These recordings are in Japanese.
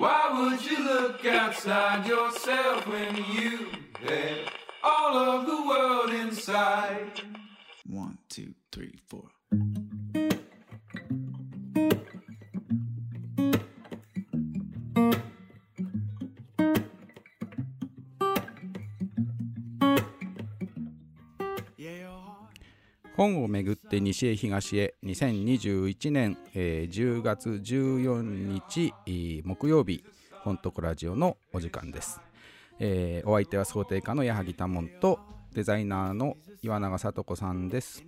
Why would you look outside yourself when you have all of the world inside? 1, 2, 3, 4. 本をめぐって西へ東へ2021年10月14日木曜日、本とこラジオのお時間です。お相手は装丁家の矢萩多聞とデザイナーの岩永さとこさんです。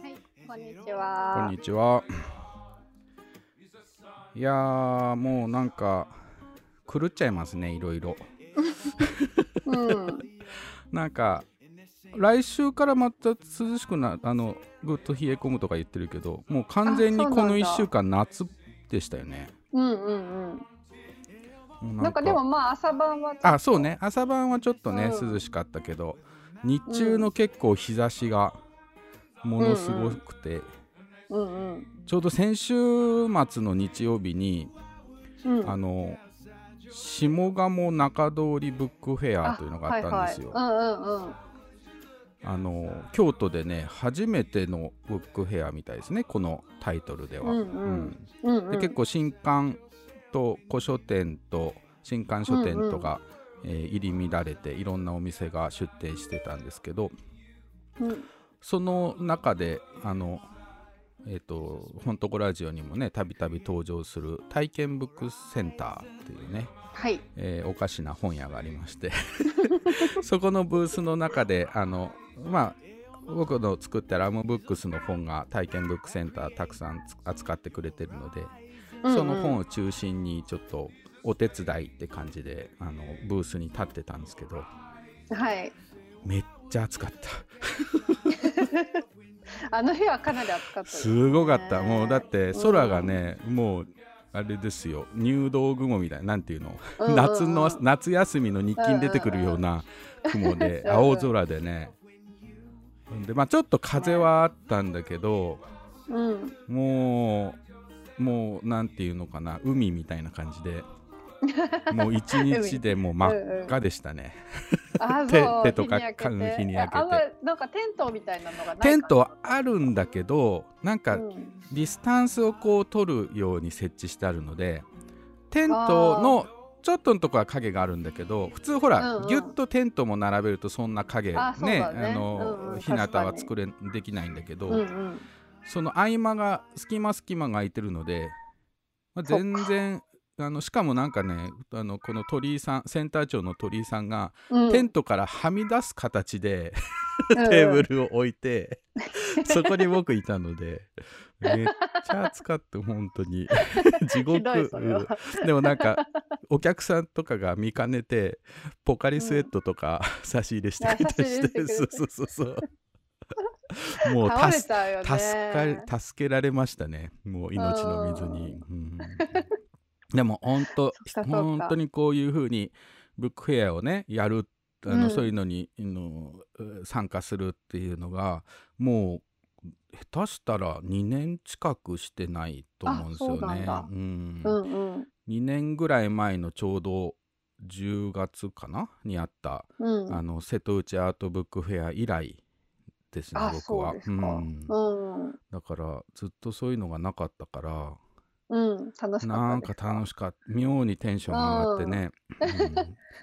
はい、こんにちは。こんにちは。いやー、もうなんか狂っちゃいますね、いろいろ、うん、なんか来週からまた涼しくな、ぐっと冷え込むとか言ってるけど、もう完全にこの1週間夏でしたよね。うんうんうん。なんかでもまあ朝晩はあ、そうね、朝晩はちょっとね、うん、涼しかったけど、日中の結構日差しがものすごくて、うんうんうんうん、ちょうど先週末の日曜日に、うん、下鴨中通りブックフェアというのがあったんですよ。はいはい、うんうんうん。京都でね、初めてのブックフェアみたいですね、このタイトルでは。で、結構新刊と古書店と新刊書店とか、うんうん、入り乱れていろんなお店が出店してたんですけど、うん、その中でほんとこラジオにもねたびたび登場する体験ブックセンターっていうね、はい、おかしな本屋がありましてそこのブースの中でまあ僕の作ったラムブックスの本が体験ブックセンターたくさん扱ってくれてるので、うんうん、その本を中心にちょっとお手伝いって感じでブースに立ってたんですけど、はい、めっちゃ暑かったあの日はかなり暑かったですね。すごかった。もうだって空がね、うん、もうあれですよ、入道雲みたいな、なんていうの、うんうんうん、夏休みの日記に出てくるような雲で、うんうん、青空でねで、まあ、ちょっと風はあったんだけど、うん、もうなんていうのかな、海みたいな感じでもう一日でもう真っ赤でしたね手とか日に焼けて、あんまなんかテントみたいなのがないかな。テントあるんだけど、なんかディスタンスをこう取るように設置してあるので、テントのちょっとのとこは影があるんだけど、普通ほら、うんうん、ギュッとテントも並べるとそんな影ね、日向は作れできないんだけど、うんうん、その合間が隙間が空いてるので、まあ、全然しかもなんかね、この鳥居さん、センター長の鳥居さんが、うん、テントからはみ出す形でテーブルを置いて、うん、そこに僕いたのでめっちゃ暑かった本当に地獄。でもなんかお客さんとかが見かねてポカリスエットとか、うん、差し入れしてくれたりしてそうもう助けられましたね、もう命の水に、うんでも本当にこういう風にブックフェアをねやる、うん、そういうのに参加するっていうのがもう下手したら2年近くしてないと思うんですよね。うん、うんうん、2年ぐらい前のちょうど10月かなにあった、うん、瀬戸内アートブックフェア以来ですね、僕は。うんうん、だからずっとそういうのがなかったから。うん、楽しかった。なんか楽しかった。妙にテンション上がってね。うんうん、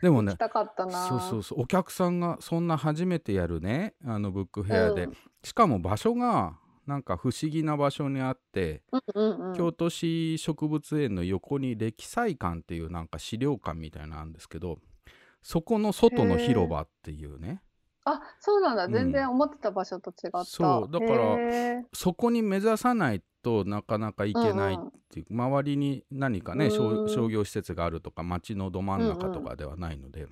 でもね、行きたかったな。そうお客さんがそんな初めてやるね、ブックフェアで、うん、しかも場所がなんか不思議な場所にあって、うんうんうん、京都市植物園の横に歴彩館っていうなんか資料館みたいなのあるんですけど、そこの外の広場っていうね。あ、そうなんだ、うん、全然思ってた場所と違った。そうだからそこに目指さないとなかなか行けないっていう、うんうん、周りに何かね商業施設があるとか街のど真ん中とかではないので、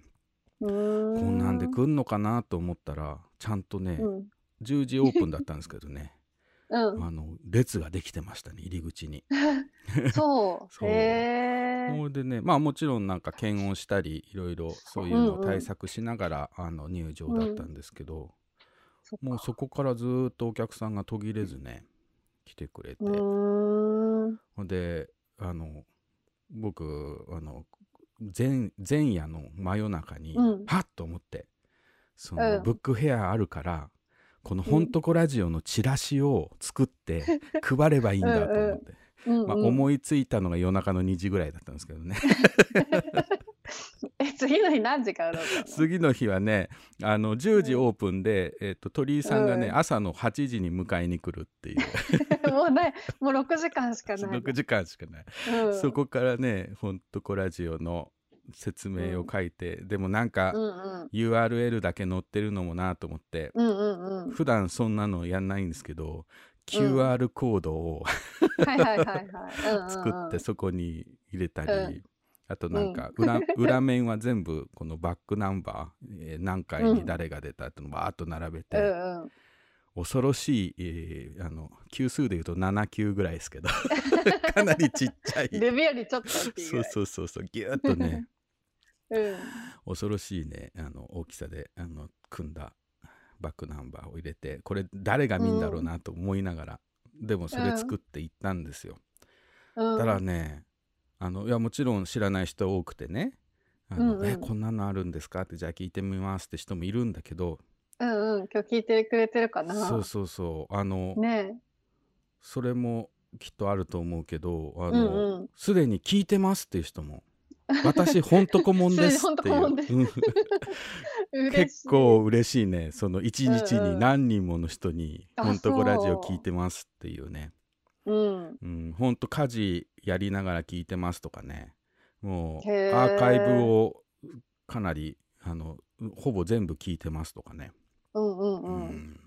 うんうん、こんなんで来んのかなと思ったらちゃんとね、うん、10時オープンだったんですけどね、うん、列ができてましたね、入り口にそうそれでね、まあもちろんなんか検温したりいろいろそういうのを対策しながら、うんうん、入場だったんですけど、うん、もうそこからずっとお客さんが途切れずね来てくれて、で僕前夜の真夜中に、うん、はっと思ってその、うん、ブックヘアあるからこのほんとこラジオのチラシを作って配ればいいんだと思ってうん、うんまあ、思いついたのが夜中の2時ぐらいだったんですけどね次の日何時からだったの？次の日はね10時オープンで、鳥居さんがね、うん、朝の8時に迎えに来るっていうもうねもう6時間しかない6時間しかない、うん、そこからねほんとこラジオの説明を書いて、うん、でもなんか、うんうん、URL だけ載ってるのもなと思って、うんうんうん、普段そんなのやんないんですけど QR コードを作ってそこに入れたり、うん、あとなんか 裏面は全部このバックナンバー、何回に誰が出たってのをバーッと並べて、うんうん、恐ろしい、級数でいうと7級ぐらいですけどかなりちっちゃいレビューよりちょっと大きいぐらいそうギューッとね、うん、恐ろしいね大きさで組んだバックナンバーを入れてこれ誰が見んだろうなと思いながら、うん、でもそれ作っていったんですよ、うん、だからねいやもちろん知らない人多くてねうんうん、こんなのあるんですかってじゃあ聞いてみますって人もいるんだけど今日聞いてくれてるかなそうね、それもきっとあると思うけどすで、うんうん、に聞いてますっていう人も私ほんとこもんですっていう結構嬉しいねその一日に何人もの人にほんとこラジオ聞いてますっていうねうんうん、ほんと家事やりながら聞いてますとかねもうアーカイブをかなりほぼ全部聞いてますとかね、うんうんうん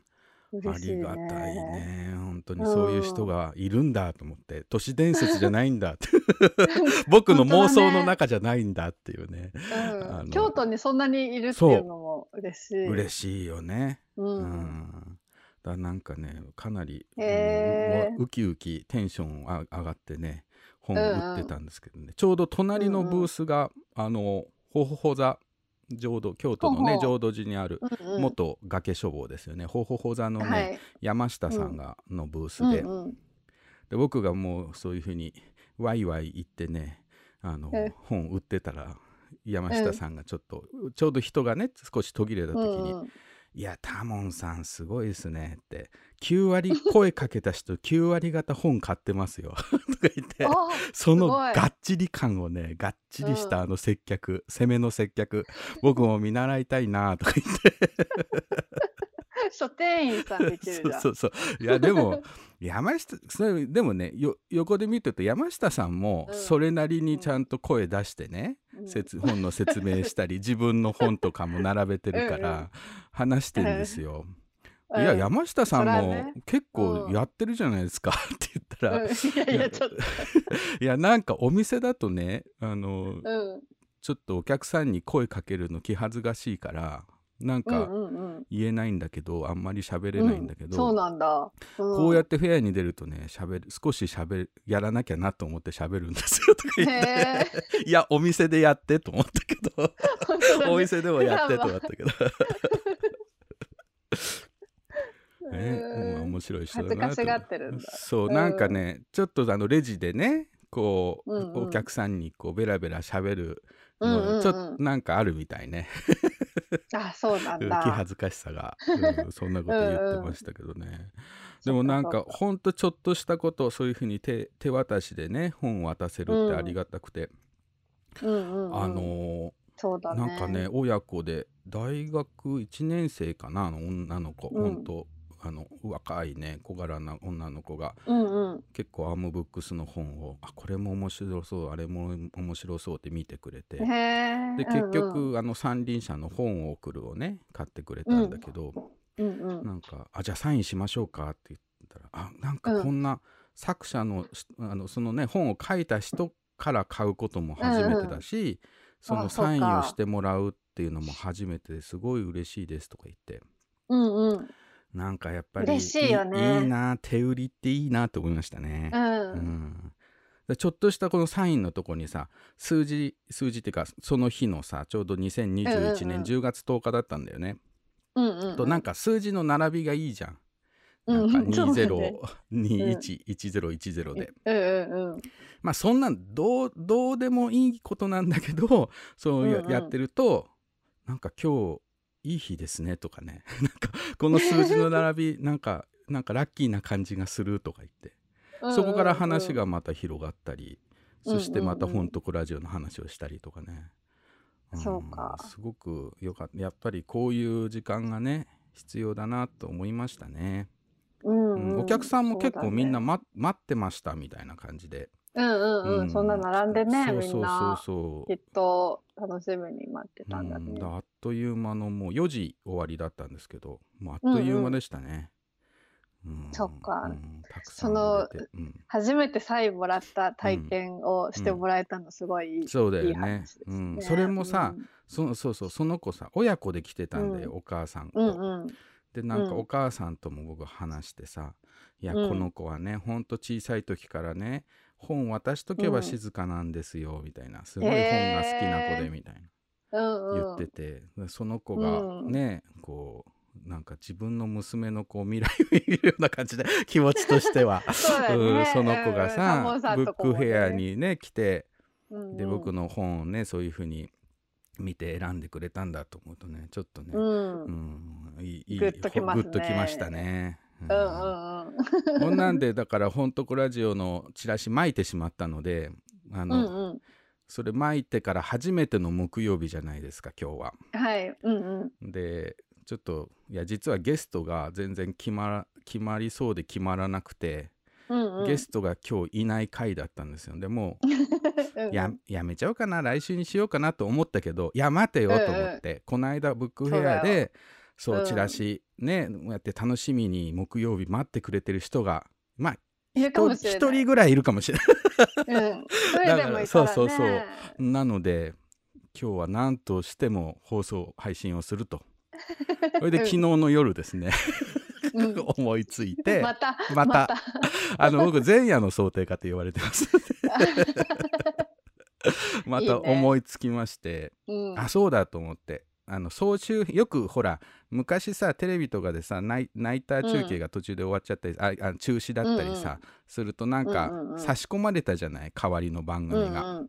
うん、ありがたいね本当にそういう人がいるんだと思って、うん、都市伝説じゃないんだって僕の妄想の中じゃないんだっていうね、うん、京都にそんなにいるっていうのも嬉しいよね、うんうんだなんかねかなり、ウキウキテンション上がってね本を売ってたんですけどね、うんうん、ちょうど隣のブースが、うんうん、ほほほ座浄土京都のね浄土寺にある元崖書房ですよね、うんうん、ほほほ座のね、はい、山下さんがのブース で、うんうん、で僕がもうそういうふうにワイワイ言ってね本売ってたら山下さんがちょっと、うん、ちょうど人がね少し途切れた時に、うんうんいや多聞さんすごいですねって9割声かけた人9割方本買ってますよとか言ってそのがっちり感をねがっちりした接客、うん、攻めの接客僕も見習いたいなとか言って書店員さん見てるじゃんそういやでも山下それでもね横で見てると山下さんもそれなりにちゃんと声出してね、うん、本の説明したり自分の本とかも並べてるから話してるんですよ、うん、いや山下さんも結構やってるじゃないですかって言ったら、うん、いやちょっといやなんかお店だとねうん、ちょっとお客さんに声かけるの気恥ずかしいからなんか言えないんだけど、うんうん、あんまり喋れないんだけど、うん、そうなんだ、うん、こうやってフェアに出るとね少しやらなきゃなと思って喋るんですよとか言っていやお店でやってと思ったけど、ね、お店でもやってと思ったけど面白い人だなと恥ずかしがってるんだそうなんかねちょっとレジでねこう、うんうん、お客さんにこうベラベラ喋るの、うんうん、ちょっとなんかあるみたいねあそうなんだ気恥ずかしさが、うん、そんなこと言ってましたけどね、うんうん、でもなんかほんとちょっとしたことをそういうふうに 手渡しでね本を渡せるってありがたくて、うんうんうん、そうだね、なんかね親子で大学1年生かな女の子、うん、ほんと若いね小柄な女の子が、うんうん、結構アームブックスの本をこれも面白そうあれも面白そうって見てくれてで結局、うんうん、三輪車の本を送るをね買ってくれたんだけど、うんうんうん、なんかじゃあサインしましょうかって言ったらなんかこんな作者の、うん、そのね本を書いた人から買うことも初めてだし、うんうん、そのサインをしてもらうっていうのも初めてですごい嬉しいですとか言ってうんうんなんかやっぱり嬉しいよね、いいな手売りっていいなと思いましたね、うんうん、ちょっとしたこのサインのとこにさ数字っていうかその日のさちょうど2021年10月10日だったんだよね、うんうんうん、となんか数字の並びがいいじゃん、うん、なんか20211010で、うんうんうん、まあそんなんどうでもいいことなんだけど、そうやってると、なんか今日いい日ですねとかねなんかこの数字の並びなんかラッキーな感じがするとか言って、そこから話がまた広がったり、そしてまたほんとこラジオの話をしたりとかね、そうか、すごくよかった。やっぱりこういう時間がね必要だなと思いましたね。お客さんも結構みんな、待ってましたみたいな感じで、そんな並んでね、みんなきっと楽しみに待ってたんだね。あっという間のもう4時終わりだったんですけど、もうあっという間でしたね。そっか、その初めてサインもらった体験をしてもらえたのすごいいい話ですね。それもさ、その子さ親子で来てたんで、お母さんとで、なんかお母さんとも僕話してさ、いやこの子はねほんと小さい時からね本渡しとけば静かなんですよみたいな、すごい本が好きな子でみたいな言ってて、その子がねこうなんか自分の娘のこう未来を見るような感じで気持ちとしてはその子がさブックフェアにね来て、で僕の本をねそういう風に見て選んでくれたんだと思うとね、ちょっとねグッときましたね。こんなんでだからほんとこラジオのチラシ巻いてしまったので、それ巻いてから初めての木曜日じゃないですか今日は。はい。でちょっといや実はゲストが全然決まりそうで決まらなくて、ゲストが今日いない回だったんですよ。でもやめちゃおうかな来週にしようかなと思ったけど、いや待てよと思って、この間ブックフェアでそうチラシねやって楽しみに木曜日待ってくれてる人がまあ一人ぐらいいるかもしれない。そうなので今日は何としても放送配信をすると。それで昨日の夜ですね思いついて、また僕前夜の想定家と言われてますまた思いつきまして、あそうだと思って、総集編よくほら昔さテレビとかでさナイター中継が途中で終わっちゃったり、中止だったりさするとなんか差し込まれたじゃない代わりの番組が。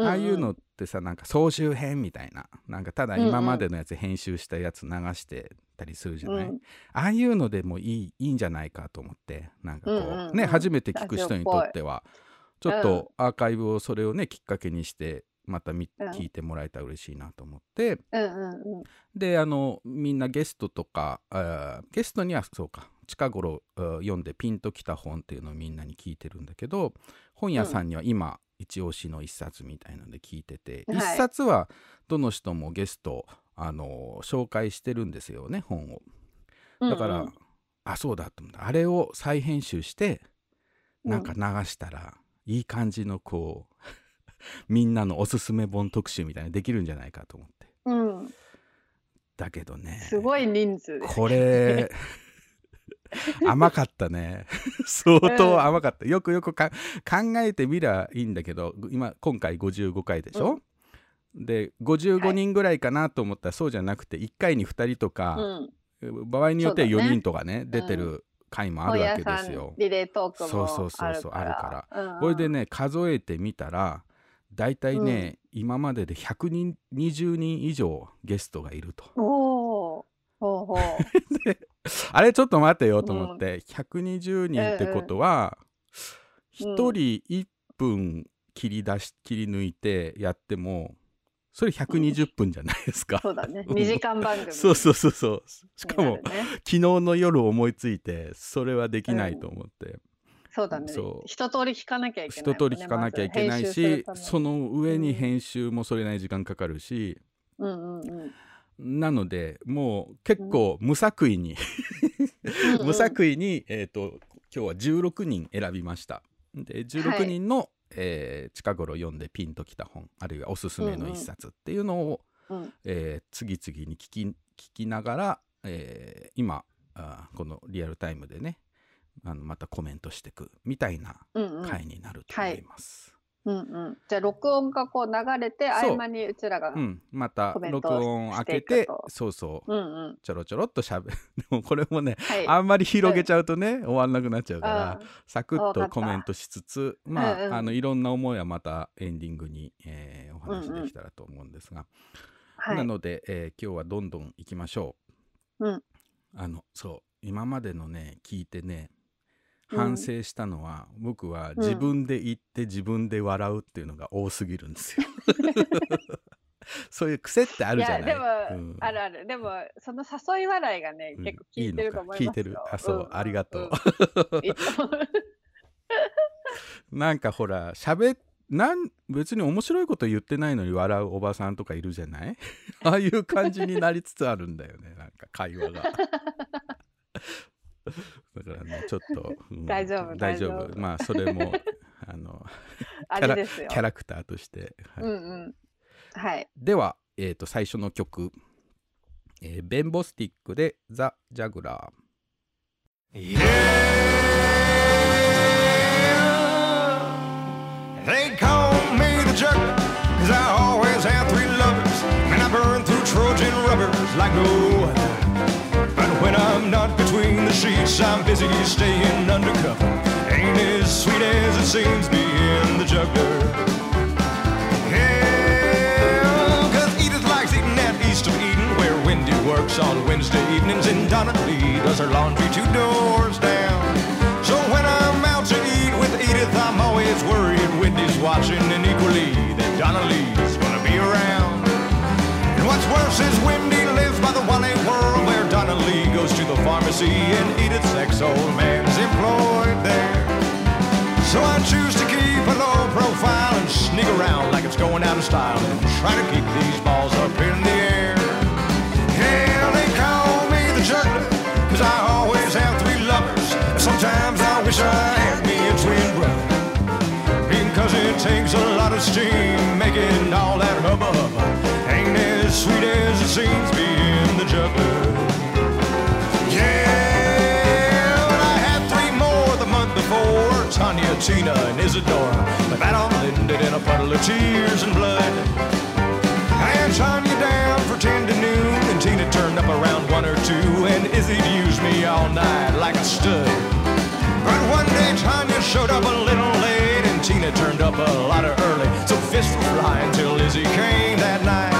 ああいうのってさなんか総集編みたいな、なんかただ今までのやつ編集したやつ流してたりするじゃない、ああいうのでもいいんじゃないかと思って、なんかこうね初めて聞く人にとってはちょっとアーカイブをそれをねきっかけにしてまた聞いてもらえたら嬉しいなと思って、でみんなゲストとかゲストにはそうか近頃読んでピンときた本っていうのをみんなに聞いてるんだけど、本屋さんには今、一押しの一冊みたいなので聞いてて、一冊はどの人もゲスト紹介してるんですよね本を。だから、あそうだと思った、あれを再編集してなんか流したら、いい感じのこうみんなのおすすめ本特集みたいなのできるんじゃないかと思って、だけどねすごい人数ですねこれ甘かったね相当甘かった。よく考えてみりゃいいんだけど、今回55回でしょ、で55人ぐらいかなと思ったら、そうじゃなくて1回に2人とか、場合によっては4人とかね出てる回もあるわけですよ。リレートークもあるからこれでね数えてみたらだいたいね今までで120人以上ゲストがいると。あれちょっと待てよと思って、120人ってことは1人1分切り抜いてやってもそれ120分じゃないですか。そうだね2時間番組そうしかも、昨日の夜思いついてそれはできないと思って、そうだね一通り聞かなきゃいけない、一通り聞かなきゃいけないし、その上に編集もそれなりに時間かかるし、なのでもう結構無作為に今日は16人選びました。で16人の、近頃読んでピンときた本あるいはおすすめの一冊っていうのを、次々に聞きながら、今このリアルタイムでねまたコメントしていくみたいな回になると思います。じゃあ録音がこう流れて合間にうちらがまた録音開けてそうそう、ちょろちょろっとしゃべる。でもこれもね、はい、あんまり広げちゃうとね、終わんなくなっちゃうから、サクッとコメントしつつ、まあ、いろんな思いはまたエンディングに、お話できたらと思うんですが、なので、今日はどんどんいきましょう。そう今までのね聞いてね反省したのは、僕は自分で言って自分で笑うっていうのが多すぎるんですよ。そういう癖ってあるじゃない。でも、あるある。でもその誘い笑いがね、結構効いてると思いますよ。効いてる。あ、そう、ありがとう。なんかほら別に面白いこと言ってないのに笑うおばさんとかいるじゃない。ああいう感じになりつつあるんだよね。なんか会話が。だからね、ちょっと、大丈夫大丈夫。まあそれもキャラクターとして。では、最初の曲、ベンボスティックで「ザ・ジャグラー」。イエー They call me the Juggler, 'cause I always had three lovers, and I burned through Trojan rubbers like no other.When I'm not between the sheets, I'm busy staying undercover. Ain't as sweet as it seems being the juggler. Yeah, 'cause Edith likes eating at East of Eden, where Wendy works on Wednesday evenings, and Donna Lee does her laundry 2 doors down. So when I'm out to eat with Edith, I'm always worried Wendy's watching, and equally that Donna Lee's gonna be around. And what's worse is Wendy lives by the Wally World.Donna Lee goes to the pharmacy and Edith's ex-old man's employed there. So I choose to keep a low profile and sneak around like it's going out of style and try to keep these balls up in the air. Hell, they call me the juggler, 'cause I always have 3 lovers. Sometimes I wish I had me a twin brother, because it takes a lot of steam making all that hubba-hubba. Ain't as sweet as it seems being the juggler.Tanya, Tina, and Isadora, but that all ended in a puddle of tears and blood. I had Tanya down for 10 to noon, and Tina turned up around 1 or 2, and Izzy'd used me all night like a stud. But one day Tanya showed up a little late, and Tina turned up a lot early, so fists were flying till Izzy came that night.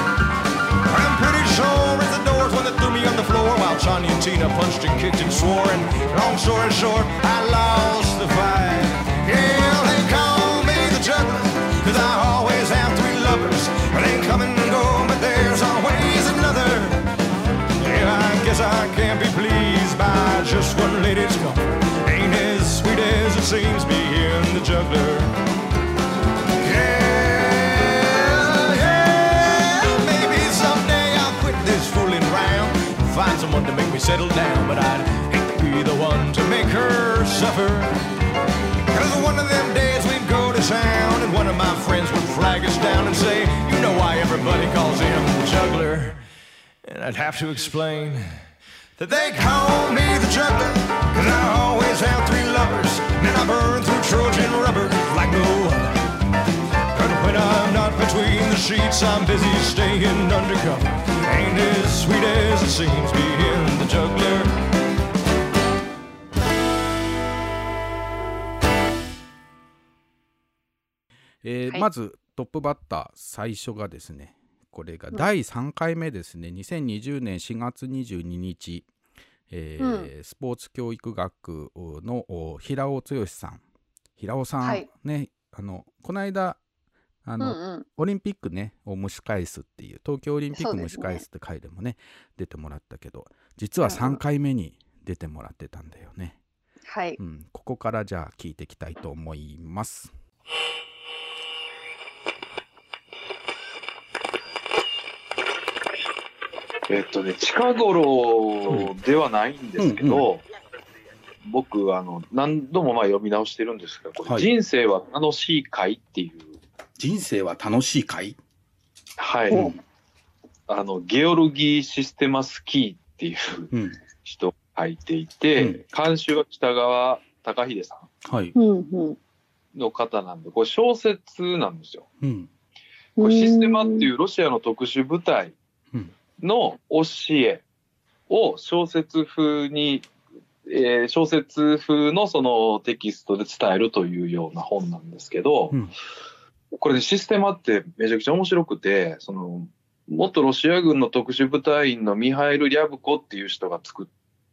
I'm pretty sure it's the door's one that threw me on the floor, while Tanya and Tina punched and kicked and swore, and long story short, I lost the fight.Yeah, they call me the juggler, 'cause I always have 3 lovers. They come and go, but there's always another. Yeah, I guess I can't be pleased by just one lady's comfort. Ain't as sweet as it seems being the juggler. Yeah, yeah, maybe someday I'll quit this fooling round and find someone to make me settle down, but I'd hate to be the one to make her suffer.'Cause one of them days we'd go to town, and one of my friends would flag us down and say, you know why everybody calls him the juggler. And I'd have to explain that they call me the juggler, 'cause I always have 3 lovers, and I burn through Trojan rubber like no other. But when I'm not between the sheets, I'm busy staying undercover. Ain't as sweet as it seems being the juggler.まずトップバッター最初がですね、これが第3回目ですね、2020年4月22日、スポーツ教育学の平尾剛さん、平尾さん、はい、ね、この間オリンピックねを蒸し返すっていう、東京オリンピック蒸し返すって回でもね出てもらったけど、実は3回目に出てもらってたんだよね。はい、ここからじゃあ聞いていきたいと思います。近頃ではないんですけど、僕何度も読み直してるんですが、はい、人生は楽しい会っていう、人生は楽しい会、はい、ゲオルギー・システマスキーっていう人が書いていて、監修は北川貴秀さん、はい、の方なんで、これ小説なんですよ。うん、これシステマっていうロシアの特殊部隊の教えを小説風に、小説風のそのテキストで伝えるというような本なんですけど、うん、これでシステマってめちゃくちゃ面白くて、その元ロシア軍の特殊部隊員のミハイル・リャブコっていう人が作っ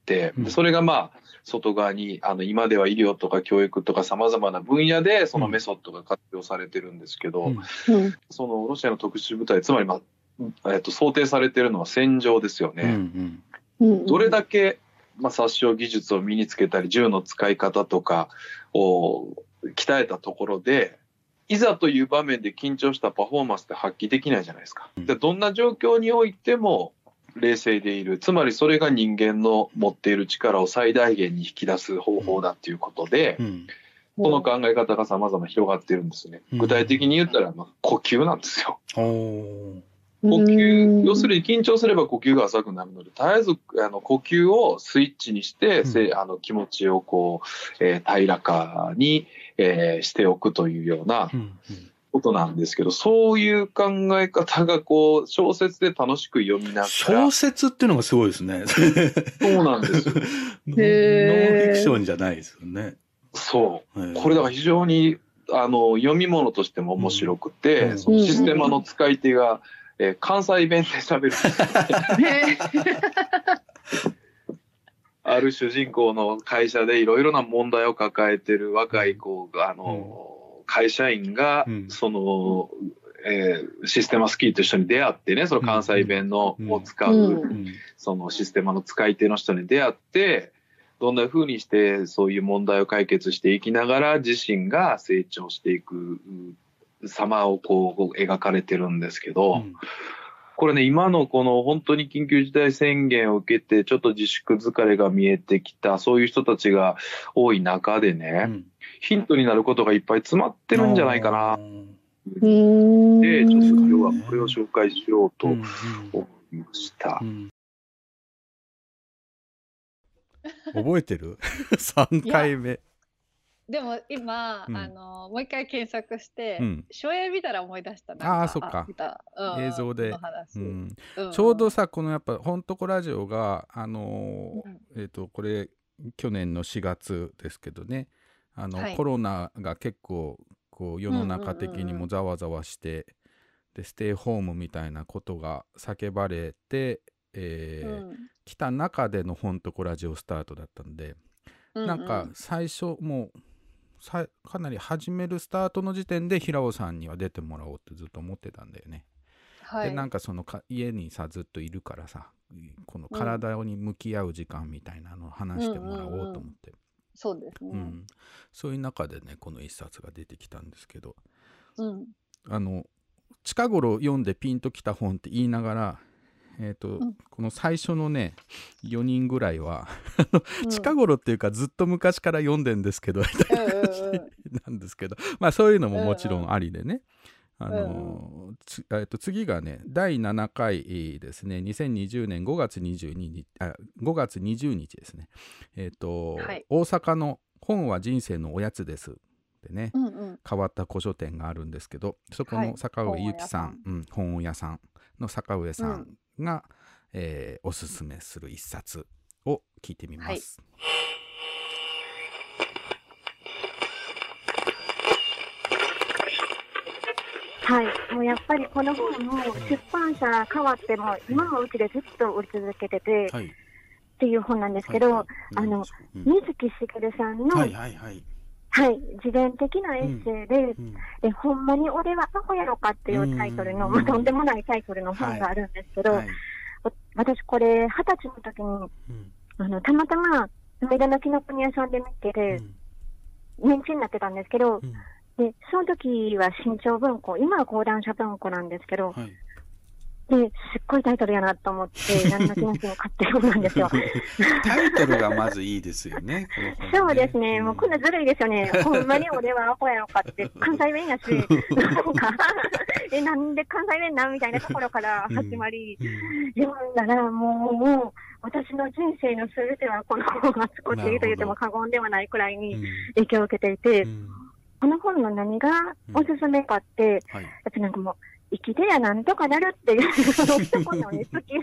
て、うん、それがまあ外側に今では医療とか教育とかさまざまな分野でそのメソッドが活用されてるんですけど、うんうん、そのロシアの特殊部隊、つまり、想定されてるのは戦場ですよね。うんうん、どれだけ殺傷技術を身につけたり銃の使い方とかを鍛えたところで、いざという場面で緊張したパフォーマンスって発揮できないじゃないですか。で、どんな状況においても冷静でいる、つまりそれが人間の持っている力を最大限に引き出す方法だということで、この考え方がさまざま広がってるんですね。具体的に言ったら呼吸なんですよ。呼吸、要するに緊張すれば呼吸が浅くなるので、絶えず呼吸をスイッチにして、うん、気持ちをこう、平らかに、しておくというようなことなんですけど、そういう考え方がこう小説で楽しく読みながら。小説っていうのがすごいですね。そうなんですよ。ノンフィクションじゃないですよね。そう。これだから非常に読み物としても面白くて、そのシステマの使い手が関西弁で喋るある主人公の会社でいろいろな問題を抱えてる若い子が会社員がその、システマスキーと一緒に出会ってね、その関西弁のを使うそのシステマの使い手の人に出会って、どんな風にしてそういう問題を解決していきながら自身が成長していく様をこう描かれてるんですけど、これね、今のこの本当に緊急事態宣言を受けてちょっと自粛疲れが見えてきた、そういう人たちが多い中でね、ヒントになることがいっぱい詰まってるんじゃないかな。で、ちょっと今日はこれを紹介しようと思いました。覚えてる？3 回目。でも今、もう一回検索して、初映見たら思い出したな。ああ、そっか。映像で。ちょうどさ、このやっぱほんとこラジオがこれ去年の4月ですけどね、コロナが結構こう世の中的にもざわざわして、でステイホームみたいなことが叫ばれて、来た中でのほんとこラジオスタートだったんで、なんか最初もうかなり始めるスタートの時点で平尾さんには出てもらおうってずっと思ってたんだよね。はい、でなんかその家にさずっといるからさ、この体に向き合う時間みたいなのを話してもらおうと思って、そうですね、そういう中でねこの一冊が出てきたんですけど、近頃読んでピンときた本って言いながらこの最初のね4人ぐらいは近頃っていうかずっと昔から読んでんですけどみたいな感じなんですけど、まあそういうのももちろんありでね、次がね第7回ですね、2020年5月22日5月20日ですね、大阪の本は人生のおやつですでね、変わった古書店があるんですけど、そこの坂上由紀さん、本屋さんの坂上さんが、おすすめする一冊を聞いてみます。はい、もうやっぱりこの本も出版社変わっても今のうちでずっと売り続けてて、っていう本なんですけど、水木しげるさんの自伝的なエッセイで、ほんまに俺はアホやろかっていうタイトルの、とんでもないタイトルの本があるんですけど、私これ20歳の時に、たまたま梅田の紀ノ国屋さんで見てて、年中になってたんですけど、でその時は新潮文庫、今は講談社文庫なんですけど、ですっごいタイトルやなと思って、何の気持ちも買ってるなんですよ。タイトルがまずいいですよね。そうですね。もうこんなずるいですよね。ほんまに俺はアホやろかって、関西弁やし、なんで関西弁なんみたいなところから始まり、読んだらもう、私の人生の全てはこの本が作っていると言っても過言ではないくらいに影響を受けていて、この本の何がおすすめかって、うん、はい、私なんかもう生きてやなんとかなるっていうこのに好きい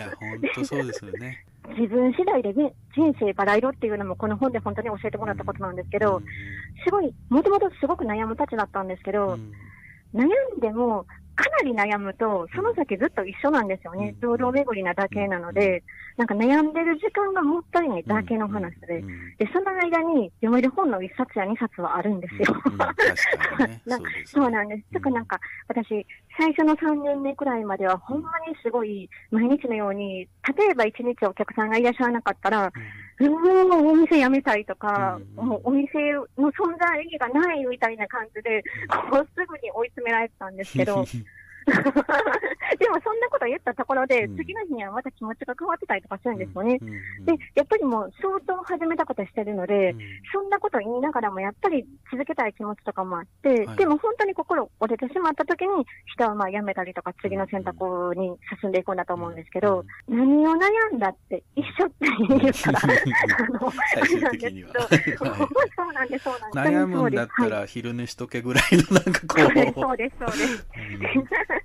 や本当そうですよね。自分次第で人生バラ色っていうのもこの本で本当に教えてもらったことなんですけど、うん、すごいもともとすごく悩むたちだったんですけど、うん、悩んでもかなり悩むとその先ずっと一緒なんですよね。堂々巡りなだけなので、なんか悩んでる時間がもったいないだけの話で、でその間に読める本の1冊や2冊はあるんですよ。そうなんです。だからなんか私最初の3年目くらいまではほんまにすごい毎日のように、例えば1日お客さんがいらっしゃらなかったら、もうお店辞めたいとか、もうお店の存在意義がないみたいな感じで、こうすぐに追い詰められてたんですけど、でもそんなこと言ったところで、次の日にはまた気持ちが変わってたりとかするんですよね。で、やっぱりもう相当始めたことしてるので、そんなこと言いながらもやっぱり続けたい気持ちとかもあって、でも本当に心折れてしまった時に、人はまあやめたりとか次の選択に進んでいくんだと思うんですけど、何を悩んだって一緒って言うから、最終的には。そうなんです、そうなんです。悩むんだったら昼寝しとけぐらいのなんかこう。そうです、そうです。怠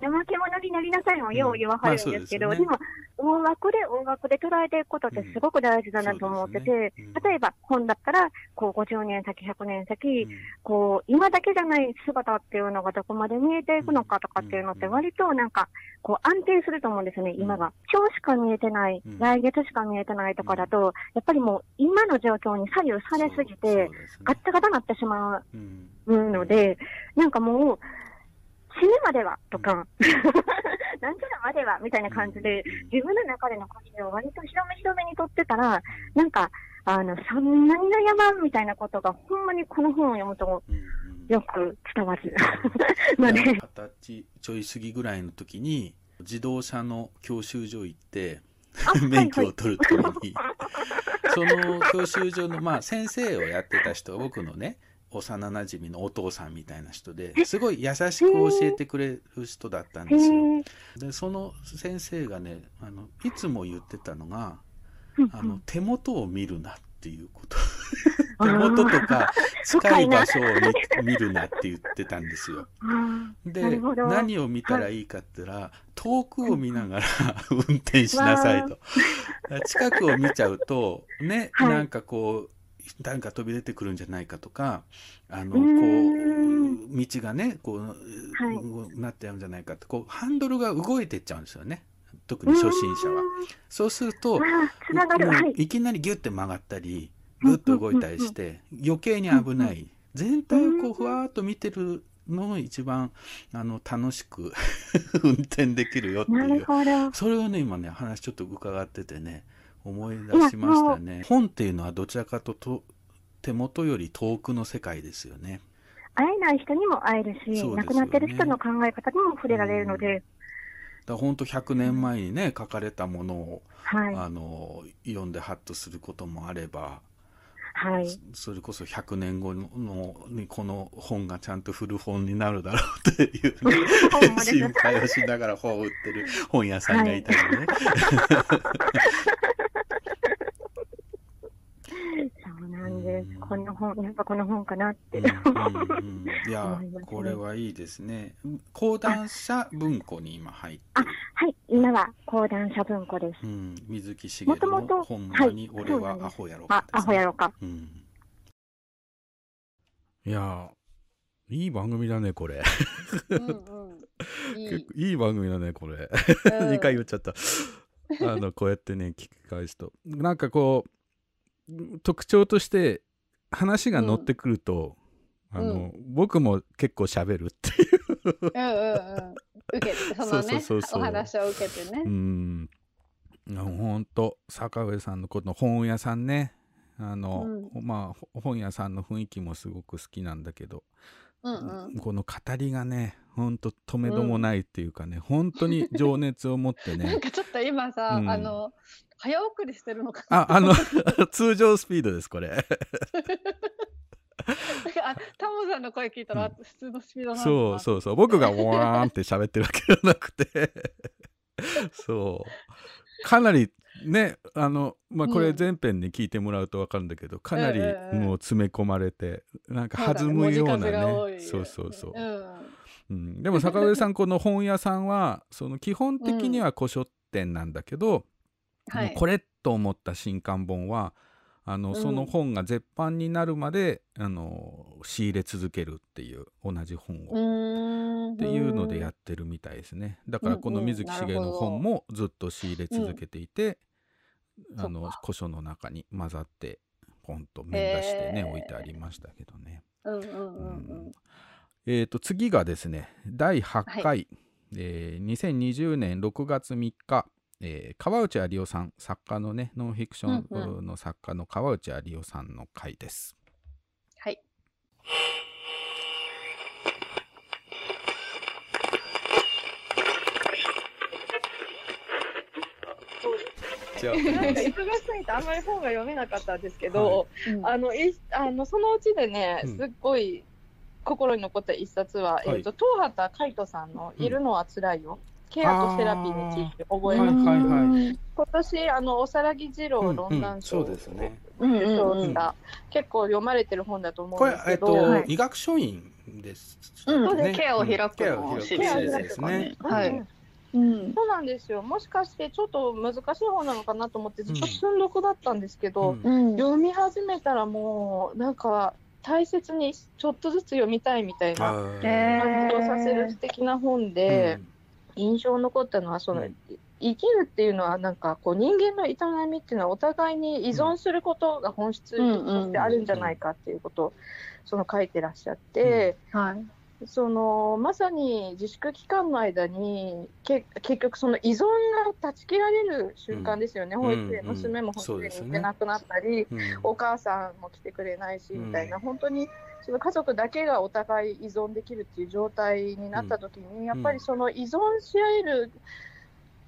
け者になりなさいもよう言わはるんですけど、でも大枠で捉えていくことってすごく大事だなと思ってて、例えば本だったらこう50年先100年先、こう今だけじゃない姿っていうのがどこまで見えていくのかとかっていうのって割となんかこう安定すると思うんですね。今が今日しか見えてない、来月しか見えてないとかだとやっぱりもう今の状況に左右されすぎてガッタガタなってしまうので、なんかもう死ぬまではとか、なんちゃらまではみたいな感じで、自分の中での感じを割と広めにとってたら、なんか、そんなに悩まんみたいなことが、ほんまにこの本を読むと、よく伝わるので。20歳ちょい過ぎぐらいの時に、自動車の教習所行って、免許を取るために、その教習所の、まあ、先生をやってた人、僕のね、幼なじみのお父さんみたいな人ですごい優しく教えてくれる人だったんですよ。でその先生がね、いつも言ってたのが手元を見るなっていうこと手元とか近い場所を見るなって言ってたんですよ。で何を見たらいいかって言ったら遠くを見ながら運転しなさいと。近くを見ちゃうとね、なんかこう誰か飛び出てくるんじゃないかとか、こう道がねこう、はい、なってやるんじゃないかってこうハンドルが動いてっちゃうんですよね。特に初心者はそうするといきなりギュッて曲がったりグッと動いたりして余計に危ない。全体をこうふわーっと見てるのが一番楽しく運転できるよっていう、それをね今ね話ちょっと伺っててね思い出しましたね。本っていうのはどちらかと手元より遠くの世界ですよね。会えない人にも会えるし、ね、亡くなってる人の考え方にも触れられるので、だから本当100年前にね、書かれたものを、読んでハッとすることもあれば、それこそ100年後にこの本がちゃんと古本になるだろうというね心配をしながら本を売ってる本屋さんがいたりね。この本、やっぱこの本かなって。いや、これはいいですね。講談社文庫に今入って。はい、今は講談社文庫です。水木しげるのほんまに俺はアホやろか。アホやろか。いや、いい番組だね、これ。結構いい番組だね、これ。2回言っちゃった。こうやってね、聞き返すと、なんかこう。特徴として話が乗ってくると、僕も結構喋るっていう受けてそのねお話を受けてね。ほんと坂上さんのこの本屋さんね、まあ本屋さんの雰囲気もすごく好きなんだけど、この語りがねほんと止めどもないっていうかね、本当に情熱を持ってね。なんかちょっと今さ早送りしてるのかな。通常スピードですこれ。タモさんの声聞いたら普通のスピードなんだ。そう僕がわーんって喋ってるわけじゃなくて、そかなりね、これ前編に聞いてもらうと分かるんだけど、かなりもう詰め込まれて、なんか弾むようなね、そうそうそう、うん、でも坂上さんこの本屋さんはその基本的には古書店なんだけど、うん、もうこれと思った新刊本はその本が絶版になるまで、仕入れ続けるっていう同じ本をっていうのでやってるみたいですね。だからこの水木しげるの本もずっと仕入れ続けていて、うん、古書の中に混ざってポンと面出してね、置いてありましたけどね。次がですね、第8回、はい、2020年6月3日川内有夫さん、作家のね、ノンフィクションの作家の川内有夫さんの回です。はい。忙しすぎてあんまり本が読めなかったんですけど、はい、そのうちでね、すっごい心に残った一冊は、うん、東畑海人さんの「いるのはつらいよ」。うん、ケアとセラピーについて覚えます。今年おさらぎ二郎論壇賞を受賞した結構読まれてる本だと思うんですけど、これ医学書院です。ケアを開くのシリーズですね。はい。そうなんですよ。もしかしてちょっと難しい本なのかなと思ってずっと寸読だったんですけど、読み始めたらもうなんか大切にちょっとずつ読みたいみたいな感じをさせる素敵な本で。印象に残ったのは、その生きるっていうのはなんかこう人間の営みっていうのはお互いに依存することが本質としてあるんじゃないかっていうことをその書いてらっしゃって、そのまさに自粛期間の間に結局その依存が断ち切られる瞬間ですよね。保育園、娘も保育園に行ってなくなったり、お母さんも来てくれないしみたいな、本当に。その家族だけがお互い依存できるっていう状態になった時に、やっぱりその依存し合える、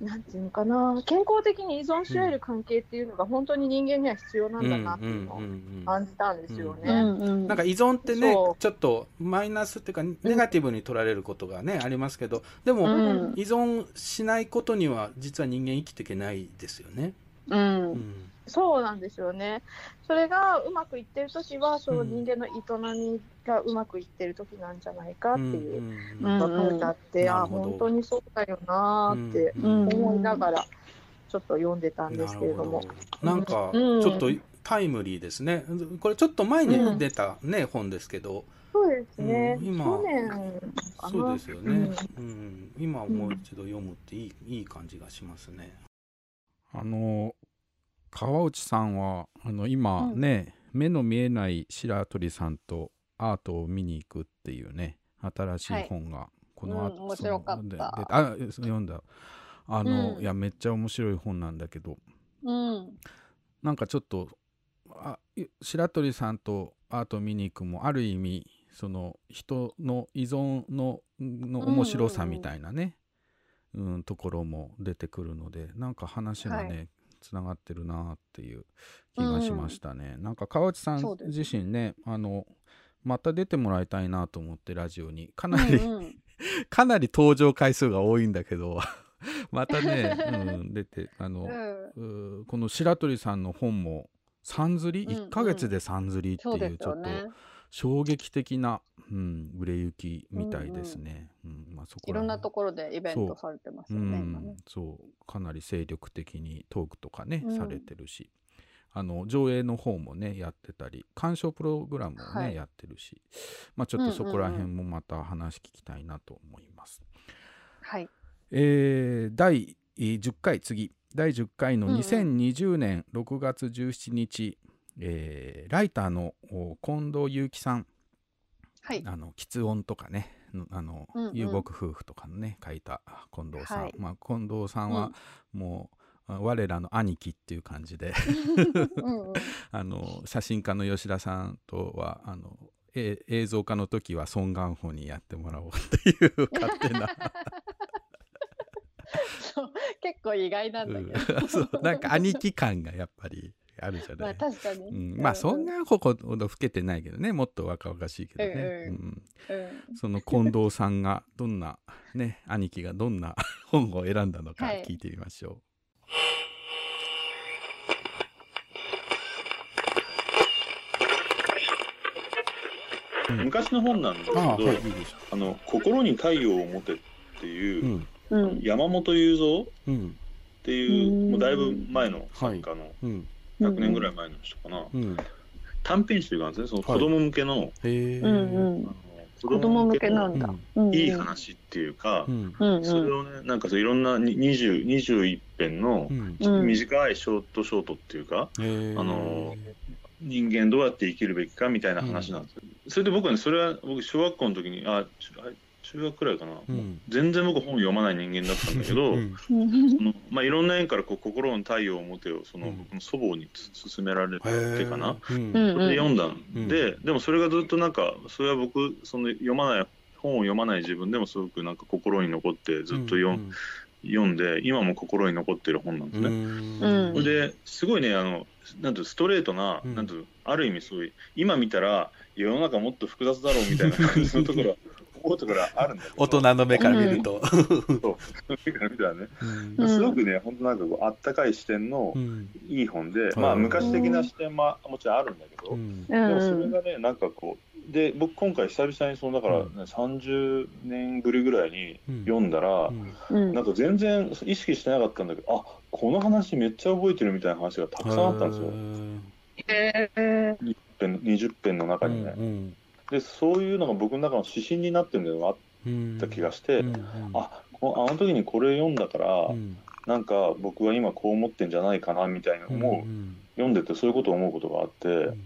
なんていうのかな、健康的に依存し合える関係っていうのが本当に人間には必要なんだなっていうのを感じたんですよね。なんか依存ってね、ちょっとマイナスっていうかネガティブに取られることがね、ありますけど、でも、依存しないことには実は人間生きていけないですよね。そうなんですよね。それがうまくいってる時は、その人間の営みがうまくいってる時なんじゃないかっていうのが書いてあって、あ、本当にそうだよなーって思いながらちょっと読んでたんですけれども、なんかちょっとタイムリーですね。これちょっと前に出たね、本ですけど。そうですね。去年、そうですよね。今もう一度読むっていい感じがしますね。川内さんは今ね、目の見えない白鳥さんとアートを見に行くっていうね、新しい本がこの後、面白かった。あ、読んだ。いやめっちゃ面白い本なんだけど、なんかちょっと白鳥さんとアートを見に行くもある意味その人の依存の面白さみたいなね、ところも出てくるので、なんか話がね。つながってるなっていう気がしましたね。なんか川内さん自身ね、また出てもらいたいなと思ってラジオにかなりかなり登場回数が多いんだけどまたね、出てこの白鳥さんの本も3刷り1ヶ月で3刷りっていうちょっと衝撃的な、売れ行きみたいですね。いろんなところでイベントされてますよね。そう、かなり精力的にトークとかね、されてるし、上映の方もねやってたり、鑑賞プログラムもねやってるし、まあちょっとそこら辺もまた話聞きたいなと思います。はい。第10回次、第10回の2020年6月17日。ライターの近藤祐樹さん、喫音とかね、遊牧夫婦とかのね書いた近藤さん、まあ近藤さんはもう、我らの兄貴っていう感じで写真家の吉田さんとは映像化の時はソン・ガンホにやってもらおうっていう勝手な結構意外なんだけど、なんか兄貴感がやっぱり。あるじゃない。まあそんなほど老けてないけどね、もっと若々しいけどね。その近藤さんがどんなね、兄貴がどんな本を選んだのか聞いてみましょう。昔の本なんですけど、心に太陽を持てっていう、山本雄三っていう、もうだいぶ前の作家の、100年ぐらい前の人かな、短編集があるんですね、子供向けの。子供向けなんだ。いい話っていうか、それをね、なんかいろんな21編の短いショートショートっていうか、人間どうやって生きるべきかみたいな話なんですよ。それで僕はね、それは僕小学校の時に、あ、中学くらいかな、全然僕本読まない人間だったんだけど、いろんな縁から心の太陽を持てをその僕の祖母に勧められてかな、それで読んだんで、でもそれがずっとなんか、それは僕その読まない本を読まない自分でもすごくなんか心に残ってずっと読んで、今も心に残ってる本なんですね。それですごいね、なんてストレートな、なんてある意味すごい今見たら世の中もっと複雑だろうみたいな感じのところ。大人の目から見ると、目から見たらね、すごくね、本当なんかあったかい視点のいい本で、まあ昔的な視点ももちろんあるんだけど、でもそれがね、なんかこうで、僕今回久々にそのだから30年ぶりぐらいに読んだら、なんか全然意識してなかったんだけど、あ、この話めっちゃ覚えてるみたいな話がたくさんあったんですよ。20編の中にね。でそういうのが僕の中の指針になってるのがあった気がして、あの時にこれ読んだから、なんか僕は今こう思ってんじゃないかなみたいなのを読んでて、そういうことを思うことがあって、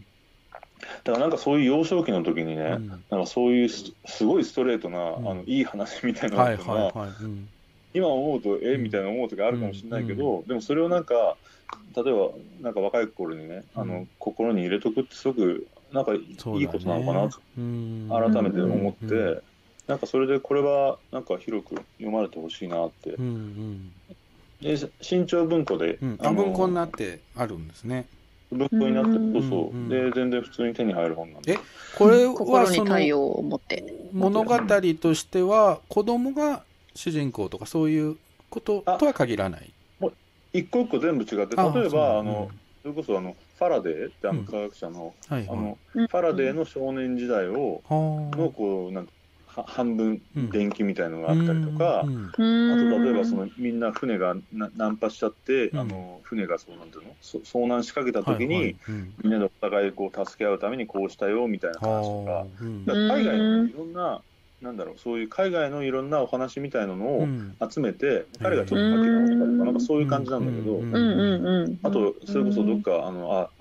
だからなんかそういう幼少期の時にね、なんかそういうすごいストレートな、いい話みたいなのが、今思うとみたいな思う時があるかもしれないけど、でもそれをなんか例えばなんか若い頃にね、心に入れとくってすごくなんかいいことなのかなと改めて思って、なんかそれでこれはなんか広く読まれてほしいなって。で新潮文庫で文庫になってあるんですね。文庫になって、そうそう、で全然普通に手に入る本なんで、これはその物語としては子供が主人公とかそういうこととは限らない。一個一個全部違って、例えばそれこそファラデーって科学者のファラデーの少年時代をのこうなんか半分電気みたいのがあったりとか、あと例えばそのみんな船が難破しちゃって、船がそうなんていうの遭難しかけた時にみんなでお互いこう助け合うためにこうしたよみたいな話とか、海外のいろんな、なんだろう、そういう海外のいろんなお話みたいなのを集めて、彼がちょっと書き直したりとか、なんかそういう感じなんだけど、あとそれこそどっか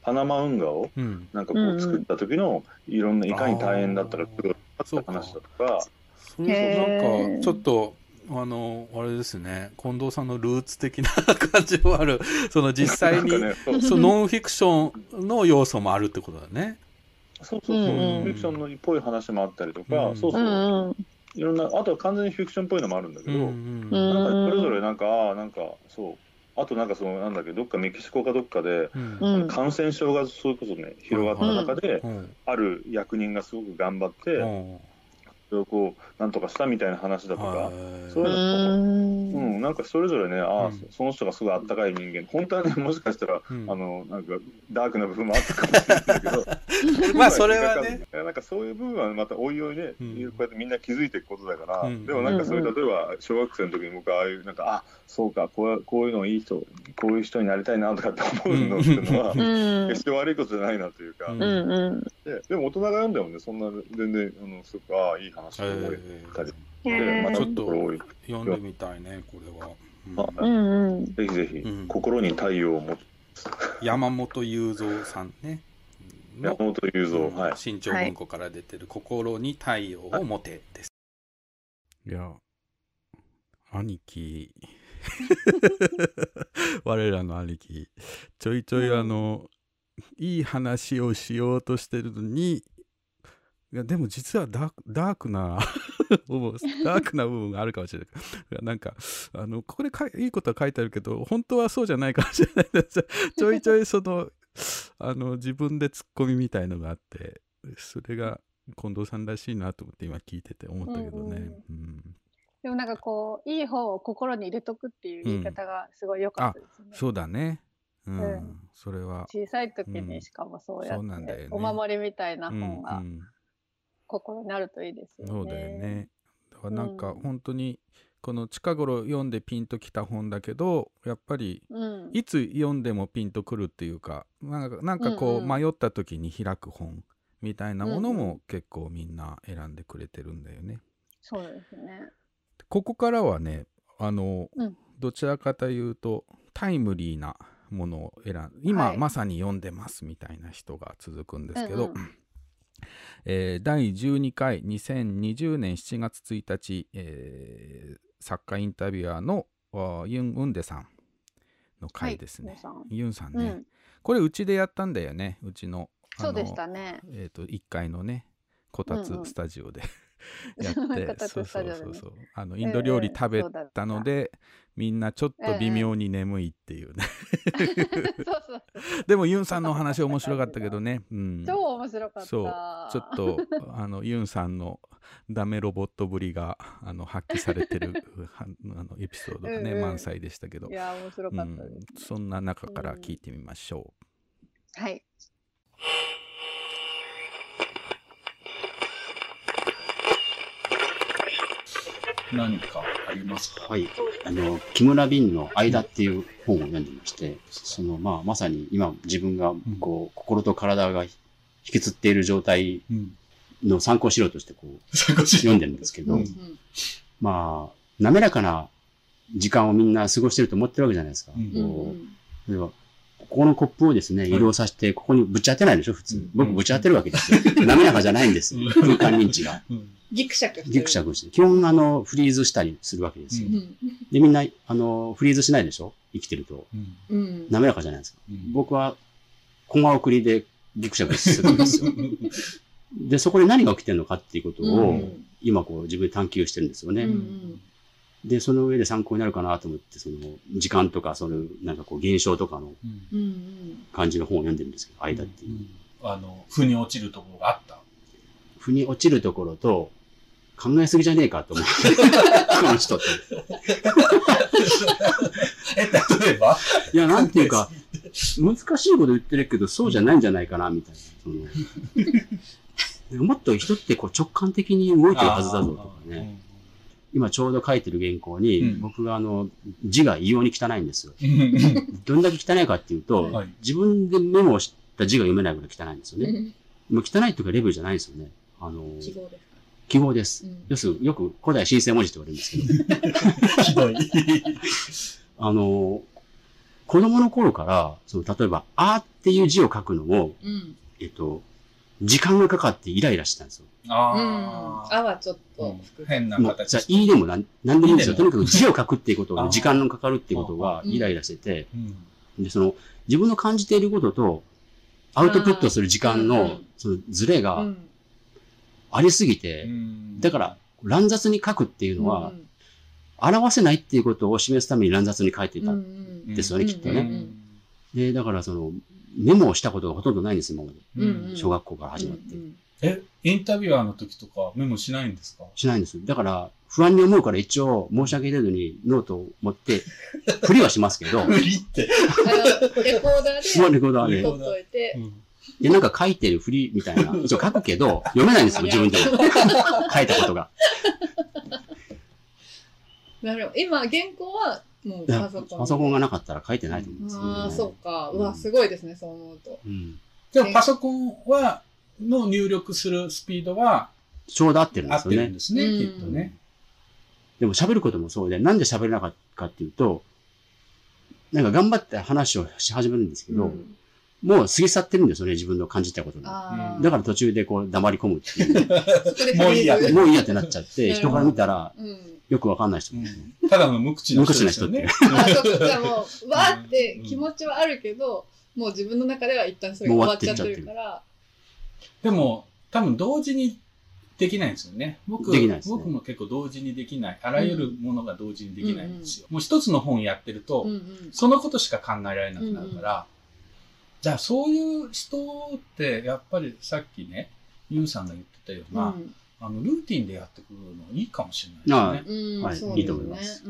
パナマ運河をなんかこう作った時のいろんな、いかに大変だったか苦労だった話だとか、それこそなんかちょっとあれですね、近藤さんのルーツ的な感じもある、その実際にノンフィクションの要素もあるってことだね。そうそうそう、フィクションのっぽい話もあったりとか、そうそう、いろんな、あとは完全にフィクションっぽいのもあるんだけど、なんかそれぞれなんか、なんかそう、あとなんかそのなんだっけ、どっかメキシコかどっかで感染症がそれこそね広がった中で、ある役人がすごく頑張って、それをこうなんとかしたみたいな話だとか、そういうの、なんかそれぞれね、あ、その人がすごいあったかい人間、本当はね、もしかしたらなんかダークな部分もあったかもしれないけど。まあそれはね、なんかそういう部分はまたおいおいね、こうやってみんな気づいていくことだから。でもなんかそういう、例えば小学生の時に僕はああいうなんか、あ、そうか、こういうのいい人、こういう人になりたいなとかって思うのっていうのは決して悪いことじゃないなというか、でも大人が読んでもね、そんな全然すごく、あ、いい話を覚えたりちょっと読んでみたいね、これは。ぜひぜひ心に太陽を持つ山本雄三さんね、山本雄三、新潮文庫から出てる心に太陽を持てです。いや、兄貴我らの兄貴、ちょいちょいいい話をしようとしてるのに、いやでも実はダークなダークな部分があるかもしれない。なんかここでいいことは書いてあるけど、本当はそうじゃないかもしれないです。ちょいちょい自分でツッコミみたいのがあって、それが近藤さんらしいなと思って今聞いてて思ったけどね。でもなんかこういい方を心に入れとくっていう言い方がすごい良かったですね。そうだね、それは小さい時にしかもそうやってお守りみたいな本が心になるといいですよね。そうだよね。だからなんか本当にこの近頃読んでピンときた本だけど、やっぱりいつ読んでもピンとくるっていうか、なんかこう迷った時に開く本みたいなものも結構みんな選んでくれてるんだよね。そうですね。ここからはね、どちらかというとタイムリーなものを選んで、今まさに読んでますみたいな人が続くんですけど、第12回2020年7月1日、作家インタビュアーのユン・ウンデさんの回ですね。ユンさんね、これうちでやったんだよね。うちのそうでしたね。1階のね、こたつスタジオでやって、そうそうそうそう、インド料理食べたので、みんなちょっと微妙に眠いっていうね。でもユンさんのお話面白かったけどね。超面白かった。そう、ちょっとユンさんのダメロボットぶりが発揮されてるエピソードがね、満載でしたけど。いや、面白かったです。そんな中から聞いてみましょう。はい。何かありますか？はい、木村敏の間っていう本を読んでまして、そのまさに今自分がこう、心と体が引きつっている状態の参考資料としてこう、読んでるんですけど、滑らかな時間をみんな過ごしてると思ってるわけじゃないですか。例えばここのコップをですね、移動させてここにぶち当てないでしょ、普通。僕ぶち当てるわけですよ。滑らかじゃないんです。空間認知が。ギクシャクして。基本フリーズしたりするわけですよ。で、みんなフリーズしないでしょ、生きてると。滑らかじゃないですか。僕はコマ送りでギクシャクするんですよ。で、そこで何が起きてるのかっていうことを今こう自分で探求してるんですよね。で、その上で参考になるかなと思って、その、時間とか、その、なんかこう、現象とかの感じの本を読んでるんですけど、間っていう。腑に落ちるところがあった。腑に落ちるところと、考えすぎじゃねえかと思って、この人って。例えば？いや、なんていうか、難しいこと言ってるけど、そうじゃないんじゃないかな、みたいな。そのもっと人ってこう直感的に動いてるはずだぞ、とかね。今ちょうど書いてる原稿に、僕が字が異様に汚いんですよ。どんだけ汚いかっていうと、自分でメモした字が読めないぐらい汚いんですよね。もう汚いというかレベルじゃないんですよね。記号ですか？記号です。要するによく古代新生文字って言われるんですけど。ひどい。子供の頃から、例えば、あーっていう字を書くのを、時間がかかってイライラしてたんですよ。あはちょっと変な形。じゃあ、いいでもなんでもいいんですよ。とにかく字を書くっていうことが、時間のかかるっていうことがイライラしてて、で、自分の感じていることと、アウトプットする時間の、ズレがありすぎて、だから、乱雑に書くっていうのは、表せないっていうことを示すために乱雑に書いていたんですよね、きっとね。で、だから、メモをしたことがほとんどないんですよ、今まで。小学校から始まって。インタビュアーの時とかメモしないんですか？しないんです。だから、不安に思うから一応、申し訳程度にノートを持って、振りはしますけど。振りって。レコーダーで。レコーダーで。取っといて。で、なんか書いてる振りみたいな。一応書くけど、読めないんですよ、自分で。書いたことが。なるほど。今、原稿は、パソコンがなかったら書いてないと思うんですよね。ああ、そうか。うわ、すごいですね、そう思うと。でもパソコンは、の入力するスピードは、ちょうど合ってるんですよね。合ってるんですね、きっとね。でも喋ることもそうで、なんで喋れなかったかっていうと、なんか頑張って話をし始めるんですけど、もう過ぎ去ってるんですよね、自分の感じたことが。だから途中でこう黙り込むっていう。もういいや。もういいやってなっちゃって、人から見たら、よくわかんない人。ただの無口な人ですよね。無口な人って。じゃあもう、わーって気持ちはあるけど、もう自分の中では一旦それが終わっちゃってるから。でも、多分同時にできないんですよね。僕も結構同時にできない。あらゆるものが同時にできないんですよ。もう一つの本やってると、そのことしか考えられなくなるから、じゃあそういう人って、やっぱりさっきね、ユンさんが言ってたような、ルーティンでやってくるのいいかもしれないですね。いいと思います。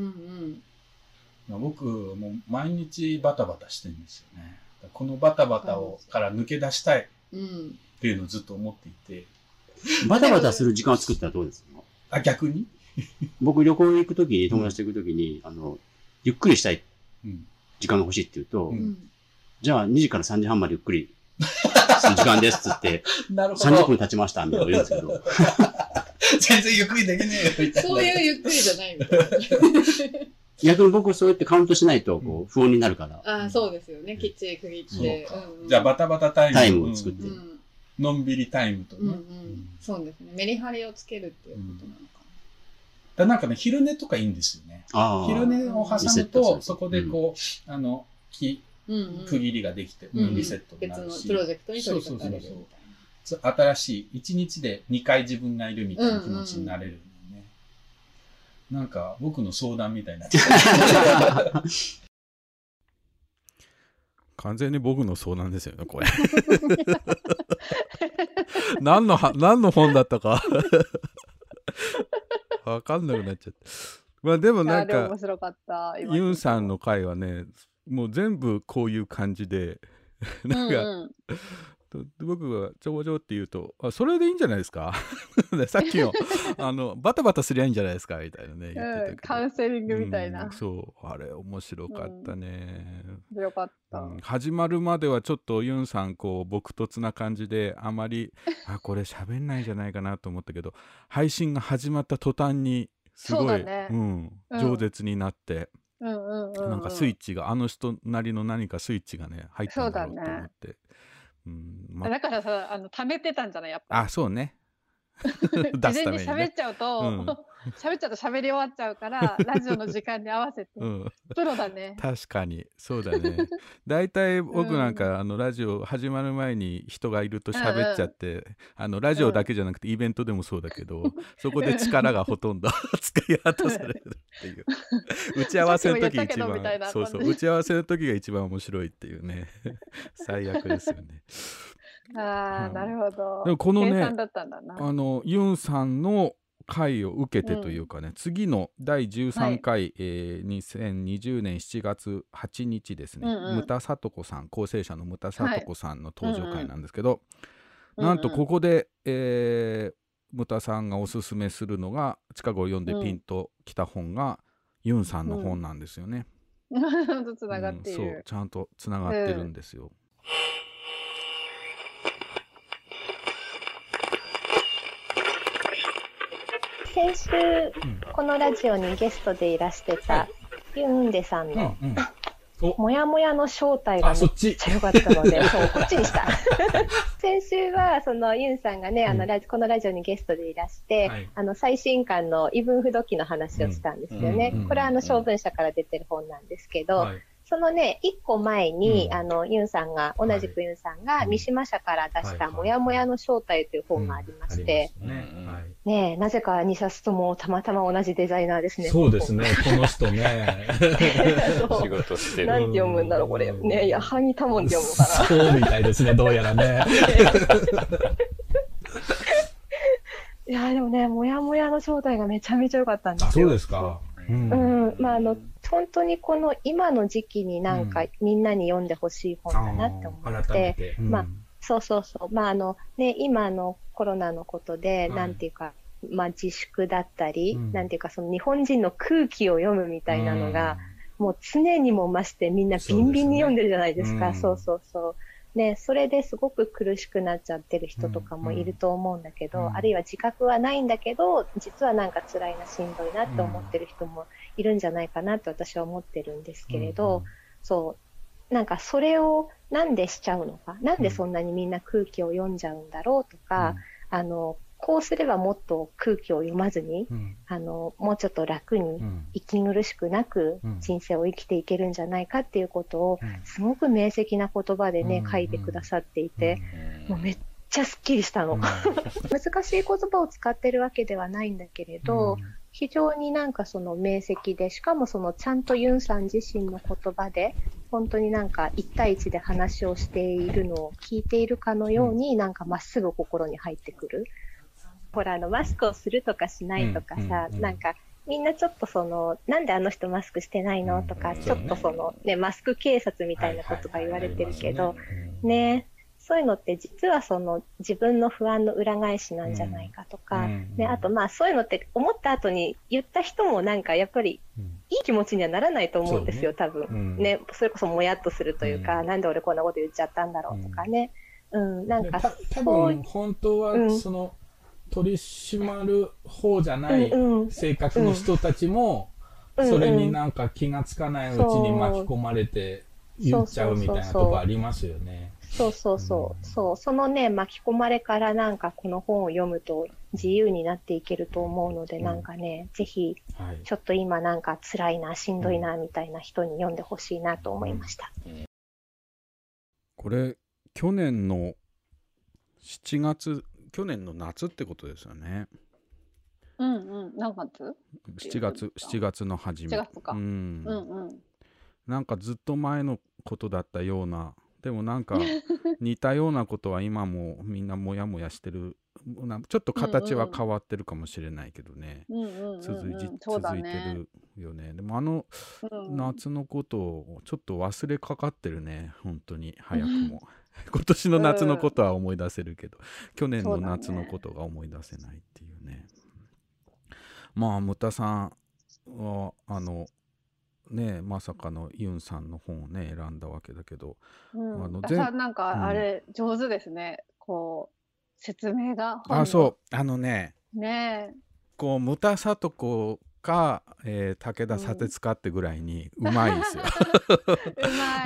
僕も毎日バタバタしてるんですよね。このバタバタから抜け出したいっていうのをずっと思っていて、バタバタする時間を作ったらどうですか？あ、逆に僕旅行行くときに、友達と行くときに、ゆっくりしたい時間が欲しいって言うと、じゃあ2時から3時半までゆっくりする時間ですって言って、30分経ちましたみたいな言うんですけど。全然ゆっくりできねえよみたいな。そういうゆっくりじゃないみたいな。逆に僕そうやってカウントしないと、こう、不穏になるから。ああ、そうですよね。きっちり区切って。じゃあバタバタタイムを作って。のんびりタイムとね。そうですね。メリハリをつけるっていうことなのかな。なんかね、昼寝とかいいんですよね。昼寝を挟むと、そこでこう、区切りができて、リセットになるし。別のプロジェクトに取り掛かれるみたいな。新しい、一日で2回自分がいるみたいな気持ちになれるのね。なんか、僕の相談みたいな。完全に僕の相談ですよね、これ。何の本だったか。わかんなくなっちゃった。まあでもなんか、ユンさんの回はね、もう全部こういう感じで、なんか、僕がちょこちょって言うと、あ、それでいいんじゃないですかさっきのバタバタすりゃいいんじゃないですかみたいなね、言ってたけど、カウンセリングみたいな、そう、あれ面白かったね、よかった、始まるまではちょっとユンさんこう僕とつな感じであまりこれ喋んないんじゃないかなと思ったけど配信が始まった途端にすごい饒舌になってなんかスイッチがあの人なりの何かスイッチがね入ったんだろうと思って。だからさ、溜めてたんじゃないやっぱ。あ、そうね。事前に喋っちゃうと、喋り終わっちゃうから、ラジオの時間に合わせて。プロだね。確かに、そうだね。大体僕なんか、ラジオ始まる前に人がいると喋っちゃって、ラジオだけじゃなくてイベントでもそうだけど、そこで力がほとんど使い果たされるっていう。打ち合わせの時一番、そうそう、打ち合わせの時が一番面白いっていうね。最悪ですよね。ああ、なるほど。でもこのね、ユンさんの回を受けてというかね、次の第13回、2020年7月8日ですね、牟田聡子さん、構成者の牟田聡子さんの登場回なんですけど、なんとここで、牟田さんがおすすめするのが、近頃読んでピンときた本が、ユンさんの本なんですよね。つながっている。そう、ちゃんとつながってるんですよ。先週、このラジオにゲストでいらしてた、ユンデさんの、もやもやの正体がめっちゃ良かったので、そう、こっちにした。先週は、その、ユンさんがね、このラジオにゲストでいらして、最新刊の異文不土記の話をしたんですよね。これは、小文社から出てる本なんですけど、そのね、一個前に、ユンさんが、同じくユンさんが、三島社から出した、もやもやの正体という本がありまして、ねえ、なぜか2冊ともたまたま同じデザイナーですね。そうですね、この人ね。仕事してる。なんて読むんだろう、これ。ね、矢萩多聞って読むかな。そうみたいですね、どうやらね。いや、でもね、もやもやの正体がめちゃめちゃ良かったんですよ。そうですか。まあ本当にこの今の時期になんかみんなに読んでほしい本だなって思って、まあそうそうそう、まあね、今のコロナのことで、なんていうか、まあ自粛だったり、なんていうかその日本人の空気を読むみたいなのが、もう常にも増してみんなビンビンに読んでるじゃないですか、そうそうそう。ね、それですごく苦しくなっちゃってる人とかもいると思うんだけど、あるいは自覚はないんだけど実はなんか辛いなしんどいなって思ってる人もいるんじゃないかなって私は思ってるんですけれど、そうなんかそれをなんでしちゃうのか、なんでそんなにみんな空気を読んじゃうんだろうとか、こうすればもっと空気を読まずに、もうちょっと楽に、息苦しくなく人生を生きていけるんじゃないかっていうことを、すごく明晰な言葉でね、書いてくださっていて、もうめっちゃすっきりしたの。難しい言葉を使ってるわけではないんだけれど、非常になんかその明晰で、しかもそのちゃんとユンさん自身の言葉で、本当になんか1対1で話をしているのを聞いているかのように、なんかまっすぐ心に入ってくる。ほらマスクをするとかしないとかさ、なんかみんなちょっとそのなんであの人マスクしてないのとか、ちょっとそのねマスク警察みたいなことが言われてるけどね、そういうのって実はその自分の不安の裏返しなんじゃないかとか、であとまあそういうのって思った後に言った人もなんかやっぱりいい気持ちにはならないと思うんですよ、多分ね。それこそもやっとするというか、なんで俺こんなこと言っちゃったんだろうとかね、なんか多分本当はその取り締まる方じゃない性格の人たちもそれになんか気がつかないうちに巻き込まれて言っちゃうみたいなとこありますよね。そうそうそうそう、そのね巻き込まれからなんかこの本を読むと自由になっていけると思うので、なんかねぜひちょっと今なんか辛いなしんどいなみたいな人に読んでほしいなと思いました。これ去年の7月、去年の夏ってことですよね。何月？7月の初め。7月か。なんかずっと前のことだったような、でもなんか似たようなことは今もみんなモヤモヤしてる、ちょっと形は変わってるかもしれないけどね、続いてるよね。でもあの夏のことをちょっと忘れかかってるね、本当に早くも。今年の夏のことは思い出せるけど、去年の夏のことが思い出せないっていうね。まあ、ムタさんはあのね、まさかのユンさんの本をね選んだわけだけど、ムタさんなんかあれ上手ですね、こう説明が。あ、そうあのね、こうムタサトコか、武田砂鉄かってぐらいにうまいですよ。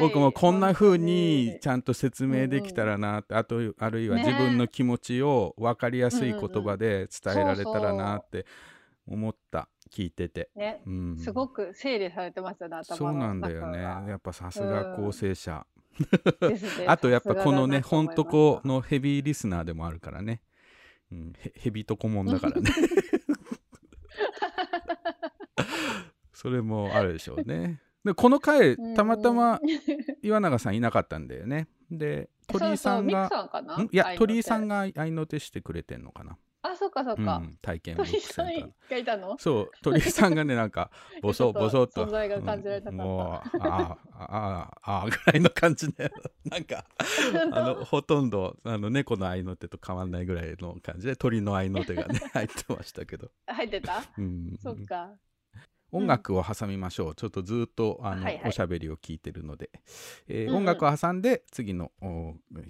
僕もこんな風にちゃんと説明できたらなって、あとあるいは自分の気持ちを分かりやすい言葉で伝えられたらなって思った、聞いてて、すごく整理されてますよね、頭の中が。そうなんだよね、やっぱさすが構成者。あとやっぱこのねほんとこのヘビーリスナーでもあるからね、ヘビと顧問だからね。それもあるでしょうね。でこの回たまたま岩永さんいなかったんだよね。で鳥居さんが、いや鳥居さんが合いの手してくれてんのかな。あ、そっかそっか。体験ブックセンター。鳥居さんがいたの？そう、鳥居さんがねなんかボソボソっと存在が感じられたかった。もうあぐらいの感じで、なんかほとんど猫の合いの手と変わんないぐらいの感じで鳥の合いの手がね入ってましたけど。入ってた？そっか。音楽を挟みましょう。ちょっとずっとおしゃべりを聞いてるので、音楽を挟んで次の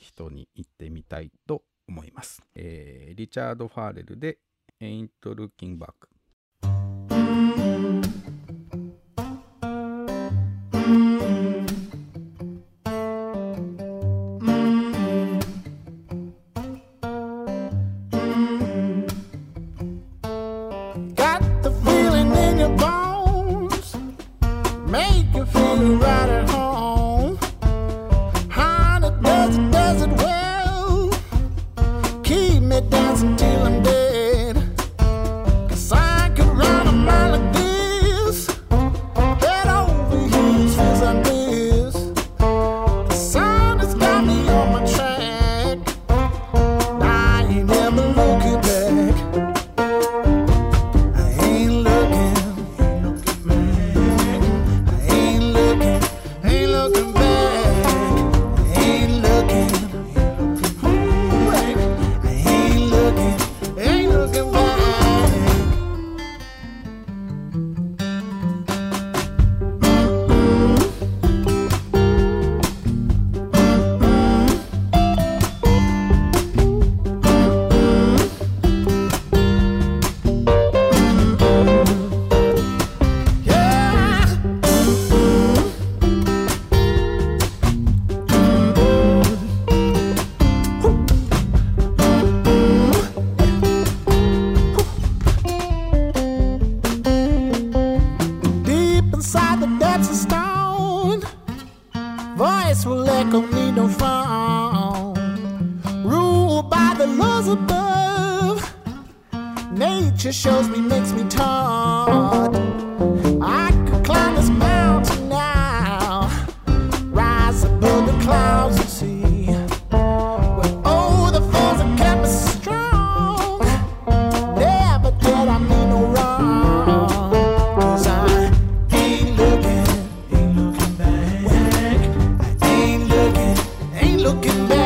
人に行ってみたいと思います。リチャード・ファーレルで「Ain't Looking Back」。Looking back.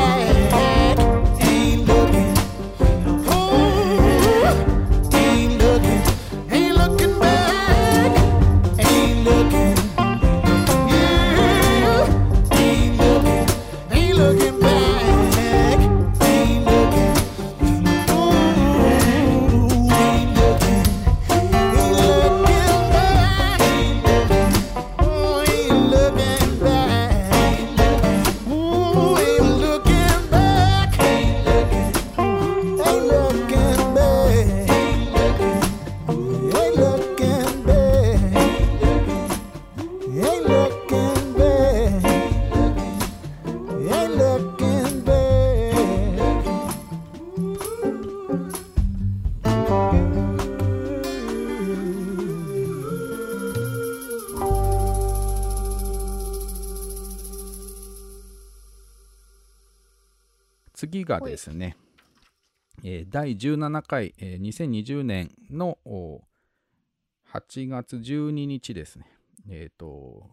次がですね、第17回、2020年の8月12日ですね、グ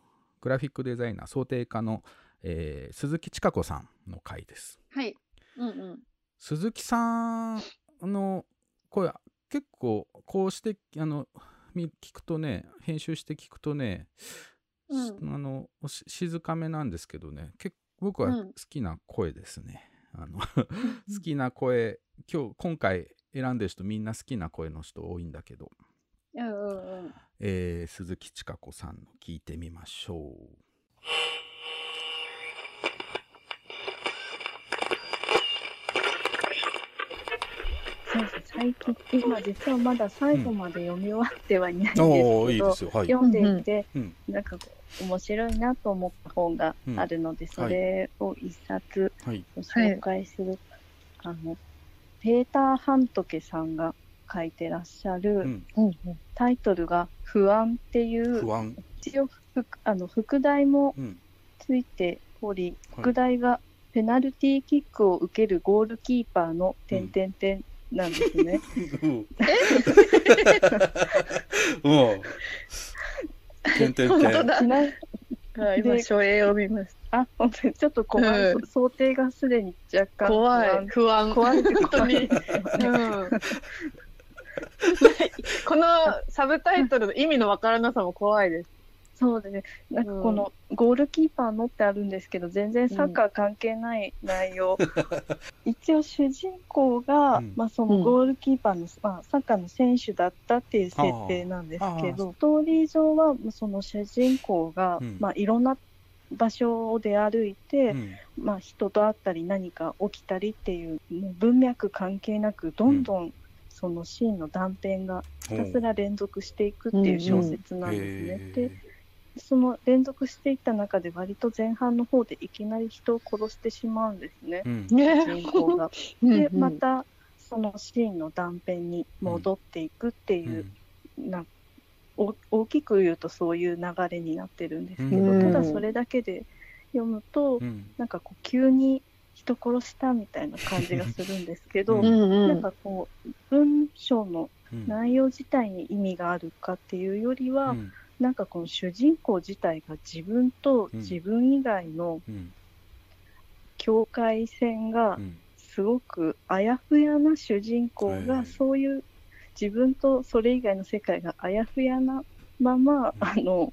ラフィックデザイナー想定家の、鈴木千佳子さんの回です。はい、うんうん、鈴木さんの声結構こうして聞くとね、編集して聞くとね、うん、静かめなんですけどね、僕は好きな声ですね。好きな声、今回選んでる人みんな好きな声の人多いんだけど、うんうん、鈴木千佳子さんの聞いてみましょう。そうです。最近今実はまだ最後まで読み終わってはいないんですけど、いいですよ、はい、読んでいて、うんうん、なんか面白いなと思った本があるので、うん、それを一冊ご紹介する、はい、ペーター・ハントケさんが書いてらっしゃる、うん、タイトルが「不安」っていう、一応副題もついており、うん、副題が「ペナルティーキックを受けるゴールキーパーの」なんですね。うん、うん本当だ。はい、今書影を見ました。あ、本当にちょっと怖い、うん、想定がすでに若干不安本当に、うん、このサブタイトルの意味のわからなさも怖いです。そうですね。なんかこのゴールキーパーのってあるんですけど、全然サッカー関係ない内容。うん、一応主人公が、うん、まあそのゴールキーパーの、まあ、サッカーの選手だったっていう設定なんですけど、ストーリー上はその主人公が、うん、まあいろんな場所を出歩いて、うん、まあ人と会ったり何か起きたりっていう、もう文脈関係なくどんどん、うん、そのシーンの断片がひたすら連続していくっていう小説なんですね。うんうん、でその連続していった中で割と前半の方でいきなり人を殺してしまうんですね、うん、人口がでまたそのシーンの断片に戻っていくっていう、うん、大きく言うとそういう流れになってるんですけど、うん、ただそれだけで読むと、うん、なんかこう急に人殺したみたいな感じがするんですけど、うん、なんかこう文章の内容自体に意味があるかっていうよりは、うん、なんかこの主人公自体が自分と自分以外の境界線がすごくあやふやな主人公が、そういう自分とそれ以外の世界があやふやなまま行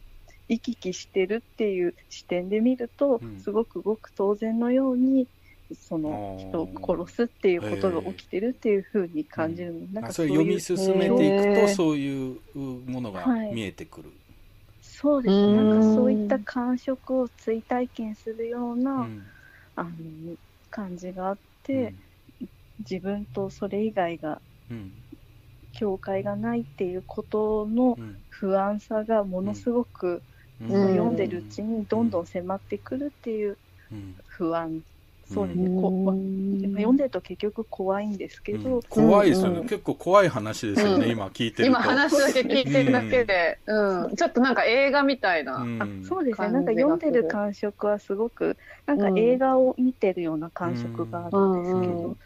き来してるっていう視点で見ると、すごくごく当然のようにその人を殺すっていうことが起きてるっていう風に感じるの、なんかそういう読み進めていくとそういうものが見えてくる、はい、そうですね。なんかそういった感触を追体験するような、うん、感じがあって、うん、自分とそれ以外が、うん、境界がないっていうことの不安さがものすごく、うん、読んでるうちにどんどん迫ってくるっていう不安。そうですね、読んでると結局怖いんですけど、うん、怖いですよね、うん、結構怖い話ですよね、うん、今聞いてると、今話だけ聞いてるだけで、うん、ちょっとなんか映画みたいな、うん、あ、そうですね、なんか読んでる感触はすごくなんか映画を見てるような感触があるんですけど、うん、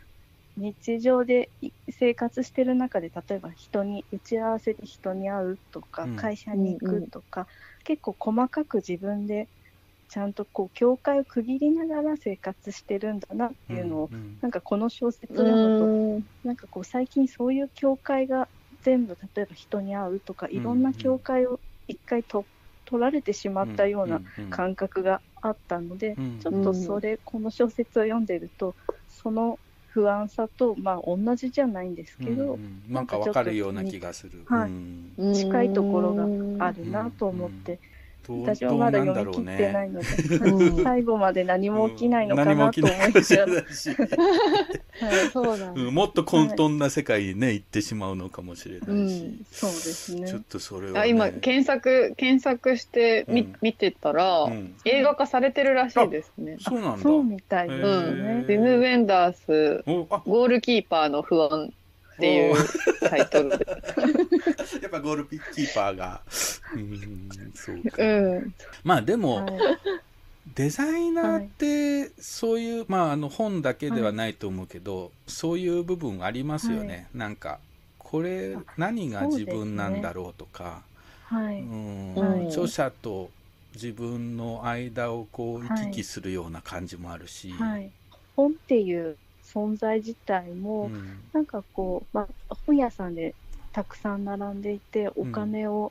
日常で生活してる中で例えば打ち合わせで人に会うとか、うん、会社に行くとか、うん、結構細かく自分でちゃんとこう境界を区切りながら生活してるんだなっていうのを、うんうん、なんかこの小説読むと、なんかこう最近そういう境界が全部、例えば人に会うとかいろんな境界を一回取られてしまったような感覚があったので、うんうん、ちょっとこの小説を読んでるとその不安さとまあ同じじゃないんですけど、うんうん、なんか分かるような気がする、はい、うん、近いところがあるなと思って。うんうん、私はまだ読み切ってないので、うん、最後まで何も起きないのかなと思います、もっと混沌な世界にね、行ってしまうのかもしれないし、うん、そうですね、ちょっとそれは、ね、今検索して見てたら、うん、映画化されてるらしいですね、うん、そうなんだ、そうみたいですね、ヴィム・ウェンダースゴールキーパーの不安っていうタイトルでやっぱゴールキーパーがそうか、うん、まあでも、はい、デザイナーってそういう、はい、まあ、本だけではないと思うけど、はい、そういう部分ありますよね、はい、なんかこれ何が自分なんだろうとか、はい、うん、はい、著者と自分の間をこう行き来するような感じもあるし、はいはい、本っていう存在自体も、うん、なんかこう、まあ、本屋さんでたくさん並んでいてお金を、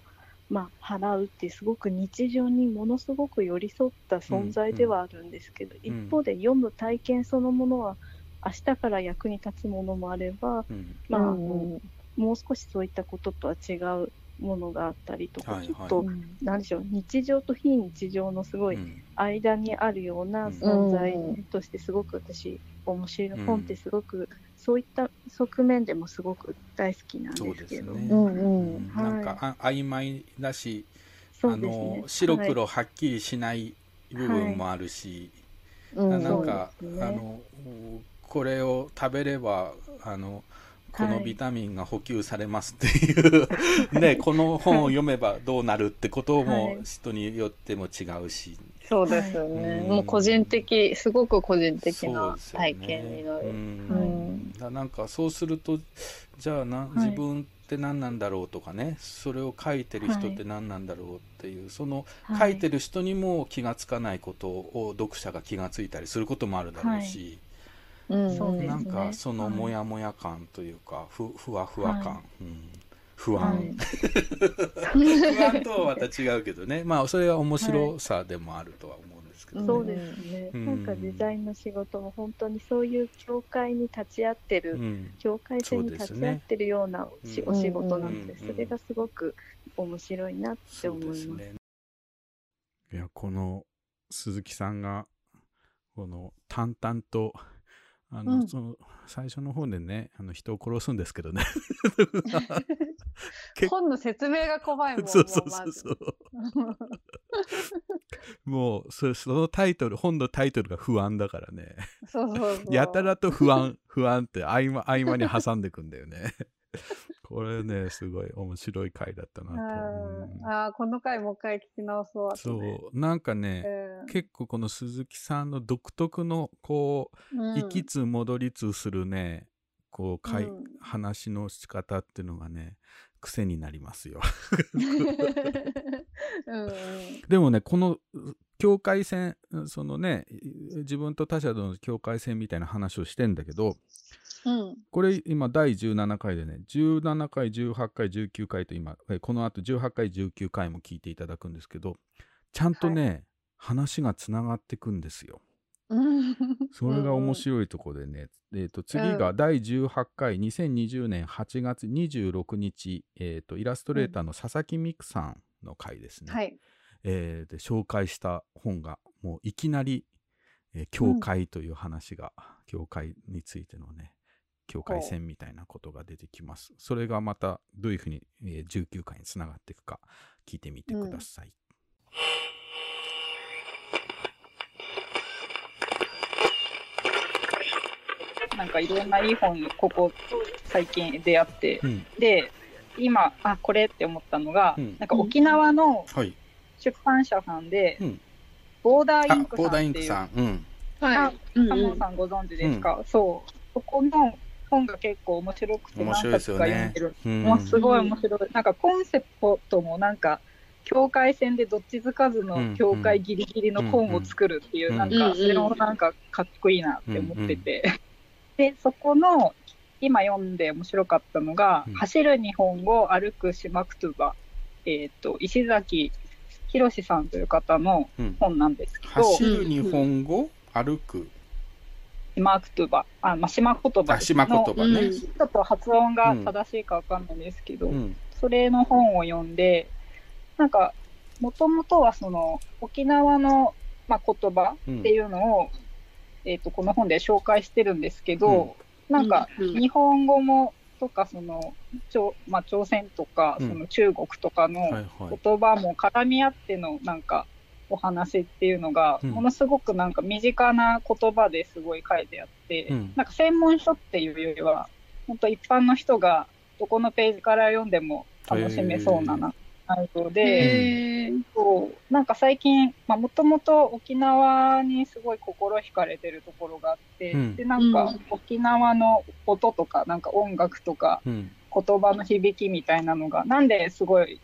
うん、まあ、払うってすごく日常にものすごく寄り添った存在ではあるんですけど、うんうん、一方で読む体験そのものは明日から役に立つものもあれば、うん、まあ、うん、もう少しそういったこととは違うものがあったりとか、はいはい、ちょっと何でしょう、日常と非日常のすごい間にあるような存在としてすごく私面白い、本ってすごくそういった側面でもすごく大好きなんですけど、なんか曖昧だし、そうですね、白黒はっきりしない部分もあるし、はい、なんか、うん、これを食べればこのビタミンが補給されますっていう、ね、この本を読めばどうなるってことも人によっても違うし、はい、そうですよね、うん、もう個人的、すごく個人的な体験になる、なんかそうするとじゃあ自分って何なんだろうとかね、それを書いてる人って何なんだろうっていう、その書いてる人にも気がつかないことを読者が気がついたりすることもあるだろうし、はい、うん、なんかそのモヤモヤ感というか、ふわふわ感、はい、うん、不安、はい、不安とはまた違うけどね、まあそれは面白さでもあるとは思うんですけど、ね、そうですね、うん、なんかデザインの仕事も本当にそういう境界に立ち会ってる、うん、境界線に立ち会ってるようなお仕事なんで、それがすごく面白いなって思います。そうですね、いや、この鈴木さんがこの淡々とうん、その最初の方でね、人を殺すんですけどね本の説明が怖いもん。もうそのタイトル、本のタイトルが不安だからねやたらと不安って合間に挟んでくんだよねこれね、すごい面白い回だったなと。ああ、この回もう一回聞き直そう。そう、なんかね、結構この鈴木さんの独特のこう、うん、行きつ戻りつするね、こう回、うん、話の仕方っていうのがね、癖になりますよ、うん、でもね、この境界線、そのね、自分と他者との境界線みたいな話をしてんだけど、うん、これ今第17回でね、17回18回19回と今このあと18回19回も聞いていただくんですけど、ちゃんとね、はい、話がつながってくんですよそれが面白いとこでね、次が第18回2020年8月26日、イラストレーターの佐々木美久さんの回ですね、はい、で紹介した本がもういきなり、境界という話が、うん、境界についてのね、境界線みたいなことが出てきます。それがまたどういうふうに、19回につながっていくか聞いてみてください、うん。なんかいろんないい本にここ最近出会って、うん、で今これって思ったのが、うん、なんか沖縄の出版社さんで、うん、ボーダーインクさんっていう、加納さんご存知ですか、うん、そう、そこの本が結構面白くて何冊か読んでる、もうすごい面白い、うん、なんかコンセプトもなんか境界線でどっちつかずの境界ギリギリの本を作るっていう、うんうん、なんかそれもなんかかっこいいなって思ってて、うんうん、でそこの今読んで面白かったのが、うん、走る日本語歩く島くとば、石崎博さんという方の本なんですけど、うん、走る日本語、うん、歩く島言葉、まあ、島言葉ですね、うん、ちょっと発音が正しいかわかんないんですけど、うん、それの本を読んで、なんかもともとはその沖縄の、まあ、言葉っていうのを、うん、この本で紹介してるんですけど、うん、なんか日本語もとかその、まあ、朝鮮とかその中国とかの言葉も絡み合ってのなんかお話っていうのが、ものすごくなんか身近な言葉ですごい書いてあって、うん、なんか専門書っていうよりは本当一般の人がどこのページから読んでも楽しめそうな、内容で、そうなんか最近もともと沖縄にすごい心惹かれてるところがあって、うん、でなんか沖縄の音とかなんか音楽とか言葉の響きみたいなのがなんですごい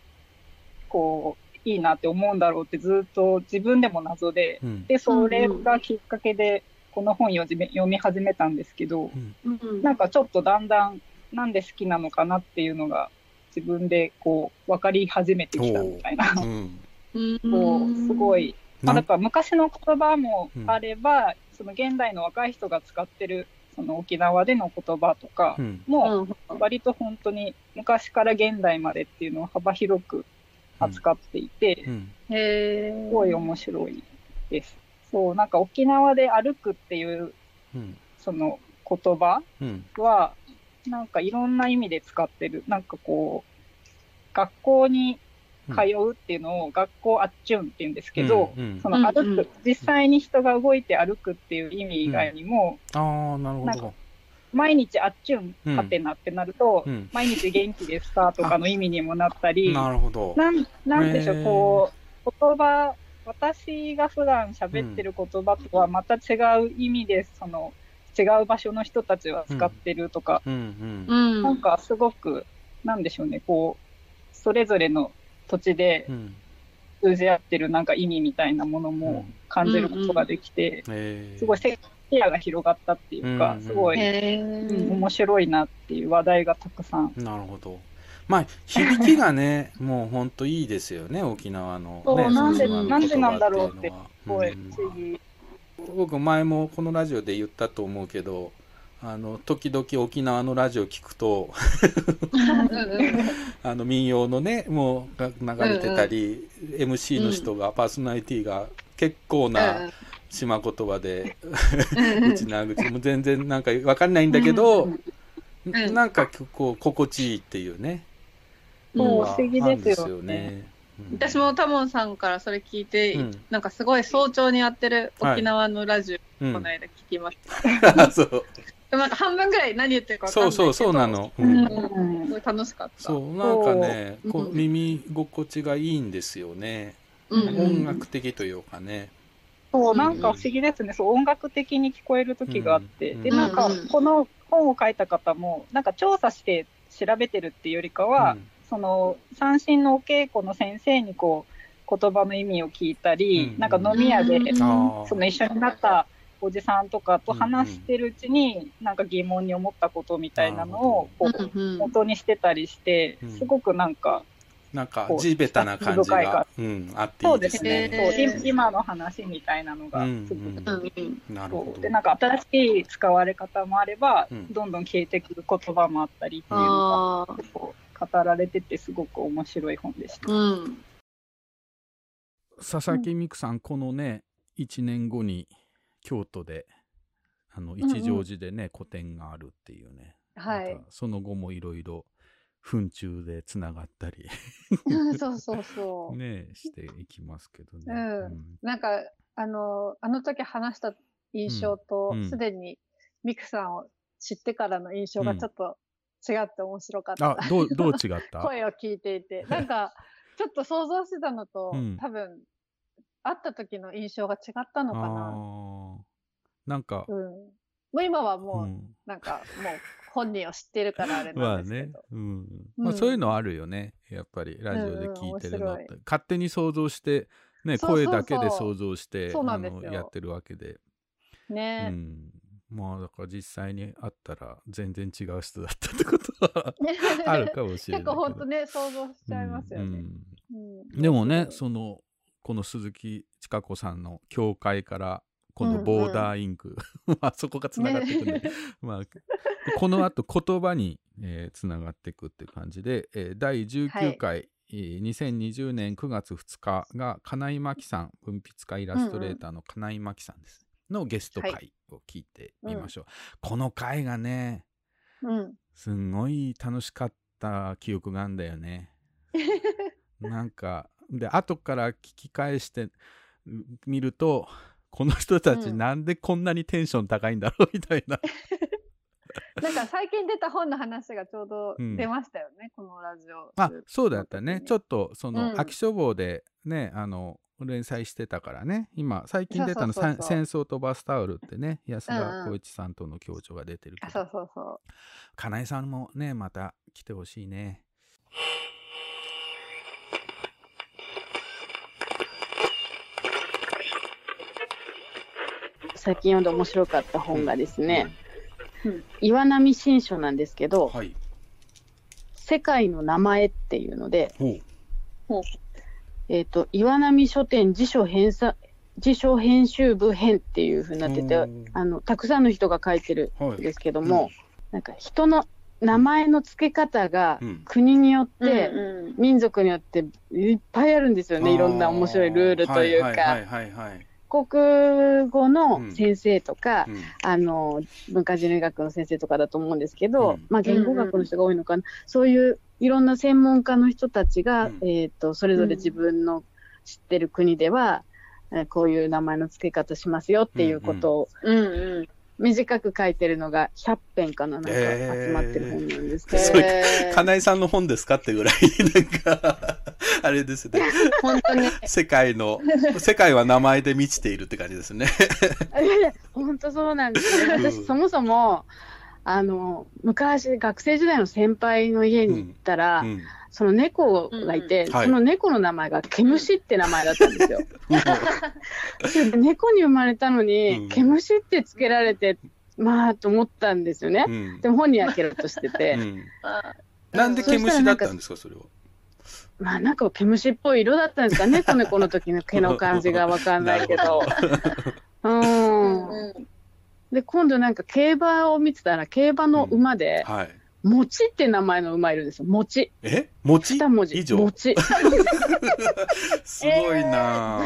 こういいなって思うんだろうってずっと自分でも謎で、うん、でそれがきっかけでこの本読み始めたんですけど、うん、なんかちょっとだんだんなんで好きなのかなっていうのが自分でこう分かり始めてきたみたいな、うん、こうすごい、まあ、だから昔の言葉もあれば、うん、その現代の若い人が使ってるその沖縄での言葉とかも割と本当に昔から現代までっていうのを幅広く扱っていて、うんうん、すごい面白いです。そうなんか沖縄で歩くっていう、うん、その言葉は、うん、なんかいろんな意味で使ってる。なんかこう学校に通うっていうのを、うん、学校あっちゅんって言うんですけど、うんうん、その歩く、うんうん、実際に人が動いて歩くっていう意味以外にも、うん、ああなるほど。毎日あっちゅんはてなってなると、うん、毎日元気ですかとかの意味にもなったり、なるほど。なんでしょう、こう言葉、私が普段喋ってる言葉とはまた違う意味で、うん、その違う場所の人たちは使ってるとか、うんうんうん、なんかすごくなんでしょうね、こうそれぞれの土地で通じ合ってるなんか意味みたいなものも感じることができて、うんうん、すごい視野が広がったっていうか、うんうん、すごい、うん、面白いなっていう話題がたくさん。なるほど。まあ響きがねもうほんといいですよね、沖縄の、ね、そうなんでなんだろうってすごい不思議。僕前もこのラジオで言ったと思うけど、時々沖縄のラジオ聞くと民謡のねもう流れてたり、うんうん、MC の人が、うん、パーソナリティが結構な、うん島言葉でうちなぐちも全然なんか分かんないんだけどなんかこう心地いいっていうね、もう不思議ですよね。私もタモンさんからそれ聞いて、うん、なんかすごい早朝にやってる沖縄のラジオ、はい、この間聞きました、うん、そうでもなんか半分ぐらい何言ってるか分かんないけど、そうなの、うんうん、すごい楽しかった。そうなんかねこう耳心地がいいんですよね、うん、音楽的というかね、そうなんか不思議ですね、うん、そう音楽的に聞こえる時があって、うん、でなんかこの本を書いた方もなんか調査して調べてるっていうよりかは、うん、その三線のお稽古の先生にこう言葉の意味を聞いたり、うん、なんか飲み屋で、うん、その一緒になったおじさんとかと話してるうちに、うん、なんか疑問に思ったことみたいなのをこう、うん、元にしてたりして、うん、すごくなんか地べたな感じが、うん、あっていいですね。そうですね、そう今の話みたいなのがすごく、なるほど。でなんか新しい使われ方もあれば、うん、どんどん消えてくる言葉もあったりっていうのが語られててすごく面白い本でした、うん、佐々木美久さんこのね1年後に京都で一乗寺でね、うん、個展があるっていうね、はい、またその後もいろいろ糞虫でつながったりそうねしていきますけどね、うんうん、なんかあの時話した印象とすで、うん、にミクさんを知ってからの印象がちょっと違って面白かった、うん、あどう違った声を聞いていてなんかちょっと想像してたのと、うん、多分会った時の印象が違ったのかな、なんか、うん、もう今はもう、うん、なんかもう本人を知ってるからあれなんですけど、まあね、うんまあ、そういうのあるよねやっぱりラジオで聞いてるのって、うんうん、勝手に想像して、ね、声だけで想像してやってるわけでね、うん、まあだから実際に会ったら全然違う人だったってことはあるかもしれないけど結構ほんとね想像しちゃいますよね、うんうんうん、でもねこの鈴木千佳子さんの教会から今度ボーダーインク、うんうん、あそこがつながってくる、ねまあ、このあと言葉につながっていくっていう感じで、第19回、はい2020年9月2日が金井真紀さん、文筆家イラストレーターの金井真紀さんです、うんうん、のゲスト回を聞いてみましょう、はい、この回がね、うん、すんごい楽しかった記憶があるんだよねなんかで後から聞き返してみるとこの人たちなんでこんなにテンション高いんだろうみたいな、なんか最近出た本の話がちょうど出ましたよね、うん、このラジオ。あ、そうだったね。ちょっとその、うん、秋書房でね、連載してたからね。今最近出たのそうそうそう、戦争とバスタオルってね、安田光一さんとの共著が出てるけど、うんうん、そうそうそう、金井さんもねまた来てほしいね。最近読んで面白かった本がですね、うんうん、岩波新書なんですけど、はい、世界の名前っていうので、ほう、岩波書店辞書編集部編っていう風になってて、たくさんの人が書いてるんですけども、はい、うん、なんか人の名前の付け方が国によって、うん、民族によっていっぱいあるんですよね、うん、いろんな面白いルールというか、国語の先生とか、うん、文化人類学の先生とかだと思うんですけど、うん、まあ、言語学の人が多いのかな、うん、そういういろんな専門家の人たちが、うん、それぞれ自分の知ってる国では、うん、こういう名前の付け方しますよっていうことを、うんうんうんうん、短く書いてるのが100編かな、なんか集まってる本なんですけど、金井さんの本ですかってぐらいなんかあれですね本当に世界は名前で満ちているって感じですね本当そうなんですね。私そもそも昔学生時代の先輩の家に行ったら、うんうん、その猫がいて、うんうん、その猫の名前が毛虫って名前だったんですよ猫に生まれたのに、うん、毛虫ってつけられてまあと思ったんですよね、うん、でも本人開けようとしてて、うん、なんで毛虫だったんですかそれは。まあなんか毛虫っぽい色だったんですかね猫の時の毛の感じが分かんないけどうんで今度なんか競馬を見てたら競馬の馬で、うん、はい、もちって名前の馬いるんですよ。もち、もち2文字以上もちすごいな、実況しづら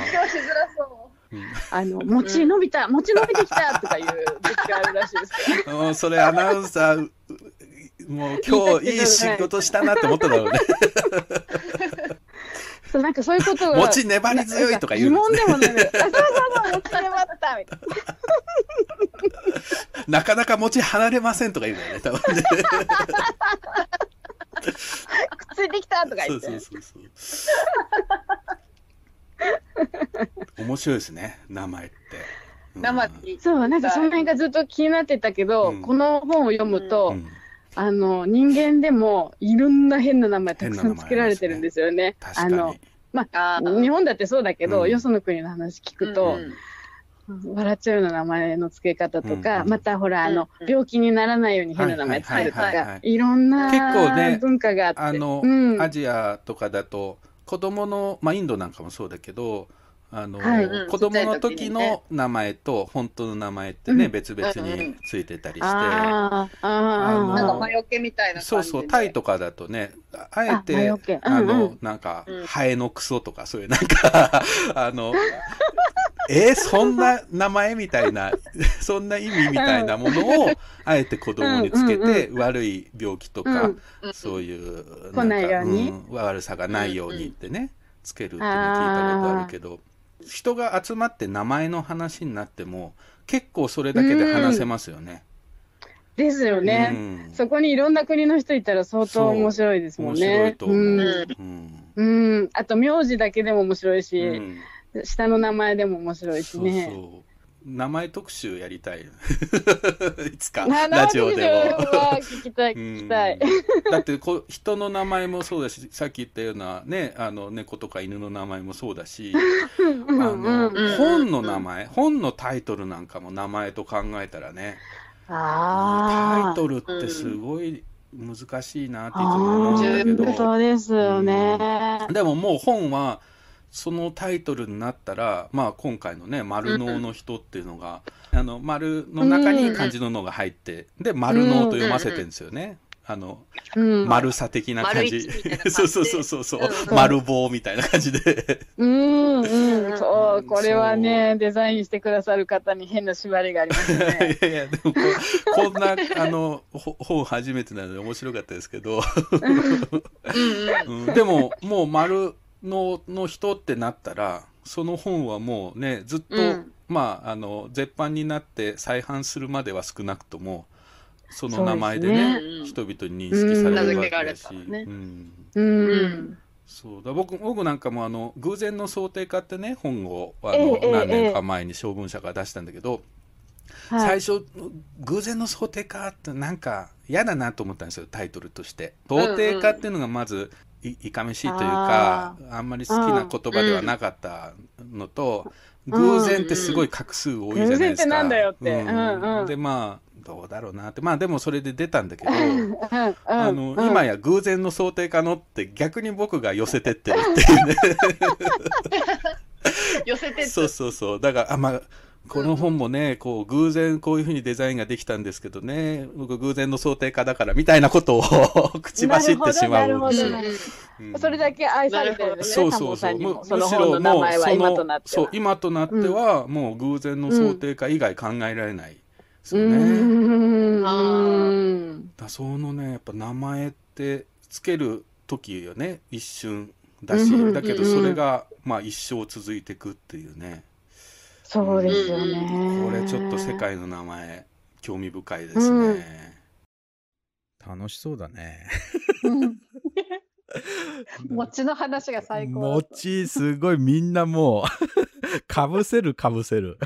そう、うん、もち伸びた、もち伸びてきたとかいう実況あるらしいですけどそれアナウンサーもう今日いい仕事したなって思っただろうねそう、なんかそういうことがもち粘り強いとか言うんですね。疑問でもない。あ、そうそうそう、もち粘ったみたいな。なかなかもち離れませんとか言うんだよね、多分ね。くっついてきたとか言って。そう面白いですね、名前って。うん、そう、なんかその辺がずっと気になってたけど、うん、この本を読むと、うん、人間でもいろんな変な名前たくさんつけられてるんですよね。確かに。まあ、日本だってそうだけど、うん、よその国の話聞くと、うん、笑っちゃうような名前の付け方とか、うんうん、またほら、うん、病気にならないように変な名前つけるとか、いろんな文化があって、結構ね、うん、アジアとかだと子供の、まあ、インドなんかもそうだけど、はい、うん、子供の時の名前と本当の名前ってね、うん、別々についてたりして、うん、なんか魔除けみたいな感じで、そうそう、タイとかだとね、あえてなんか、うん、ハエのクソとかそういうなんかそんな名前みたいなそんな意味みたいなものをあえて子供につけて、うんうん、悪い病気とか、うん、そういうなんか、うん、悪さがないようにってねつけるっていうのを聞いたことあるけど、人が集まって名前の話になっても結構それだけで話せますよね。ですよね、うん、そこにいろんな国の人いたら相当面白いですもんね。そう、面白いと思う、うんうんうん、あと名字だけでも面白いし、うん、下の名前でも面白いしね。そうそう、名前特集やりたいいつかラジオでも聞きたい聞きたいだって人の名前もそうだし、さっき言ったようなね、猫とか犬の名前もそうだし本の名前、本のタイトルなんかも名前と考えたらね、タイトルってすごい難しいなっていつも思うんだけど、そうですよね、うん、でももう本はそのタイトルになったら、まあ、今回のね「丸脳の人」っていうのが、うん、丸の中に漢字の「脳」が入って、うん、で「丸脳」と読ませてるんですよね。うん、丸さ的な感じ、そうそうそうそう、うん、丸棒みたいな感じでうんそう、これはねデザインしてくださる方に変な縛りがありますねいやいや、でもこんな本初めてなので面白かったですけどうん、でももう丸の人ってなったら、その本はもうねずっと、うん、まあ絶版になって再版するまでは少なくともその名前でね、人々に認識されるわけだし、そうだ、僕なんかも偶然の想定家ってね、本を何年か前に小文社から出したんだけど、最初偶然の想定家ってなんか嫌だなと思ったんですよ、タイトルとして。想定家っていうのがまずいかめしいというか、あんまり好きな言葉ではなかったのと、偶然ってすごい画数多いじゃないですか。なんだよって。でまあどうだろうなって、まあでもそれで出たんだけど、今や偶然の想定可能って逆に僕が寄せてってるっていうね。寄せてって。そうそうそう。だからまあこの本もね、こう偶然こういうふうにデザインができたんですけどね、僕偶然の想定家だからみたいなことを口走ってしまうんですよ。それだけ愛されてるんですね。そうそう、むしろもうそう今となってはもう偶然の想定家以外考えられない。そのね、やっぱ名前ってつける時よね、一瞬だし、だけどそれがまあ一生続いてくっていうね。そうですよね。これちょっと世界の名前興味深いですね。楽しそうだね。餅の話が最高。餅すごい、みんなもうかぶせるかぶせる。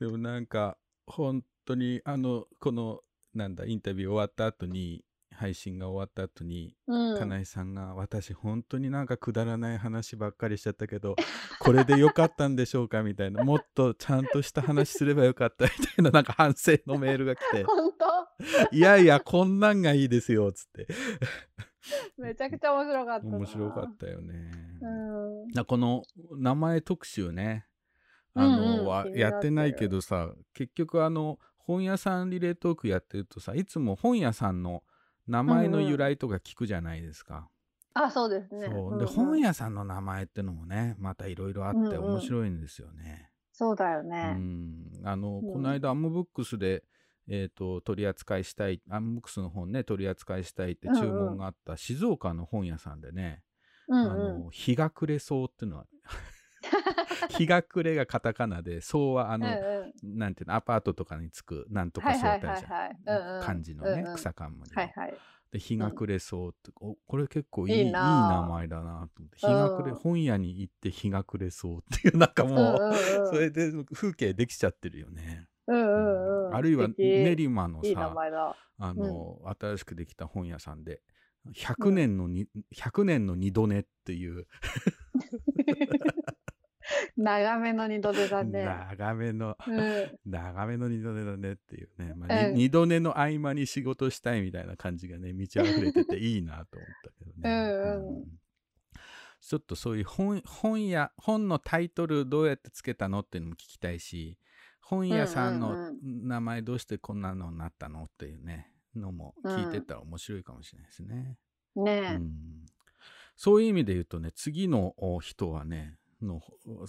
でもなんか本当にこのなんだインタビュー終わった後に、配信が終わった後に、金井さんが「私本当になんかくだらない話ばっかりしちゃったけどこれでよかったんでしょうか」みたいな「もっとちゃんとした話すればよかった」みたいななんか反省のメールが来て「いやいやこんなんがいいですよ」っつってめちゃくちゃ面白かったな。面白かったよね。この名前特集ねはやってないけどさ、結局本屋さんリレートークやってるとさ、いつも本屋さんの名前の由来とか聞くじゃないですか。あ、そうですね。で本屋さんの名前ってのもねまたいろいろあって面白いんですよね。そうだよね。この間アムブックスで取り扱いしたい、アムブックスの本ね取り扱いしたいって注文があった静岡の本屋さんでね、日が暮れ草っていうのは日が暮れがカタカナで、草はなんていうのアパートとかにつくなんとかそうたいじゃん漢字のね草冠で日が暮れ草って、これ結構いい名前だなと思って、日が暮れ本屋に行って日が暮れ草っていうなんかもうそれで風景できちゃってるよね。あるいは練馬のさ新しくできた本屋さんで100年の二度寝っていう。長めの二度寝だね。長めの二度寝だねっていうね、まあ二度寝の合間に仕事したいみたいな感じがね満ち溢れてていいなと思ったけどね。ちょっとそういう本のタイトルどうやってつけたのっていうのも聞きたいし、本屋さんの名前どうしてこんなのになったのっていうねのも聞いてったら面白いかもしれないですね。ねえ、そういう意味で言うとね、次の人はね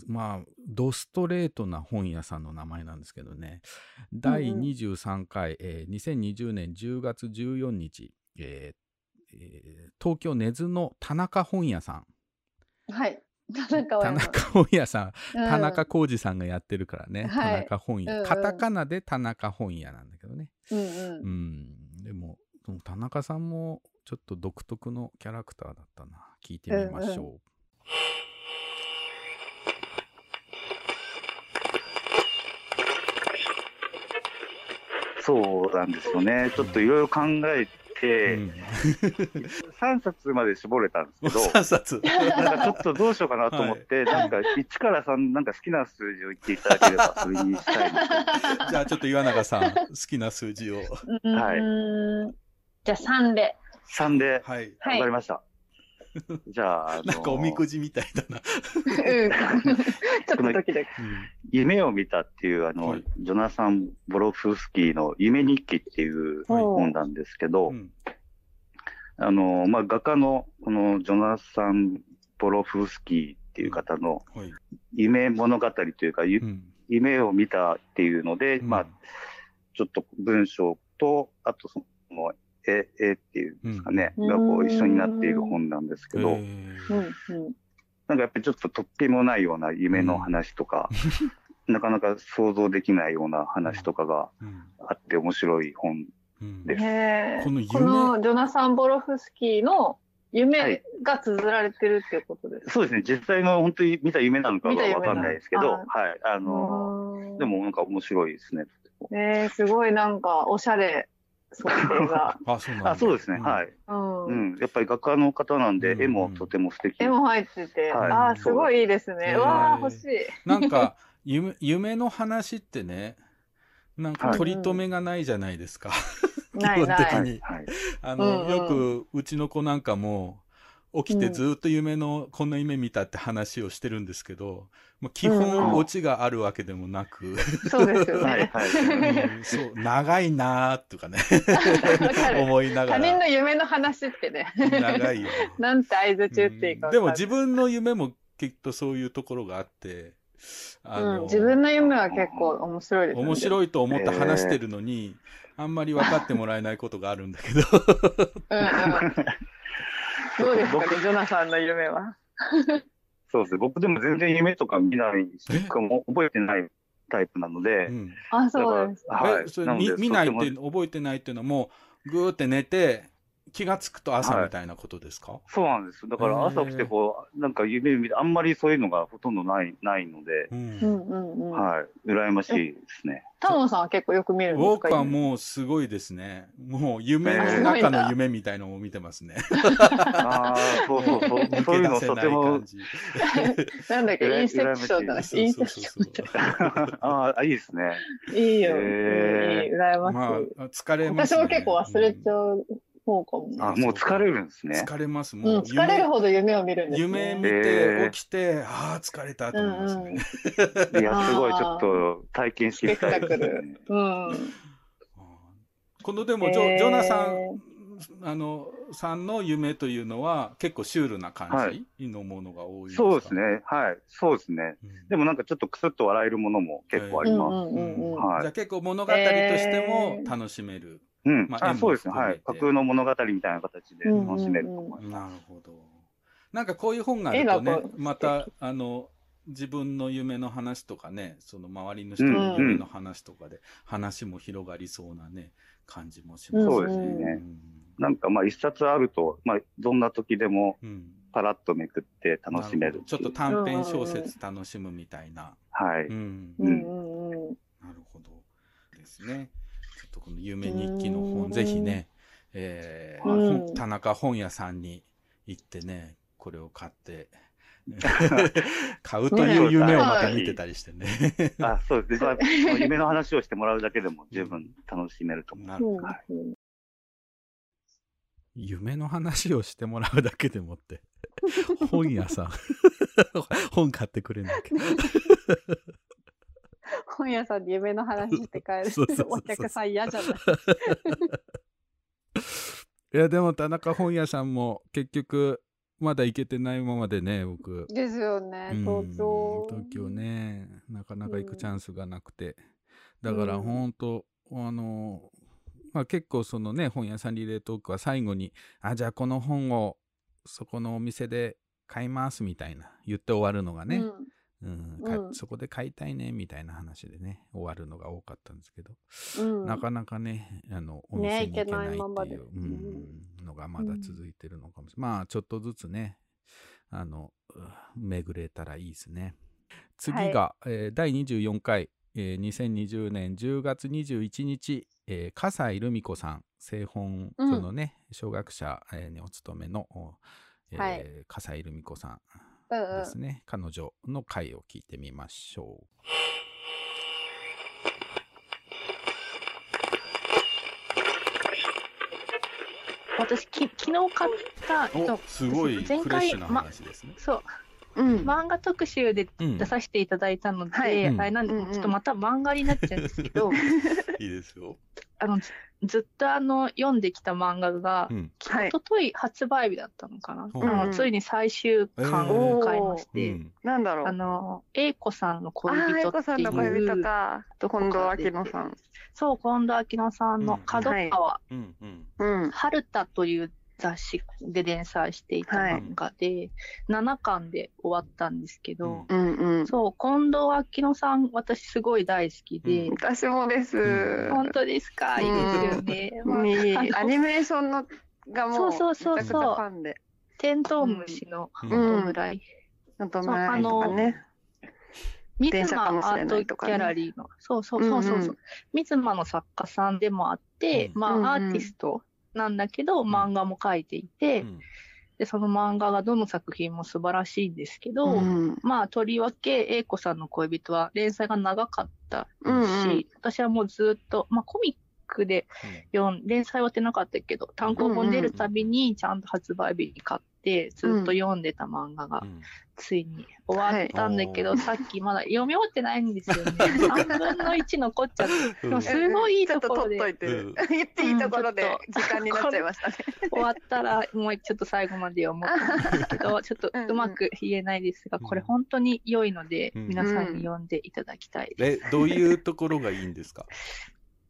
まあドストレートな本屋さんの名前なんですけどね、第23回、2020年10月14日、東京根津の田中本屋さん、はい田中本屋さん、田中浩二さんがやってるからね、田中本屋、カタカナで田中本屋なんだけどね、でも田中さんもちょっと独特のキャラクターだったな。聞いてみましょう。そうなんですよね。ちょっといろいろ考えて、3冊まで絞れたんですけど、なんかちょっとどうしようかなと思って、なんか1から3、なんか好きな数字を言っていただければそれにしたいなと。じゃあちょっと岩永さん、好きな数字を。はい。じゃあ3で。3で。はい。わかりました。じゃあ、なんかおみくじみたいだな。ちょっとドキドキ。夢を見たっていう、ジョナサン・ボロフスキーの夢日記っていう本なんですけど、画家の、このジョナサン・ボロフスキーっていう方の夢物語というか、夢を見たっていうので、ちょっと文章と、あとその、絵っていうんですかね、がこう一緒になっている本なんですけど、なんかやっぱりちょっととっけもないような夢の話とか、なかなか想像できないような話とかがあって面白い本です。このジョナサン・ボロフスキーの夢が綴られてるっていうことです、はい、そうですね。実際の本当に見た夢なのかは分かんないですけど、はい、でもなんか面白いですね。すごいなんかおしゃれ想定があ、そうですね、はい、やっぱり画家の方なんで絵もとても素敵、絵も入ってて、あ、すごいいいですね。わあ、欲しい。なんか夢の話ってね、なんか取り留めがないじゃないですか、基本的に。よくうちの子なんかも起きてずっと夢のこんな夢見たって話をしてるんですけど、基本オチがあるわけでもなく、そうですよね、長いなーとかね思いながら、他人の夢の話ってね、長いよ、なんて相づち打っていいか分かんない。でも自分の夢もきっとそういうところがあって。自分の夢は結構面白いですね。面白いと思って話してるのに、あんまり分かってもらえないことがあるんだけどどうですかね、ジョナサンの夢は。そうですね、僕でも全然夢とか見ないし、かも覚えてないタイプなので。あ、そうです。見ないっていうの、覚えてないっていうのはもうぐーって寝て気がつくと朝みたいなことですか？はい、そうなんです。だから朝起きてこうなんか夢見て、あんまりそういうのがほとんどないので、はい、羨ましいですね。タモさんは結構よく見るんですか？僕はもうすごいですね。もう夢の中の夢みたいのを見てますね。ああ、そうそういうのとてもなんだっけ、インセプションだ、インセプションみたいな。ああ、いいですね。いいよ。羨ましい。疲れますね。私も結構忘れちゃう。あ、もう疲れるんですね。疲れます。もう疲れるほど夢を見るんです。夢見て起きて、ああ疲れたと思いますね。いや、すごいちょっと体験してみたいですね。今度でもジョナサンさんの夢というのは結構シュールな感じのものが多いですか？そうですね。はい、そうですね。でもなんかちょっとクスッと笑えるものも結構あります。じゃあ結構物語としても楽しめる。そうですね、はい、架空の物語みたいな形で楽しめると思います。なるほど。なんかこういう本があるとね、また自分の夢の話とかね、その周りの人の夢の話とかで話も広がりそうなね感じもしますね。そうですね。なんかまあ一冊あると、まあどんな時でもパラッとめくって楽しめる。ちょっと短編小説楽しむみたいな。はい。なるほどですね。ちょっとこの夢日記の本、ぜひね、田中本屋さんに行ってね、これを買って買うという夢をまた見てたりしてね。あ、そうですね。夢の話をしてもらうだけでも十分楽しめると思う。夢の話をしてもらうだけでもって本屋さん本買ってくれないけど。本屋さんで夢の話して帰るお客さん嫌じゃないいやでも田中本屋さんも結局まだ行けてないままでね、僕ですよね、東京ね、なかなか行くチャンスがなくて、だからほんと結構そのね本屋さんリレートークは最後に「あ、じゃあこの本をそこのお店で買います」みたいな言って終わるのがね、そこで買いたいねみたいな話でね終わるのが多かったんですけど、なかなかねお店に行けないっていうのがまだ続いてるのかもしれない。まあちょっとずつね巡れたらいいですね。次が、第24回、2020年10月21日、笠井ルミ子さん、聖本所のね小学者にお勤めの笠井ルミ子さんですね、彼女の回を聞いてみましょう。私昨日買ったすごいフレッシュな話ですね。漫画特集で出させていただいたので、あれなんでちょっとまた漫画になっちゃうんですけど、いいですよ。ずっと読んできた漫画が一昨日発売日だったのかな、ついに最終巻を迎えまして、なんだろう、英子さんの恋人っていう、近藤秋乃さん、そう、近藤秋乃さんの角川春田という雑誌で連載していた漫画で、はい、7巻で終わったんですけど、うんうん、そう近藤秋乃さん私すごい大好きで、うん、私もです。本当ですか、いいですよね、うんまあ、アニメーションのがもうめちゃくちゃファンで、テントウムシの弔い、あのミツマアートギャラリーの、そうそうそうそう、ミツマの作家さんでもあって、うん、まあ、うんうん、アーティストなんだけど漫画も描いていて、うん、でその漫画がどの作品も素晴らしいんですけど、うん、まあとりわけ英子さんの恋人は連載が長かったし、うんうん、私はもうずっと、まあ、コミックで連載は出なかったけど単行本出るたびにちゃんと発売日に買ってずっと読んでた漫画が、うん、ついに終わったんだけど、はい、さっきまだ読み終わってないんですよね。3分の1残っちゃって、もうすごいいいところで、言っていいところで時間になっちゃいましたね。終わったらもうちょっと最後まで読もうと思うんですけど、ちょっとうまく言えないですが、これ本当に良いので、うん、皆さんに読んでいただきたいです。どういうところがいいんですか？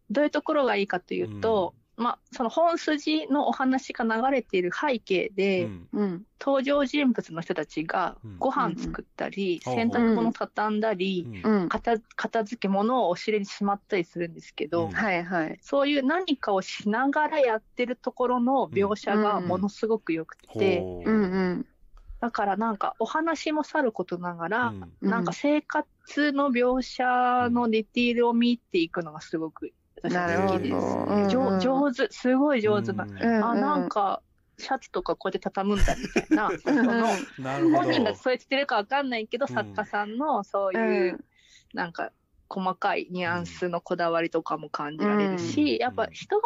どういうところがいいかというと、まあ、その本筋のお話が流れている背景で、うん、登場人物の人たちがご飯作ったり、うん、洗濯物畳んだり、うん、片付け物をお尻にしまったりするんですけど、うん、そういう何かをしながらやってるところの描写がものすごくよくて、うんうん、だからなんかお話もさることながら、うん、なんか生活の描写のディティールを見ていくのがすごく上手、すごい上手な、あ、なんかシャツとかこうやって畳むんだみたいな、本人がそうやってるかわかんないけど、作家さんのそういうなんか細かいニュアンスのこだわりとかも感じられるし、やっぱ人が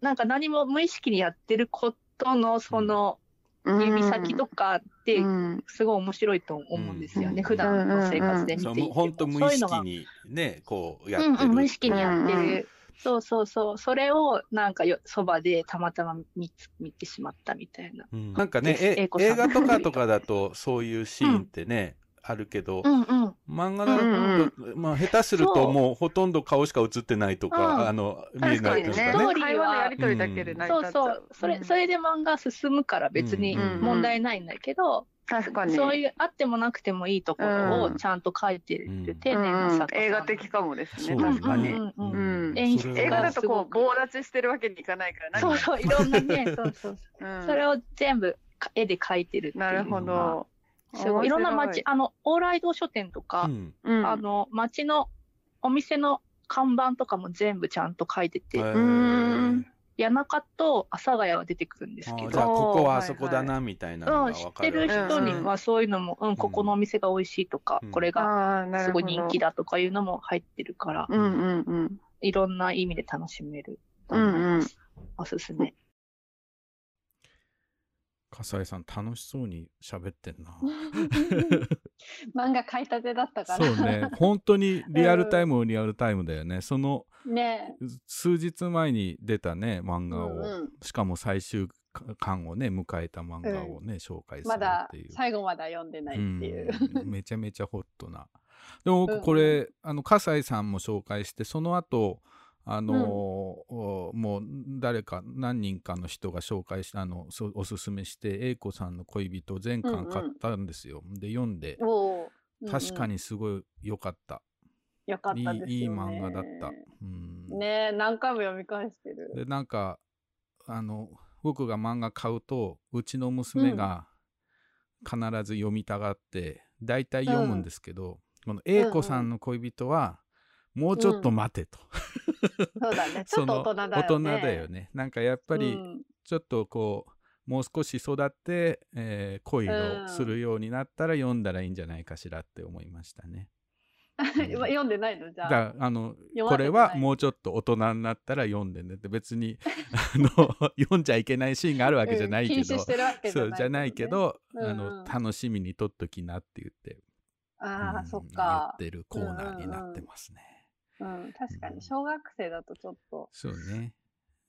なんか何も無意識にやってることのその指先とかってすごい面白いと思うんですよね、普段の生活で見ていて、本当無意識にね、こうやってる、無意識にやってる、そうそうそう、それをなんかそばでたまたま見てしまったみたいな、なんかね、映画とかだとそういうシーンってね、あるけど、漫画だと、まあ下手するともうほとんど顔しか映ってないとか、見えないとかね。会話のやり取りだけで成り立っちゃう。そうそう。それで漫画進むから別に問題ないんだけど、確かにそういうあってもなくてもいいところをちゃんと書いてるっていう丁寧な作品。映画的かもですね、確かに。映画だとこう棒立ちしてるわけにいかないから。そうそう、いろんなね、そうそう。それを全部絵で描いてるっていう。なるほど。いろんな町、往来堂書店とか、町のお店の看板とかも全部ちゃんと書いてて、谷中と阿佐ヶ谷が出てくるんですけど、じゃあここはあそこだなみたいなのが分かる。知ってる人にはそういうのも、ここのお店が美味しいとか、これがすごい人気だとかいうのも入ってるから、いろんな意味で楽しめると思います。おすすめ。笠井さん楽しそうに喋ってんな。漫画買いたてだったから。そうね。本当にリアルタイムだよね。その数日前に出たね漫画を、しかも最終巻をね迎えた漫画をね、紹介するっていう。まだ最後まだ読んでないっていう。めちゃめちゃホットな。でもこれ、笠井さんも紹介してその後。もう何人かの人が紹介したおすすめして英子さんの恋人全巻買ったんですよ。で読んで確かにすごい良かった。良かったですよね。いい漫画だった。ねえ何回も読み返してる。でなんか僕が漫画買うとうちの娘が必ず読みたがって大体読むんですけど、この英子さんの恋人はもうちょっと待てと。そうだね。ちょっと大人だよね。大人だよね。なんかやっぱりちょっとこうもう少し育って、恋をするようになったら読んだらいいんじゃないかしらって思いましたね。読んでないのじゃあ。これはもうちょっと大人になったら読んでねって別に読んじゃいけないシーンがあるわけじゃないけど、禁止してるわけじゃないけどね。そうじゃないけど、楽しみにとっときなって言って、そっか。言ってるコーナーになってますね。確かに小学生だとちょっと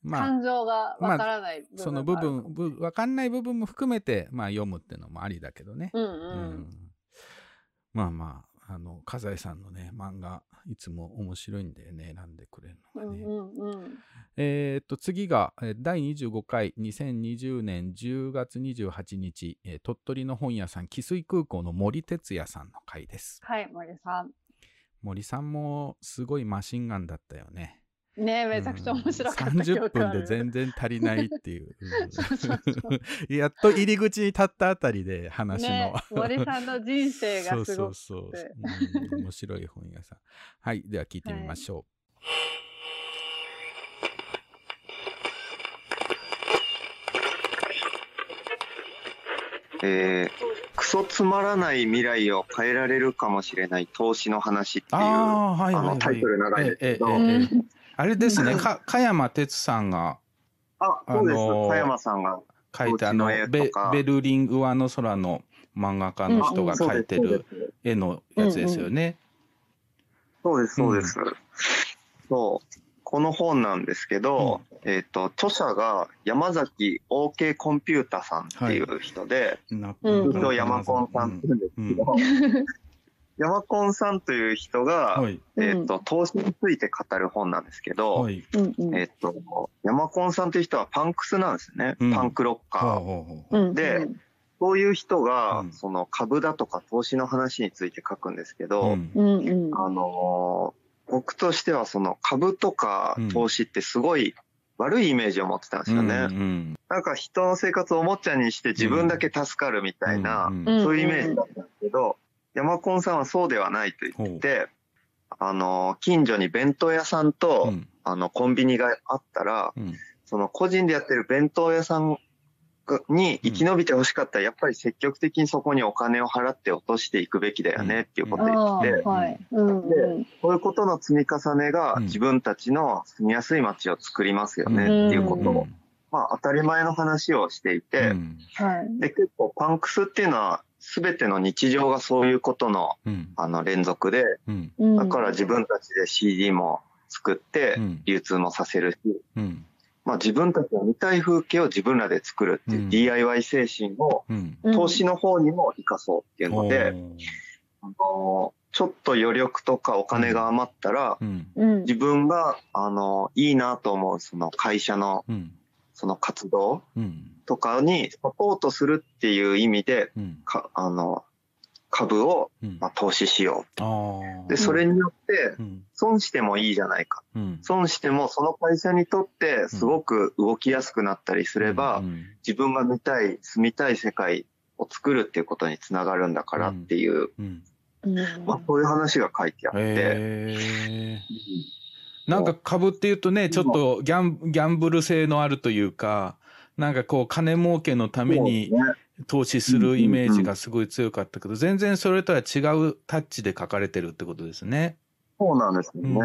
感情がわからない部分、その部分わかんない部分も含めて、まあ、読むっていうのもありだけどね。まあまあカザエさんのね、漫画、いつも面白いんでね、選んでくれるのがね。次が、第25回2020年10月28日、鳥取の本屋さん、紀水空港の森哲也さんの回です。はい、森さん。森さんもすごいマシンガンだったよね。ねえ、めちゃくちゃ面白かった。30分で全然足りないっていう。やっと入り口に立ったあたりで話の、ね。森さんの人生がすごくて。そうそうそう、面白い本屋さん。はい、では聞いてみましょう。はい、クソつまらない未来を変えられるかもしれない投資の話っていうタイトル長いですけど。あれですね、加山哲さんが、そうです、加山さんが書いて、ベルリン上の空の漫画家の人が描いてる絵のやつですよね。そうです、そうです。そう、この本なんですけど、著者が山崎 OK コンピュータさんっていう人で、通称山コンさんっていうんですけど、ヤマコンさんという人が、投資について語る本なんですけど、ヤマコンさんという人はパンクスなんですね、パンクロッカー。で、そういう人がその株だとか投資の話について書くんですけど、僕としてはその株とか投資ってすごい悪いイメージを持ってたんですよね。なんか人の生活をおもちゃにして自分だけ助かるみたいな、そういうイメージだったんですけど、ヤマコンさんはそうではないと言って、近所に弁当屋さんと、コンビニがあったら、その個人でやってる弁当屋さんに生き延びてほしかったら、やっぱり積極的にそこにお金を払って落としていくべきだよねっていうことを言って、そういうことの積み重ねが自分たちの住みやすい街を作りますよねっていうことを、当たり前の話をしていて、で、結構パンクスっていうのは、すべての日常がそういうことの、連続で、だから自分たちで CD も作って、流通もさせるし、自分たちの見たい風景を自分らで作るっていう DIY 精神を、投資の方にも生かそうっていうので、ちょっと余力とかお金が余ったら、自分が、いいなと思う、その会社の、その活動とかにサポートするっていう意味で、株を投資しよう。で、それによって損してもいいじゃないか。損してもその会社にとってすごく動きやすくなったりすれば、自分が見たい、住みたい世界を作るっていうことにつながるんだからっていう、そういう話が書いてあって。なんか株っていうとね、ちょっとギャンブル性のあるというか、なんかこう金儲けのために投資するイメージがすごい強かったけど、全然それとは違うタッチで書かれてるってことですね。そうなんですね。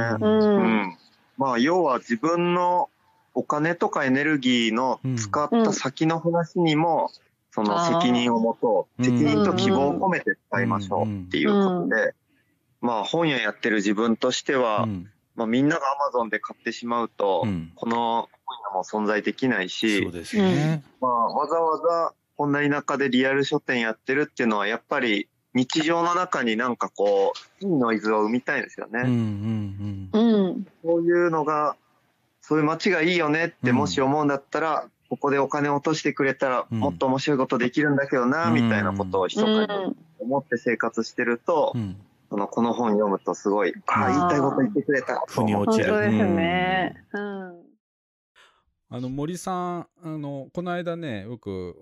まあ要は自分のお金とかエネルギーの使った先の話にも、その責任を持とう、責任と希望を込めて使いましょうっていうことで、まあ本屋やってる自分としては、みんながアマゾンで買ってしまうと、この本屋も存在できないし、わざわざこんな田舎でリアル書店やってるっていうのは、やっぱり日常の中になんかこう、いいノイズを生みたいんですよね。そういうのが、そういう街がいいよねってもし思うんだったら、ここでお金を落としてくれたら、もっと面白いことできるんだけどな、みたいなことをひそかに思って生活してると、この本読むとすごい、言いたいこと言ってくれた。腑に落ちる。森さん、この間ね、僕、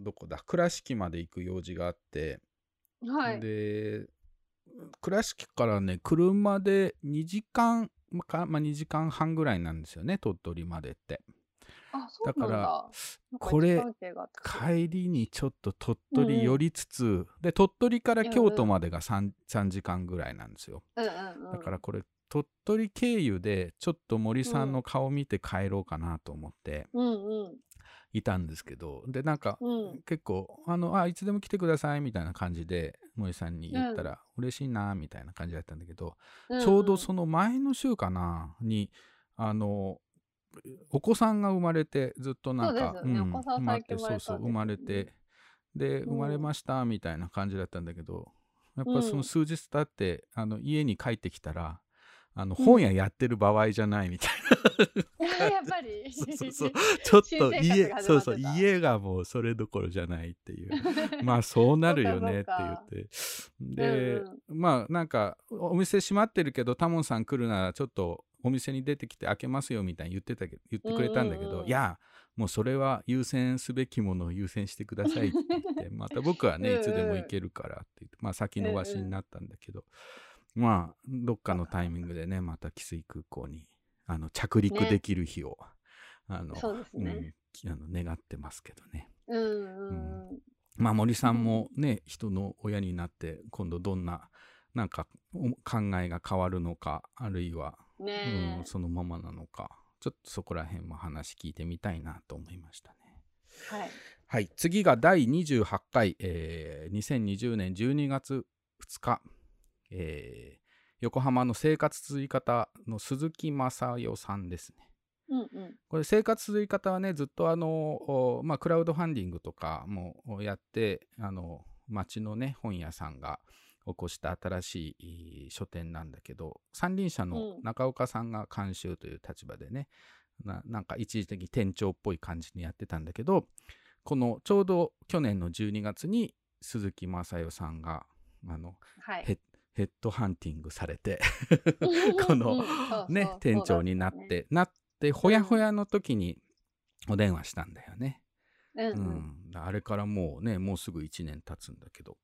どこだ、倉敷まで行く用事があって、で、倉敷からね、車で2時間半ぐらいなんですよね、鳥取までって。だからこれ帰りにちょっと鳥取寄りつつで、鳥取から京都までが3時間ぐらいなんですよ。だからこれ鳥取経由でちょっと森さんの顔見て帰ろうかなと思っていたんですけど、でなんか結構いつでも来てくださいみたいな感じで森さんに言ったら嬉しいなみたいな感じだったんだけど、ちょうどその前の週かなにお子さんが生まれて、ずっとなんか生まれましたみたいな感じだったんだけど、やっぱその数日経って、家に帰ってきたら本屋やってる場合じゃないみたいな、やっぱりちょっと家がもうそれどころじゃないっていうまあそうなるよねって言ってで、まあなんかお店閉まってるけど多聞さん来るならちょっとお店に出てきて開けますよみたいに言ってくれたんだけど、いやもうそれは優先すべきものを優先してくださいって言ってまた僕はねいつでも行けるからって言って、まあ、先延ばしになったんだけど。まあどっかのタイミングでねまた翡翠空港に着陸できる日を、願ってますけどね。まあ森さんもね人の親になって今度どんななんか考えが変わるのかあるいは、そのままなのかちょっとそこら辺も話聞いてみたいなと思いましたね。はい、はい、次が第28回、2020年12月2日。横浜の生活続き方の鈴木正代さんですね。これ生活続き方はねずっとまあ、クラウドファンディングとかもやって町のね本屋さんが起こした新しい書店なんだけど三輪車の中岡さんが監修という立場でね、なんか一時的に店長っぽい感じにやってたんだけどこのちょうど去年の12月に鈴木正代さんがヘッドハンティングされてこのね店長になってほやほやの時にお電話したんだよね。あれからもうねもうすぐ1年経つんだけど、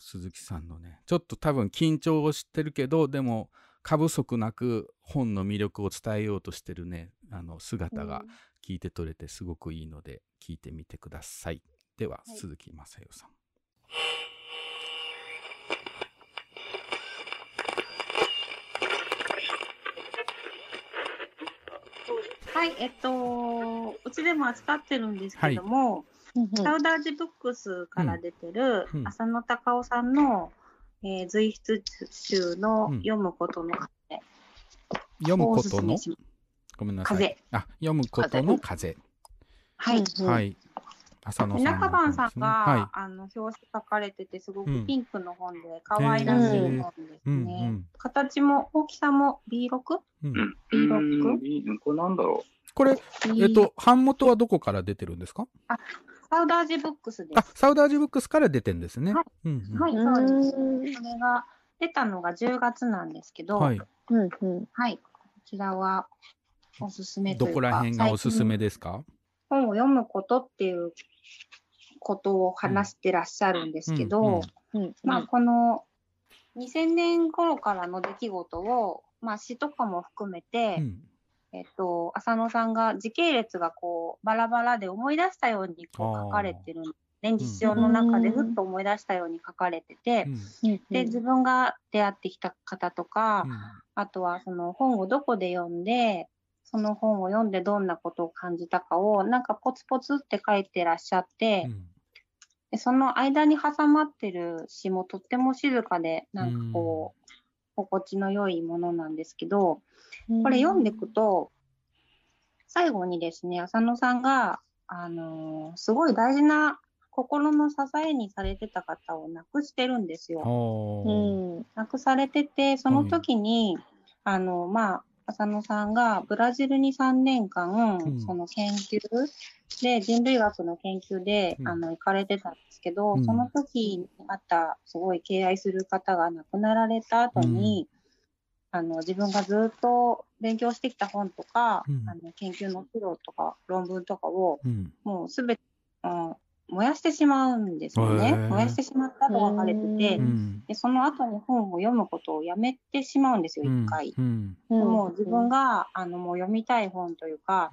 鈴木さんのねちょっと多分緊張をしてるけどでも過不足なく本の魅力を伝えようとしてるね姿が聞いて取れてすごくいいので聞いてみてください。では、鈴木正代さん。はい、うちでも扱ってるんですけども、サウダージブックスから出てる浅野孝雄さんの、随筆集の読むことの風、読むことの風、はい、浅野さん、中番さんが表紙書かれててすごくピンクの本で可愛らしい本ですね。形も大きさも B6。これなんだろう。これ、版元はどこから出てるんですか？あ、サウダージブックスです。あ、サウダージブックスから出てんですね。はい、そうです。これが出たのが10月なんですけど、はい、こちらはおすすめというか。どこら辺がおすすめですか？本を読むことっていうことを話してらっしゃるんですけど、まあこの2000年頃からの出来事を、まあ、詩とかも含めて、浅野さんが時系列がこうバラバラで思い出したようにこう書かれてる連日常の中でふっと思い出したように書かれてて、で自分が出会ってきた方とか、あとはその本をどこで読んでその本を読んでどんなことを感じたかをなんかポツポツって書いてらっしゃって、でその間に挟まってる詩もとっても静かでなんかこう、心地の良いものなんですけど、これ読んでいくと最後にですね浅野さんが、すごい大事な心の支えにされてた方を亡くしてるんですよ。亡くされててその時に、まあ浅野さんがブラジルに3年間、その研究で人類学の研究で、行かれてたんですけど、その時にあったすごい敬愛する方が亡くなられた後に、自分がずっと勉強してきた本とか、研究の資料とか論文とかを、もうすべて、燃やしてしまうんですよね。燃やしてしまったと書かれてて、でその後に本を読むことをやめてしまうんですよ、一回。もう自分がもう読みたい本というか、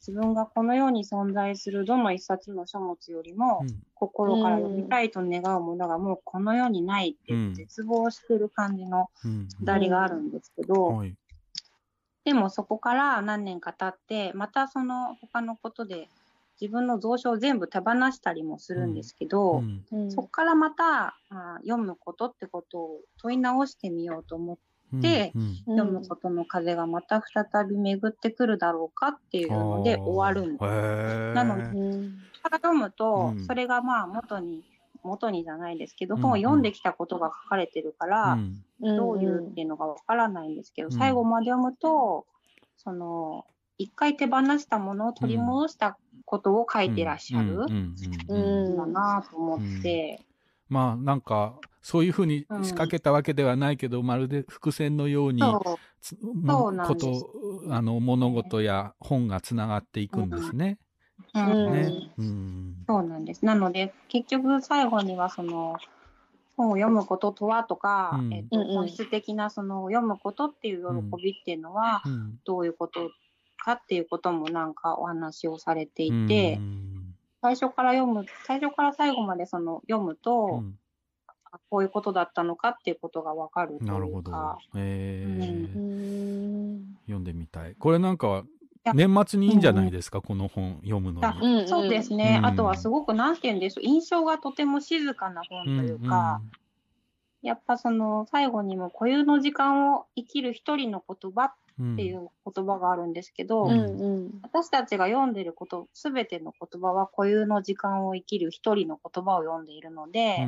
自分がこの世に存在するどの一冊の書物よりも、心から読みたいと願うものがもうこの世にないっていう絶望してる感じのくだりがあるんですけど、でもそこから何年か経って、またその他のことで、自分の蔵書を全部手放したりもするんですけど、そこからまた、読むことってことを問い直してみようと思って、読むことの風がまた再び巡ってくるだろうかっていうので終わるんです。なので、読むと、それがまあ元に元にじゃないですけど、本を読んできたことが書かれてるから、どういうっていうのがわからないんですけど、最後まで読むと、その、一回手放したものを取り戻したことを書いてらっしゃるだなと思って。まあなんかそういうふうに仕掛けたわけではないけど、まるで伏線のように物事や本がつながっていくんですね。そうなんです。なので結局最後にはその本を読むこととはとか、本質的なその読むことっていう喜びっていうのはどういうことかっていうこともなんかお話をされていて。最初から最後までその読むと、こういうことだったのかっていうことがわかるというか。なるほど。読んでみたい。これなんかは年末にいいんじゃないですか、この本読むのに。そうですね。あとはすごくなんて言うんでしょう、印象がとても静かな本というか、やっぱその最後にも固有の時間を生きる一人の言葉っていう言葉があるんですけど、私たちが読んでること全ての言葉は固有の時間を生きる一人の言葉を読んでいるので、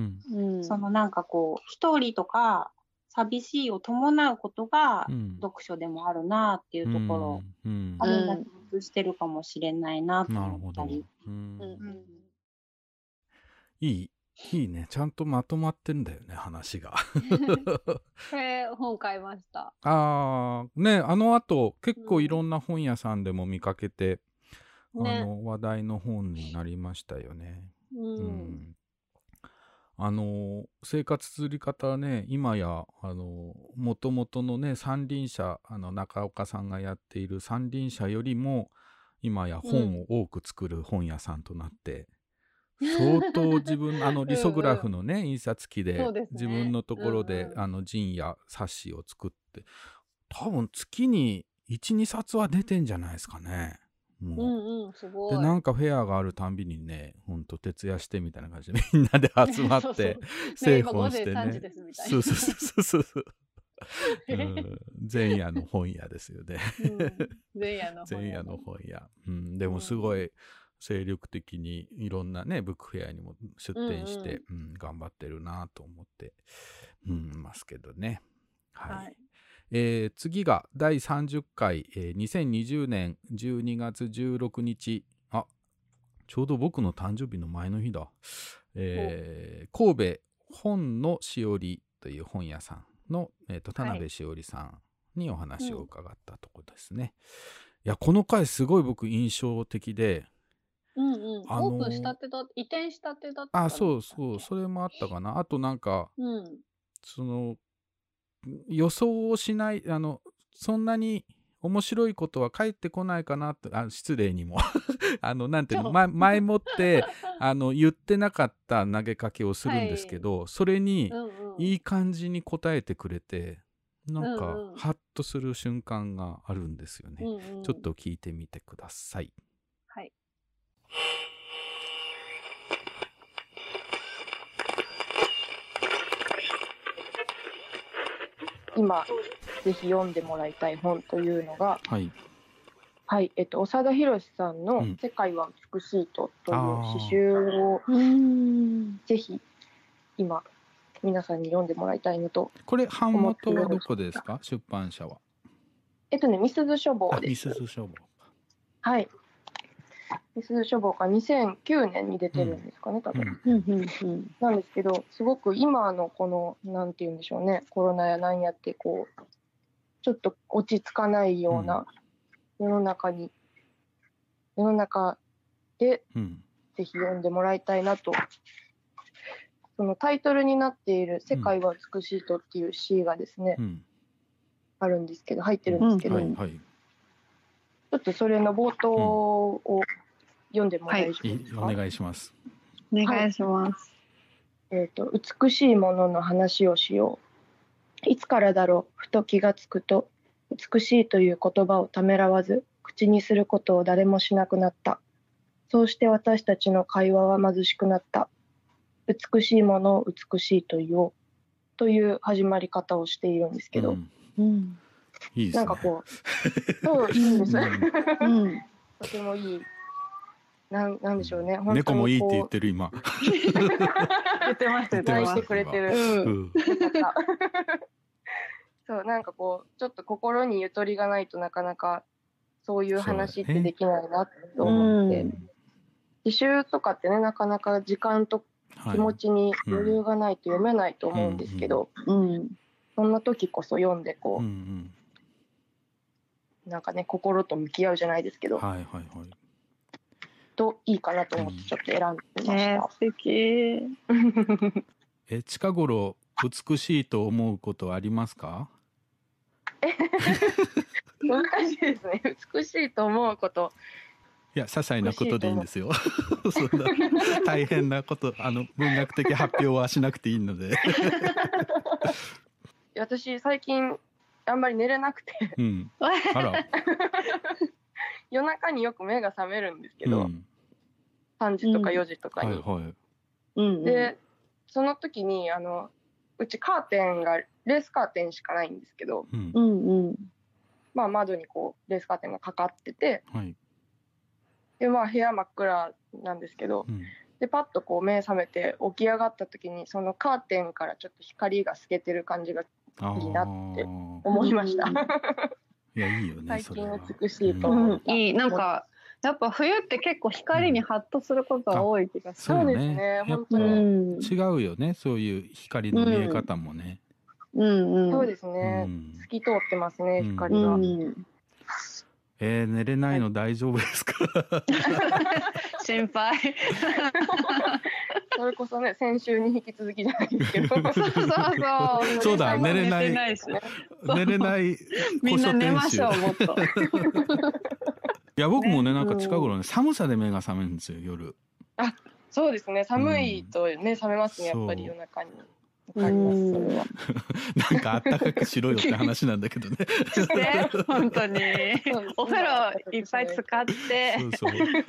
そのなんかこう一人とか寂しいを伴うことが読書でもあるなっていうところ、あれが共通してるかもしれないなと思ったり。いいね。ちゃんとまとまってんだよね、話が。これ本買いました。ああ、ね、あの後結構いろんな本屋さんでも見かけて、話題の本になりましたよね。生活綴り方ね、今やもともとのね三輪車、中岡さんがやっている三輪車よりも今や本を多く作る本屋さんとなって。相当自分リソグラフのね印刷機で自分のところで陣や冊子を作って、多分月に 1,2 冊は出てんじゃないですかね。でなんかフェアがあるたんびにね、ほんと徹夜してみたいな感じでみんなで集まって製本してね。そうそうそうそうそう。前夜の本屋ですよね。前夜の本屋。でもすごい。精力的にいろんなねブックフェアにも出展して、頑張ってるなと思って、ますけどね。次が第30回、2020年12月16日あちょうど僕の誕生日の前の日だ、神戸本のしおりという本屋さんの、田辺しおりさんにお話を伺ったとこですね。いやこの回すごい僕印象的で。オープンしたてだ移転したてだった。あそうそう、それもあったかな。あとなんか、その予想をしないそんなに面白いことは返ってこないかなと、失礼にもなんていうの前もって言ってなかった投げかけをするんですけど、それにいい感じに答えてくれて、なんかハッとする瞬間があるんですよね。ちょっと聞いてみてください。今ぜひ読んでもらいたい本というのが、長田博さんの「世界は美しいと」という詩集をぜひ今皆さんに読んでもらいたいのと。これ版元はどこですか、出版社は？みすゞ書房です。みすゞ書房が2009年に出てるんですかね、多分。なんですけど、すごく今のこのなんて言うんでしょうね、コロナやなんやってこうちょっと落ち着かないような世の中でぜひ読んでもらいたいなと。そのタイトルになっている「世界は美しいと」っていう詩がですね、入ってるんですけど。ちょっとそれの冒頭を読んでもらえますか？お願いします。美しいものの話をしよう。いつからだろう、ふと気がつくと、美しいという言葉をためらわず、口にすることを誰もしなくなった。そうして私たちの会話は貧しくなった。美しいものを美しいと言おう。という始まり方をしているんですけど。なんかこう、そういいんですね。とてもいいなんでしょうね、本当に猫もいいって言ってる今言ってます、対してくれてる、うん、そうなんかこうちょっと心にゆとりがないとなかなかそういう話ってできないなと思って、自習とかってねなかなか時間と気持ちに余裕がないと読めないと思うんですけど、そんな時こそ読んでこう、なんかね心と向き合うじゃないですけど、といいかなと思ってちょっと選んでみました。素敵。近頃美しいと思うことありますか？難しいですね。美しいと思うこと。いや些細なことでいいんですよ。そんな大変なこと文学的発表はしなくていいので。私最近あんまり寝れなくて、うん、あら夜中によく目が覚めるんですけど、3時とか4時とかに、でその時にうちカーテンがレースカーテンしかないんですけど、まあ窓にこうレースカーテンがかかってて、でまあ部屋真っ暗なんですけど、でパッとこう目覚めて起き上がった時にそのカーテンからちょっと光が透けてる感じがいいなって思いました。いやいいよね、最近美しいと思う。いい、なんかやっぱ冬って結構光にハッとすることが多い気がする。そうですね、本当に違うよね、そういう光の見え方もね。そうですね、透き通ってますね光が。寝れないの大丈夫ですか？心配。それこそね先週に引き続きじゃないですけど、そうだ、寝れないみんな寝ましょう、もっと。いや僕もねなんか近頃ね寒さで目が覚めるんですよ夜。あ、そうですね、寒いとね覚めますねやっぱり夜中に。なんかあったかくしろよって話なんだけどね。本当にお風呂いっぱい使って、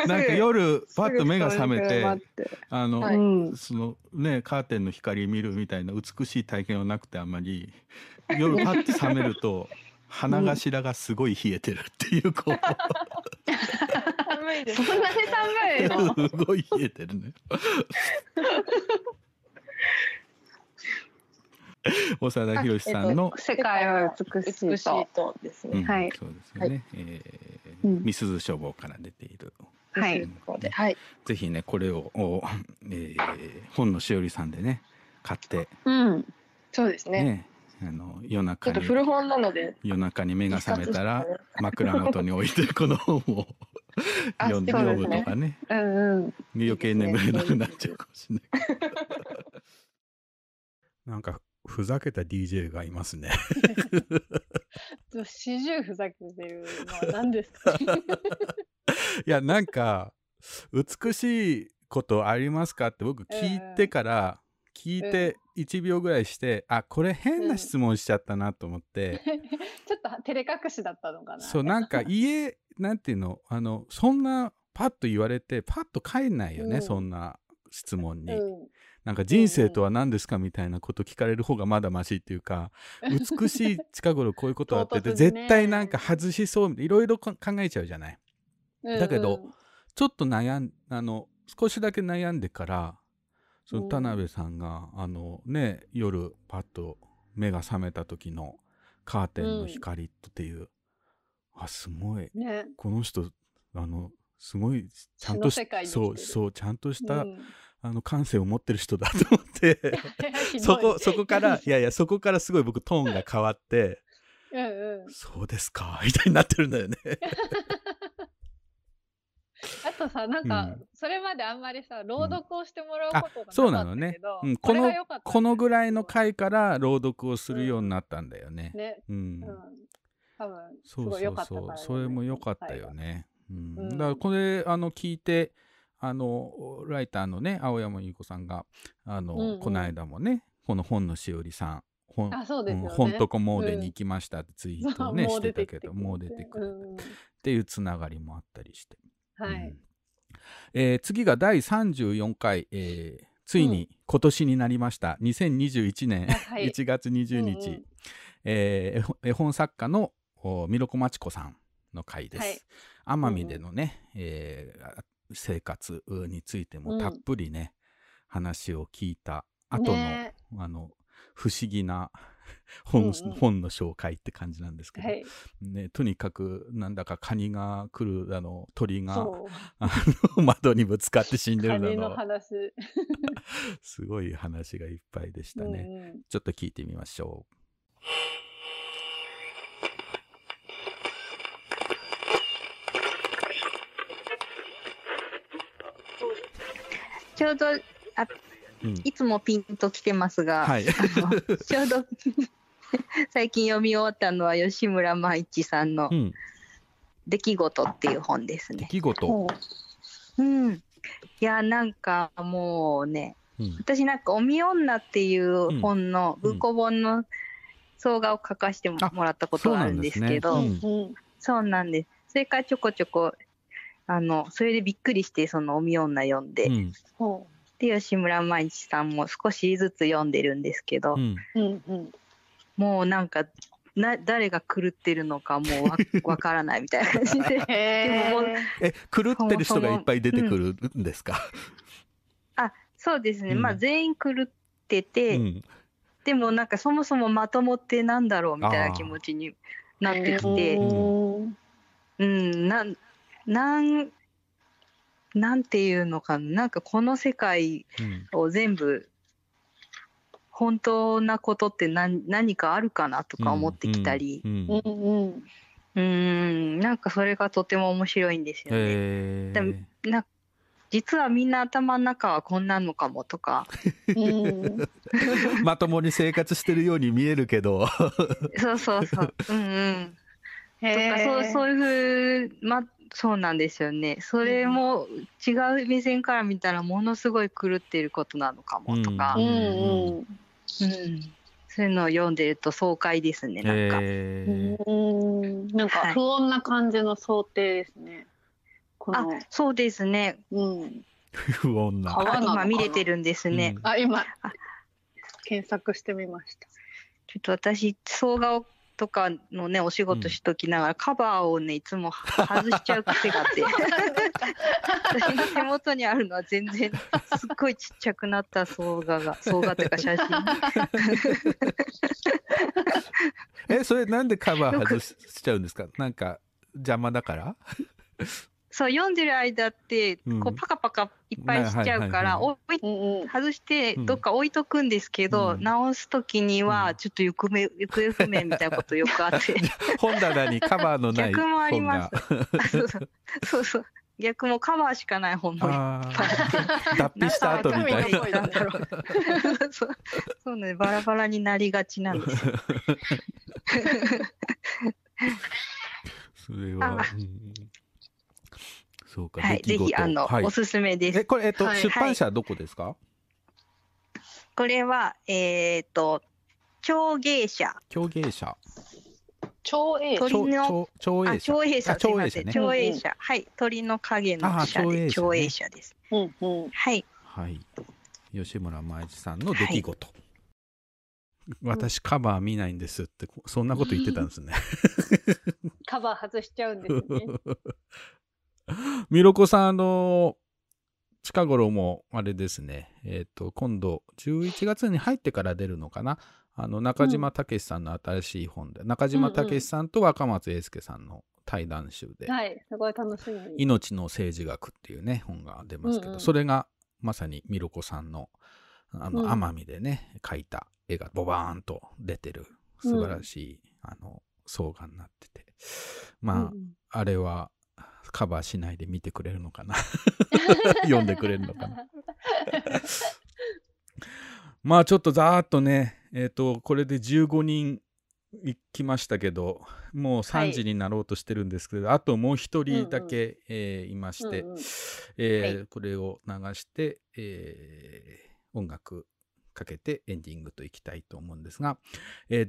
なんか夜パッと目が覚めてそのねカーテンの光見るみたいな美しい体験はなくて、あんまり夜パッと覚めると鼻頭がすごい冷えてるっていうこう。寒いです。そんなに寒いの？すごい冷えてるね。長田博さんの世界は美しいとですね。はい。そうですよね。みすゞ書房から出ている。はい。はい。ぜひねこれを本のしおりさんでね買って。うん。そうですね。夜中に。ちょっと古本なので。夜中に目が覚めたら枕元に置いてこの本を読むとかね。余計眠れなくなっちゃうかもしれない。なんか。ふざけた DJ がいますね。始終ふざけてるのは何ですか？いやなんか美しいことありますかって僕聞いてから、聞いて1秒ぐらいして、あこれ変な質問しちゃったなと思って、ちょっと照れ隠しだったのかな。そうなんかなんていうのそんなパッと言われてパッと帰んないよね、そんな質問に。なんか人生とは何ですかみたいなこと聞かれる方がまだマシっていうか、美しい近頃こういうことあってて絶対なんか外しそういろいろ考えちゃうじゃない。だけどちょっと少しだけ悩んでからその田辺さんが夜パッと目が覚めた時のカーテンの光っていう、あすごいこの人すごいちゃんとした。感性を持ってる人だと思ってそこからそこからすごい僕トーンが変わってそうですかみたいになってるんだよね。あとさなんかそれまであんまりさ朗読をしてもらうことがなかったけど、このぐらいの回から朗読をするようになったんだよね。多分すごい良かったからね。それも良かったよね。だからこれ聞いてライターのね青山由依子さんがこの間もねこの本のしおりさん本とこモーデに行きましたってツイートをねしてたけど、もう出てくるっていうつながりもあったりして、次が第34回ついに今年になりました2021年1月20日絵本作家のみろこまちこさんの回です。奄美でのね生活についてもたっぷりね、話を聞いた後の、ね、不思議な本の紹介って感じなんですけど、はいね、とにかくなんだかカニが来る鳥が窓にぶつかって死んでるカニの話すごい話がいっぱいでしたね、ちょっと聞いてみましょう。ちょうどいつもピンときてますが、はい、ちょうど最近読み終わったのは吉村万一さんの出来事っていう本ですね。出来事、いやなんかもうね、私なんかおみ女っていう本の文庫本の総画を書かせてもらったことがあるんですけど、そうなんです。それからちょこちょこそれでびっくりしてそのおみ女読んで、で吉村万一さんも少しずつ読んでるんですけど、もうなんか誰が狂ってるのかもうわからないみたいな感じで狂ってる人がいっぱい出てくるんですか？あ、そうですね、まあ全員狂ってて、でもなんかそもそもまともってなんだろうみたいな気持ちになってきて、なんていうのかな、なんかこの世界を全部本当なことって何かあるかなとか思ってきたり、なんかそれがとても面白いんですよね。実はみんな頭の中はこんなのかもとかまともに生活してるように見えるけどそうそうそう、そういうふう、そうなんですよね。それも違う目線から見たらものすごい狂っていることなのかもとか、そういうのを読んでると爽快ですね。なんか、なんか不穏な感じの想定ですね。あ、そうですね。不穏な。今見れてるんですね。あ、今検索してみました。ちょっと私総画をとかのねお仕事しときながらカバーをねいつも外しちゃう癖があって私の手元にあるのは全然すっごいちっちゃくなった総画というか写真それなんでカバー外しちゃうんですか？なんか邪魔だからそう読んでる間ってこうパカパカいっぱいしちゃうから外してどっか置いとくんですけど、直す時にはちょっと行方不明みたいなことよくあって本棚にカバーのない本が逆もあります。そうそう、逆もカバーしかない本もいっぱい脱皮した後みたいなそうね、バラバラになりがちなんです。それははい、ぜひおすすめです。これ出版社はどこですか？これは長芸社。長芸社。長英社。長英社。長英社。長英社。長英社。はい、鳥の影の社で長英社です。はい。はい。吉村万一さんの出来事。私カバー見ないんですってそんなこと言ってたんですね。カバー外しちゃうんですね。みろこさん近頃もあれですね、今度11月に入ってから出るのかな、中島武さんの新しい本で、中島武さんと若松英輔さんの対談集で、すごい楽しみ、命の政治学っていうね本が出ますけど、それがまさにみろこさんの奄美でね描いた絵がボバーンと出てる素晴らしい、草画になってて、まああれはカバーしないで見てくれるのかな読んでくれるのかなまあちょっとざーっとね、これで15人いきましたけど、もう3時になろうとしてるんですけど、あともう一人だけ、いまして、これを流して、音楽かけてエンディングといきたいと思うんですが、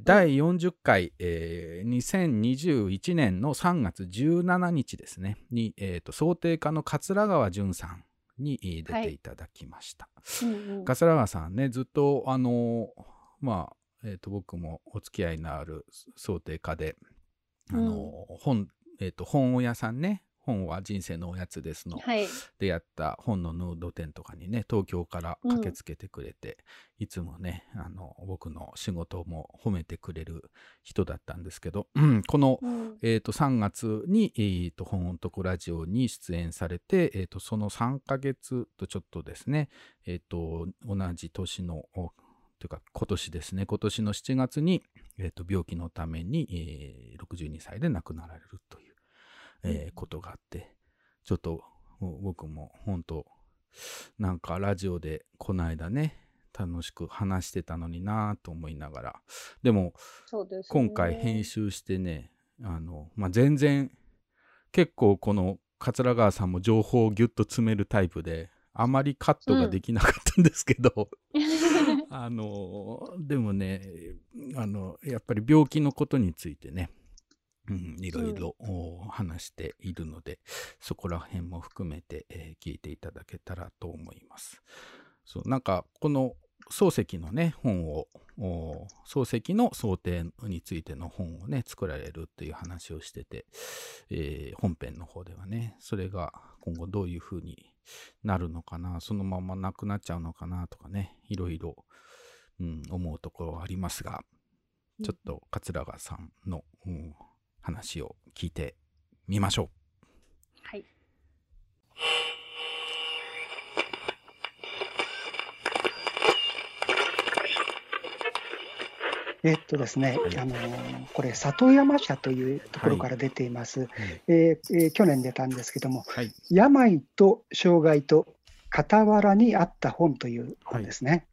第40回、2021年の3月17日ですねに、装丁家の桂川淳さんに出ていただきました。桂川さんね、ずっと僕もお付き合いのある装丁家で、本屋さんね、本は人生のおやつですの、はい、でやった本のヌード展とかにね、東京から駆けつけてくれて、うん、いつもね僕の仕事も褒めてくれる人だったんですけど、うん、この、うん3月に「本音とこラジオ」に出演されて、その3ヶ月とちょっとですね、同じ年のというか今年ですね、今年の7月に、病気のために、62歳で亡くなられるという、ことがあって、ちょっと僕も本当なんかラジオでこの間ね楽しく話してたのになと思いながら、でもそうですね、今回編集してね全然結構この桂川さんも情報をギュッと詰めるタイプであまりカットができなかったんですけど、うん、でもねやっぱり病気のことについてね、うん、いろいろ話しているので、うん、そこら辺も含めて、聞いていただけたらと思います。そうなんかこの漱石のね本を漱石の想定についての本をね作られるっていう話をしてて、本編の方ではねそれが今後どういうふうになるのかな、そのままなくなっちゃうのかなとかね、いろいろ、うん、思うところはありますが、ちょっと桂川さんの、うん、話を聞いてみましょう。はい。ですね、これ里山社というところから出ています、はい去年出たんですけども、はい、病と障害と傍らにあった本という本ですね、はい、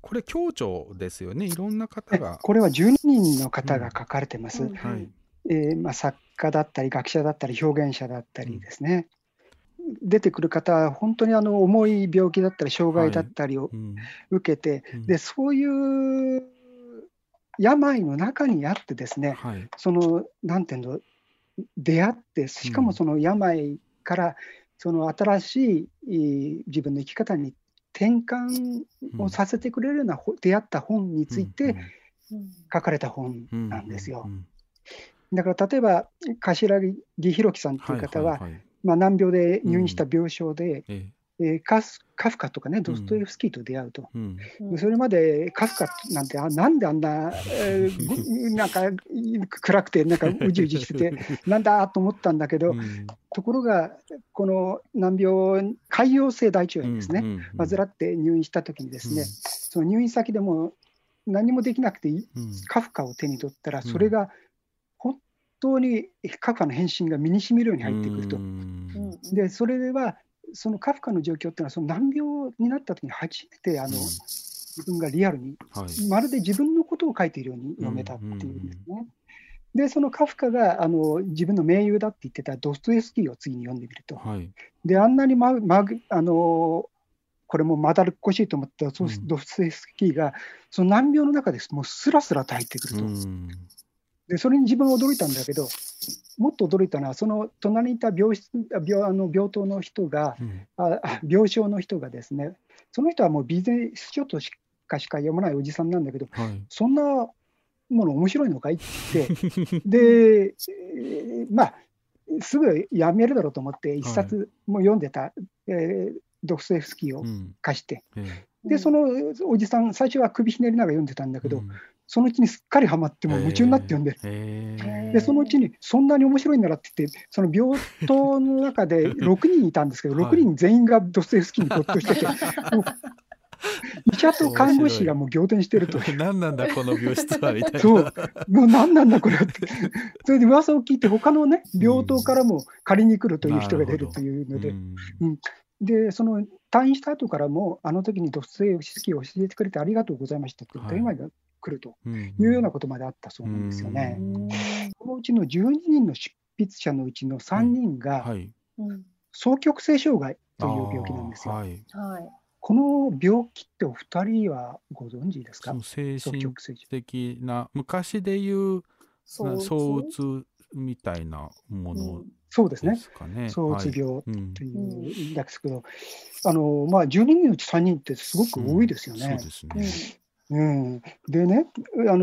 これ共著ですよね、いろんな方がこれは12人の方が書かれてます、うんはい作家だったり学者だったり表現者だったりですね、うん、出てくる方は本当に重い病気だったり障害だったりを受けて、はいうん、でそういう病の中にあってですね、はい、そのなんていうの出会ってしかもその病からその新しい自分の生き方に転換をさせてくれるような、うん、出会った本について書かれた本なんですよ、うんうんうん、だから例えば頭木弘樹さんという方は、はいはいはい難病で入院した病床で、うんカフカとかねドストエフスキーと出会うと、うんうん、それまでカフカなんてなんであんな、なんか暗くてなんかうじうじしててなんだと思ったんだけど、うん、ところがこの難病潰瘍性大腸炎ですね、うんうんうん、患って入院した時にですね、うん、その入院先でも何もできなくて、うん、カフカを手に取ったらそれが本当にカフカの変身が身にしみるように入ってくると、うん、でそれではそのカフカの状況っていうのはその難病になった時に初めて自分がリアルに、はい、まるで自分のことを書いているように読めたっていうんですね、うんうんうん、でそのカフカが自分の盟友だって言ってたドストエフスキーを次に読んでみると、はい、であんなに、これもまだるっこしいと思ったドストエフスキーがその難病の中でもうスラスラと入ってくると、うん、でそれに自分は驚いたんだけどもっと驚いたのはその隣にいた病棟の人が、うん、病床の人がですねその人はもうビジネス書としか読まないおじさんなんだけど、はい、そんなもの面白いのかいってで、すぐやめるだろうと思って一冊も読んでた、はいドストエフスキーを貸して、でそのおじさん最初は首ひねりながら読んでたんだけど、うんそのうちにすっかりハマっても夢中になって読んでる、でそのうちにそんなに面白いんだなって言ってその病棟の中で6人いたんですけど、はい、6人全員がドストエフスキーに没頭してて医者と看護師がもう仰天してると何なんだこの病室はみたいなそうもう何なんだこれってそれで噂を聞いて他のね病棟からも借りに来るという人が出るというので、うん、でその退院した後からもあの時にドストエフスキーを教えてくれてありがとうございましたって言った今、はい来るというようなことまであったそうなんですよね、うん、このうちの12人の執筆者のうちの3人が、はい、双極性障害という病気なんですよ、はい、この病気ってお二人はご存知ですか？精神的な昔でいう躁うつみたいなものですかね、躁うつ病というんですけど、12人のうち3人ってすごく多いですよね、うんそうですねうん、でね双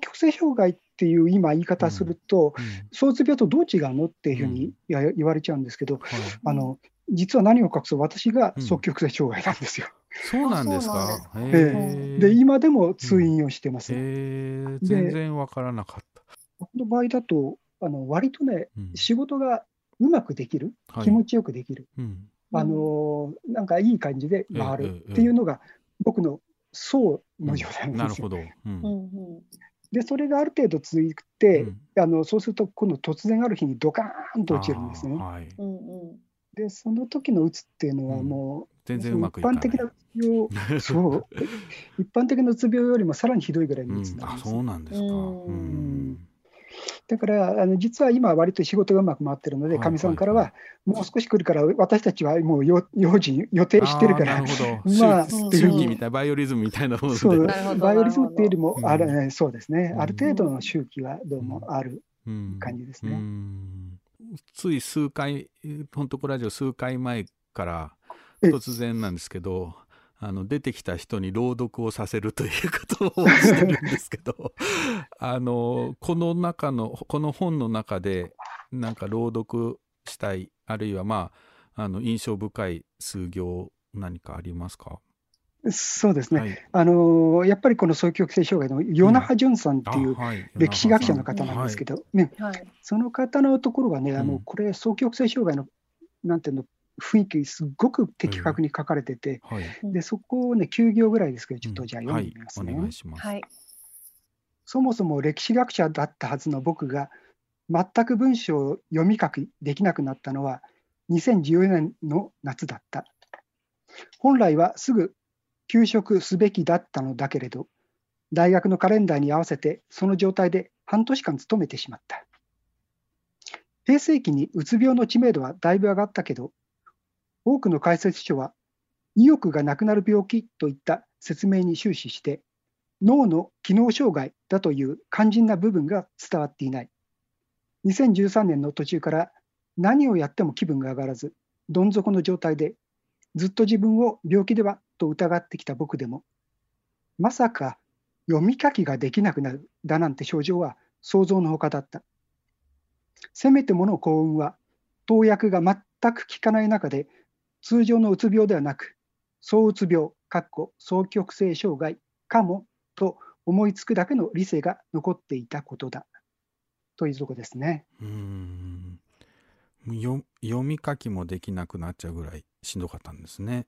極性障害っっていう今言い方すると、躁鬱病とどう違うのっていうふうに言われちゃうんですけど、実は何を隠そう、私が双極性障害なんですよ。そうなんですか。で、今でも通院をしてます。全然わからなかった。僕の場合だと、割とね、仕事がうまくできる、気持ちよくできる、なんかいい感じで回るっていうのが、僕の層の状態なんですよ。で、それがある程度続いて、そうすると、今度突然ある日にドカーンと落ちるんですね。で、その時のうつっていうのはもう、全然うまくいかない。一般的なうつ病よりもさらにひどいぐらいのうつなんです。そうなんですか。だから実は今割と仕事がうまく回ってるので、かみさんからはもう少し来るから、私たちはもう用心予定してるから、まあっていうふうにバイオリズムみたいなもので、バイオリズムっていうよりもある、そうですね、ある程度の周期はどうもある感じですね。つい数回、ほんとこラジオ数回前から突然なんですけど、出てきた人に朗読をさせるということをしてるんですけどこの本の中でなんか朗読したい、あるいはまあ印象深い数行何かありますか？そうですね、やっぱりこの双極性障害の与那覇淳さんっていう歴史学者の方なんですけど、その方のところはね、これ双極性障害のなんていうの雰囲気すごく的確に書かれてて、でそこをね9行ぐらいですけど、ちょっとじゃあ読んでみますね。そもそも歴史学者だったはずの僕が全く文章を読み書きできなくなったのは2014年の夏だった。本来はすぐ休職すべきだったのだけれど、大学のカレンダーに合わせてその状態で半年間勤めてしまった。平成期にうつ病の知名度はだいぶ上がったけど、多くの解説書は意欲がなくなる病気といった説明に終始して、脳の機能障害だという肝心な部分が伝わっていない。2013年の途中から何をやっても気分が上がらず、どん底の状態でずっと自分を病気ではと疑ってきた僕でも、まさか読み書きができなくなるだなんて症状は想像のほかだった。せめてもの幸運は投薬が全く効かない中で、通常のうつ病ではなく躁うつ病双極性障害かもと思いつくだけの理性が残っていたことだというとこですね。読み書きもできなくなっちゃうぐらいしんどかったんですね。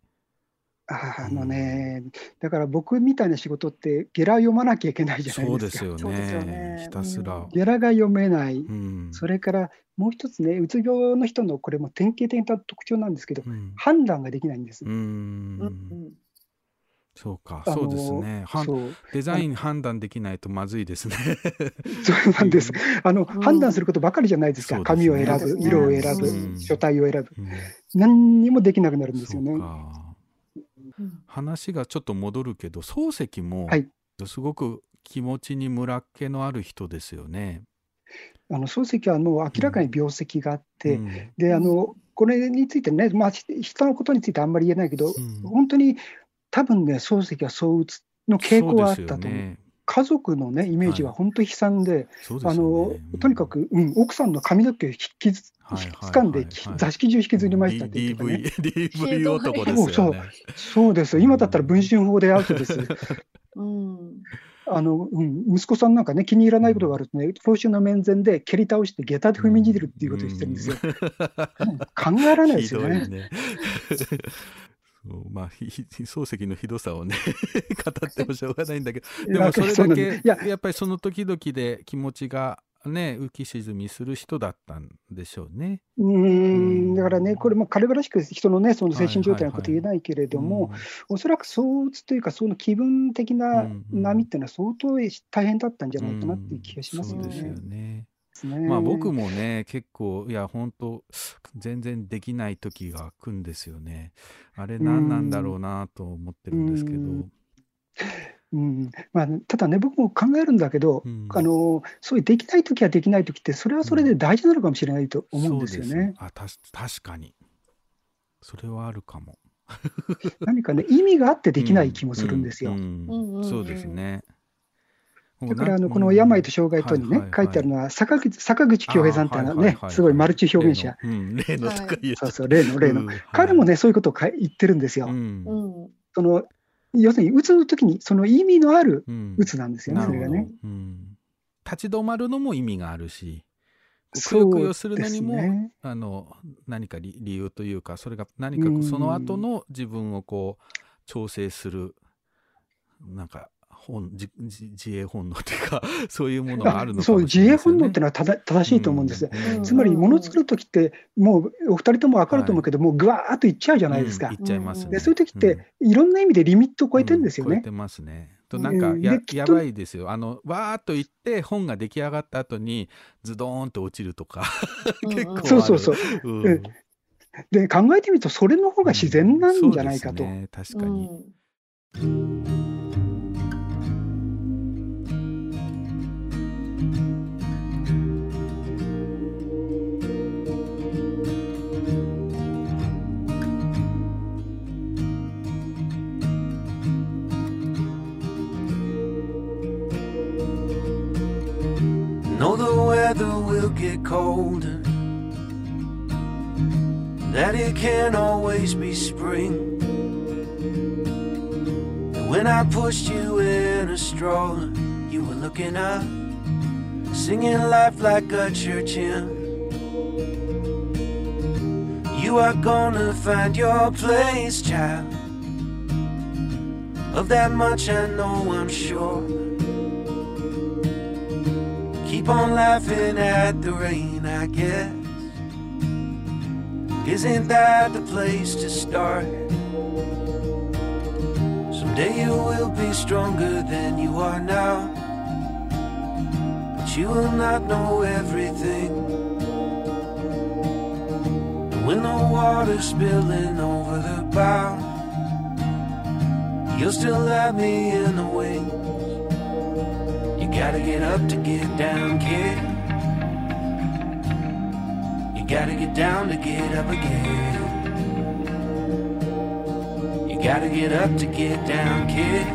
だから僕みたいな仕事ってゲラ読まなきゃいけないじゃないですか。そうですよね。ひたすらゲラが読めない、それからもう一つね、うつ病の人のこれも典型的な特徴なんですけど、判断ができないんです。そうか、そうですね。デザイン判断できないとまずいですね。そうなんです。判断することばかりじゃないですか。紙を選ぶ、色を選ぶ、書体を選ぶ、何にもできなくなるんですよね。話がちょっと戻るけど、漱石もすごく気持ちにムラっ気のある人ですよね。漱石はもう明らかに病跡があって、でこれについてね、人のことについてあんまり言えないけど、本当に多分ね、漱石は躁うつの傾向があったと思う。家族のねイメージは本当に悲惨で、とにかく奥さんの髪の毛を引きず掴んで座敷中引きずりましたって言ってね。DV 男ですよね。そうです。今だったら文春法でアウトです。息子さんなんかね、気に入らないことがあるとね、教習の面前で蹴り倒して下駄で踏みにじるっていうことをしてるんですよ。考えられないですよね。漱石のひどさをね語ってもしょうがないんだけど、でもそれだけやっぱりその時々で気持ちがね浮き沈みする人だったんでしょうね。だからね、これも軽々しく人のねその精神状態のこと言えないけれども、おそらく躁うつというかその気分的な波っていうのは相当大変だったんじゃないかなっていう気がしますよね。まあ僕もね結構、いや本当全然できない時が来るんですよね。あれ何なんだろうなと思ってるんですけど、ただね僕も考えるんだけど、そういうできない時はできない時って、それはそれで大事なのかもしれないと思うんですよね。確かにそれはあるかも。何かね意味があってできない気もするんですよ。そうですね。でこれこの病と障害とにね、書いてあるのは坂口恭平さんってね、すごいマルチ表現者、例の高いやつ、そうそう、例の彼もねそういうことを言ってるんですよ。その要するにうつの時にその意味のあるうつなんですよね、それがね。立ち止まるのも意味があるし、くよくよするのにも何か理由というか、それが何かその後の自分をこう調整するなんか自衛本能というか、そういうものがあるのかもしれないですよね。そう、自衛本能っていうのは正しいと思うんです。つまりもの作る時ってもうお二人とも分かると思うけど、もうぐわーっといっちゃうじゃないですか。いっちゃいますね。そういう時っていろんな意味でリミットを超えてるんですよね。超えてますね。となんかやばいですよ。わーっといって本が出来上がった後にズドーンと落ちるとか結構ある。そうそうそう。で考えてみるとそれの方が自然なんじゃないかと。確かに。Know the weather will get colder, that it can't always be spring. And when I pushed you in a stroller, you were looking up, singing life like a church hymn. You are gonna find your place, child. Of that much I know, I'm sure.Keep on laughing at the rain, I guess. Isn't that the place to start? Someday you will be stronger than you are now, but you will not know everything. And when the water's spilling over the bow, you'll still have me in the wing.You gotta get up to get down, kid. You gotta get down to get up again. You gotta get up to get down, kid.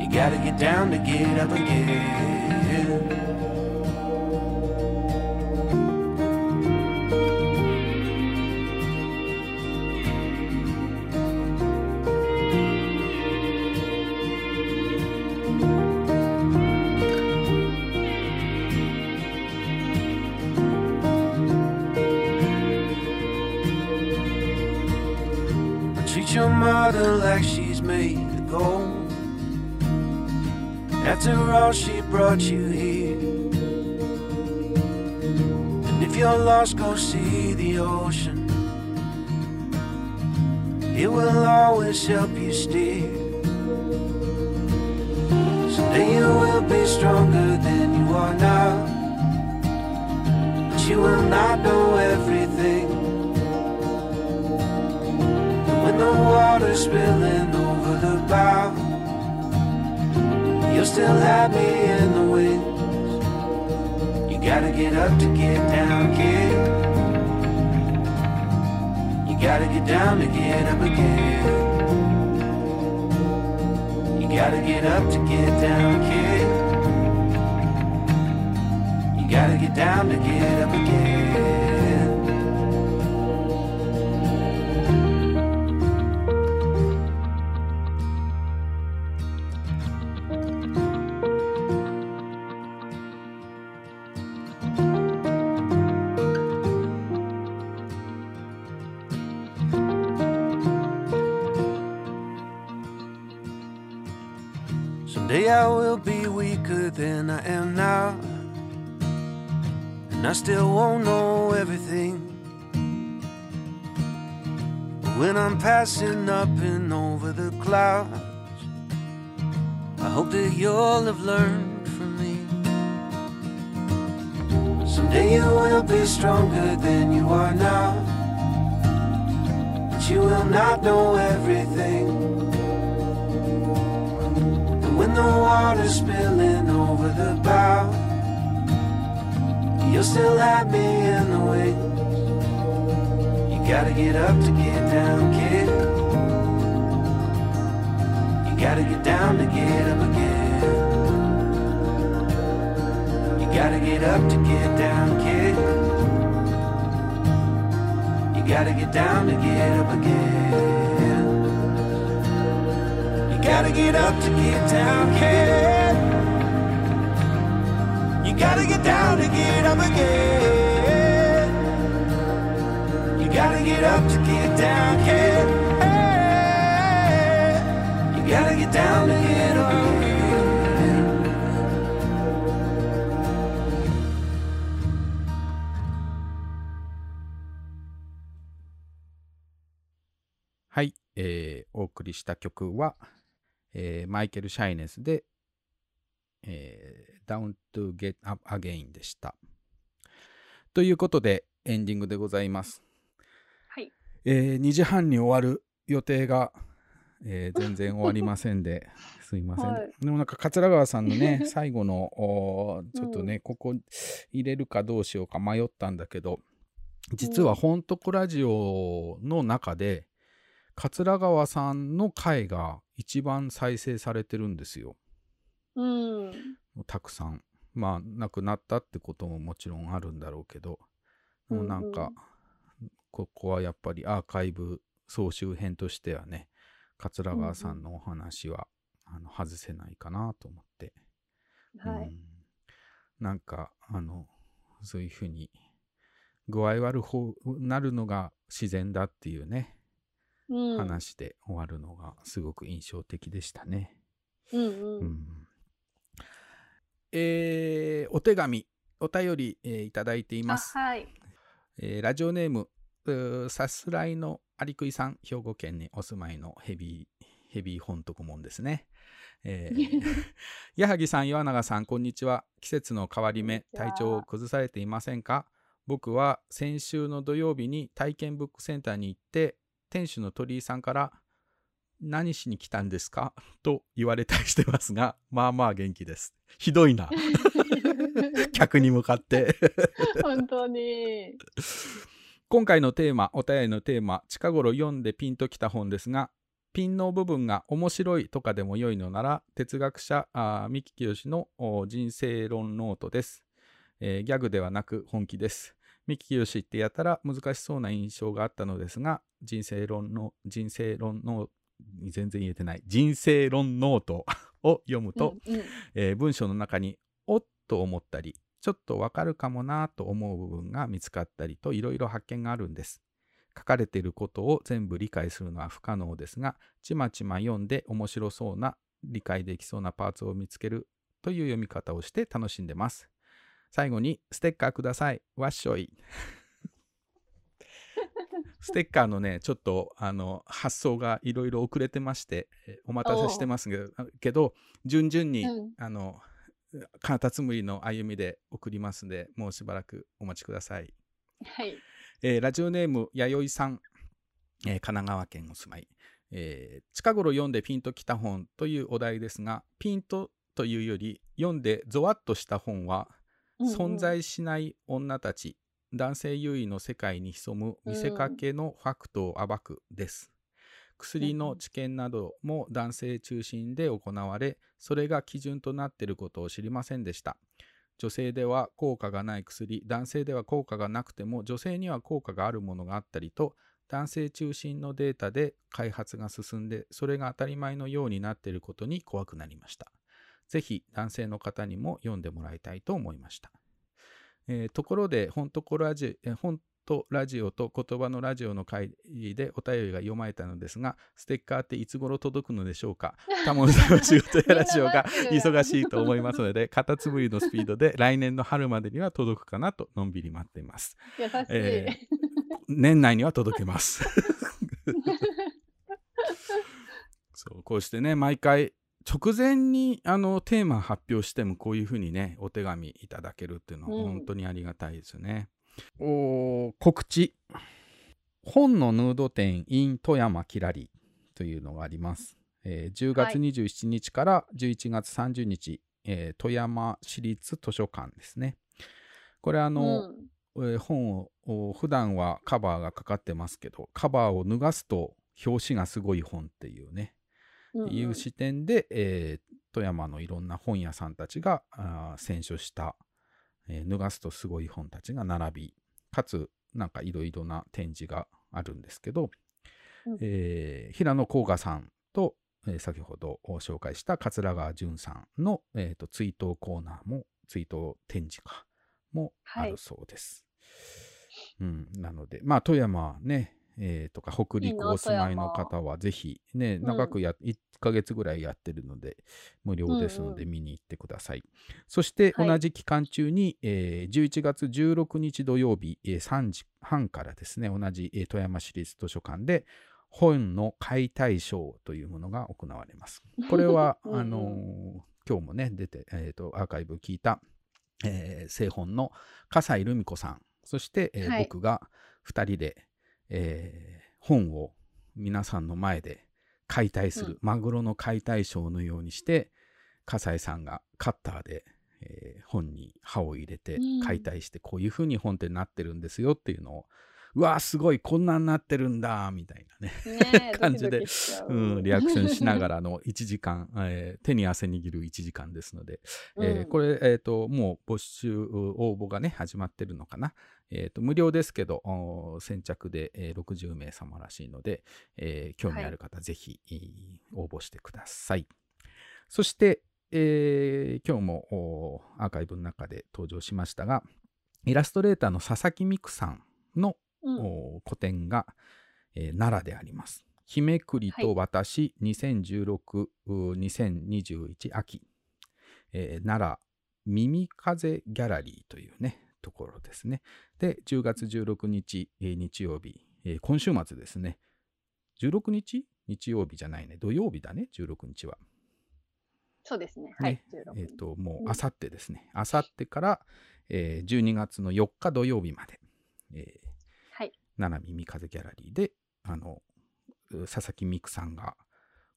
You gotta get down to get up again.Like she's made of gold. After all, she brought you here. And if you're lost, go see the ocean. It will always help you steer. Someday you will be stronger than you are now, but you will not know everything.The water spilling over the bow, you'll still have me in the wings. You gotta get up to get down, kid. You gotta get down to get up again. You gotta get up to get down, kid. You gotta get down to get up again.Than I am now, and I still won't know everything. But when I'm passing up and over the clouds, I hope that you'll have learned from me. Someday you will be stronger than you are now, but you will not know everything.When the water's spilling over the bow, you'll still have me in the wings. You gotta get up to get down, kid. You gotta get down to get up again. gotta get up to get down, kid. You gotta get down to get up again. You gotta get up to get down, kid. You gotta get down to get up again. You gotta get up to get down, kid. You gotta get down to get up again.はい、お送りした曲は、マイケル・シャイネスで、Down to Get Up Again でした。ということでエンディングでございます。はい、2時半に終わる予定が、全然終わりませんですいません、はい、でもなんか桂川さんのね最後のちょっとね、うん、ここ入れるかどうしようか迷ったんだけど、実はほんとこラジオの中で桂川さんの回が一番再生されてるんですよ、うん、たくさん。まあなくなったってことももちろんあるんだろうけど、うん、もうなんかここはやっぱりアーカイブ総集編としてはね桂川さんのお話は、うん、外せないかなと思って、はい、うん、なんかそういうふうに具合悪くなるのが自然だっていうね話で終わるのがすごく印象的でしたね。うんうんうん、お手紙お便り、いただいています。はい、ラジオネームさすらいのありくいさん、兵庫県にお住まいのヘビー本徳門ですね。矢萩さん岩永さんこんにちは。季節の変わり目体調を崩されていませんか？僕は先週の土曜日に体験ブックセンターに行って店主の鳥居さんから何しに来たんですかと言われたりしてますが、まあまあ元気です。ひどいな客に向かって本当に今回のテーマお便りのテーマ近頃読んでピンときた本ですが、ピンの部分が面白いとかでも良いのなら哲学者三木清の人生論ノートです、ギャグではなく本気です。三木清ってやたら難しそうな印象があったのですが、人生論ノートを読むと、うんうん、文章の中におっと思ったりちょっとわかるかもなと思う部分が見つかったりといろいろ発見があるんです。書かれていることを全部理解するのは不可能ですが、ちまちま読んで面白そうな理解できそうなパーツを見つけるという読み方をして楽しんでます。最後にステッカーください。わっしょいステッカーのねちょっと発送がいろいろ遅れてましてお待たせしてますけど順々に、うん、カタツムリの歩みで送りますのでもうしばらくお待ちください。はい、ラジオネーム弥生さん、神奈川県お住まい、近頃読んでピンときた本というお題ですが、ピンとというより読んでゾワッとした本は存在しない女たち、うんうん、男性優位の世界に潜む見せかけのファクトを暴くです、うん、薬の治験なども男性中心で行われ、それが基準となっていることを知りませんでした。女性では効果がない薬、男性では効果がなくても女性には効果があるものがあったりと、男性中心のデータで開発が進んでそれが当たり前のようになっていることに怖くなりました。ぜひ男性の方にも読んでもらいたいと思いました。ところでほんとラジオと言葉のラジオの会でお便りが読まれたのですが、ステッカーっていつ頃届くのでしょうか？タモリさんの仕事やラジオが忙しいと思いますのでカタツムリのスピードで来年の春までには届くかなとのんびり待っています。優しい、年内には届けますそうこうしてね毎回直前にテーマ発表してもこういうふうにねお手紙いただけるっていうのは本当にありがたいですよね、うん、告知本のヌード展 in 富山キラリというのがあります、10月27日から11月30日、はい富山市立図書館ですね。これ本を普段はカバーがかかってますけどカバーを脱がすと表紙がすごい本っていうねいう視点で、富山のいろんな本屋さんたちが選書した、脱がすとすごい本たちが並び、かつなんかいろいろな展示があるんですけど、平野甲賀さんと、先ほど紹介した桂川淳さんの、追悼コーナーも追悼展示かもあるそうです。はい、なので、まあ、富山ね、とか北陸お住まいの方はぜひ、ね、長く1ヶ月ぐらいやってるので無料ですので見に行ってください。そして同じ期間中に、11月16日土曜日、3時半からですね、同じ、富山市立図書館で本の解体ショーというものが行われます。これは今日もね出て、アーカイブ聞いた、製本の笠井ルミ子さん、そして、はい、僕が2人で本を皆さんの前で解体する、マグロの解体ショーのようにして笠井さんがカッターで、本に刃を入れて解体して、こういうふうに本ってなってるんですよっていうのを、うわーすごいこんなになってるんだみたいなね感じでリアクションしながらの1時間手に汗握る1時間ですので、これもう募集応募がね始まってるのかな。無料ですけど先着で60名様らしいので、興味ある方ぜひ応募してください。そして、今日もアーカイブの中で登場しましたが、イラストレーターの佐々木美久さんの個展が、奈良であります。日めくりと私、2016、2021秋、奈良耳風ギャラリーというねところですね。で、10月16日、日曜日、今週末ですね。16日？日曜日じゃないね。土曜日だね。16日は。そうですね。はい。16日。もうあさってですね。あさってから、12月の4日土曜日まで。奈良耳風ギャラリーで佐々木美久さんが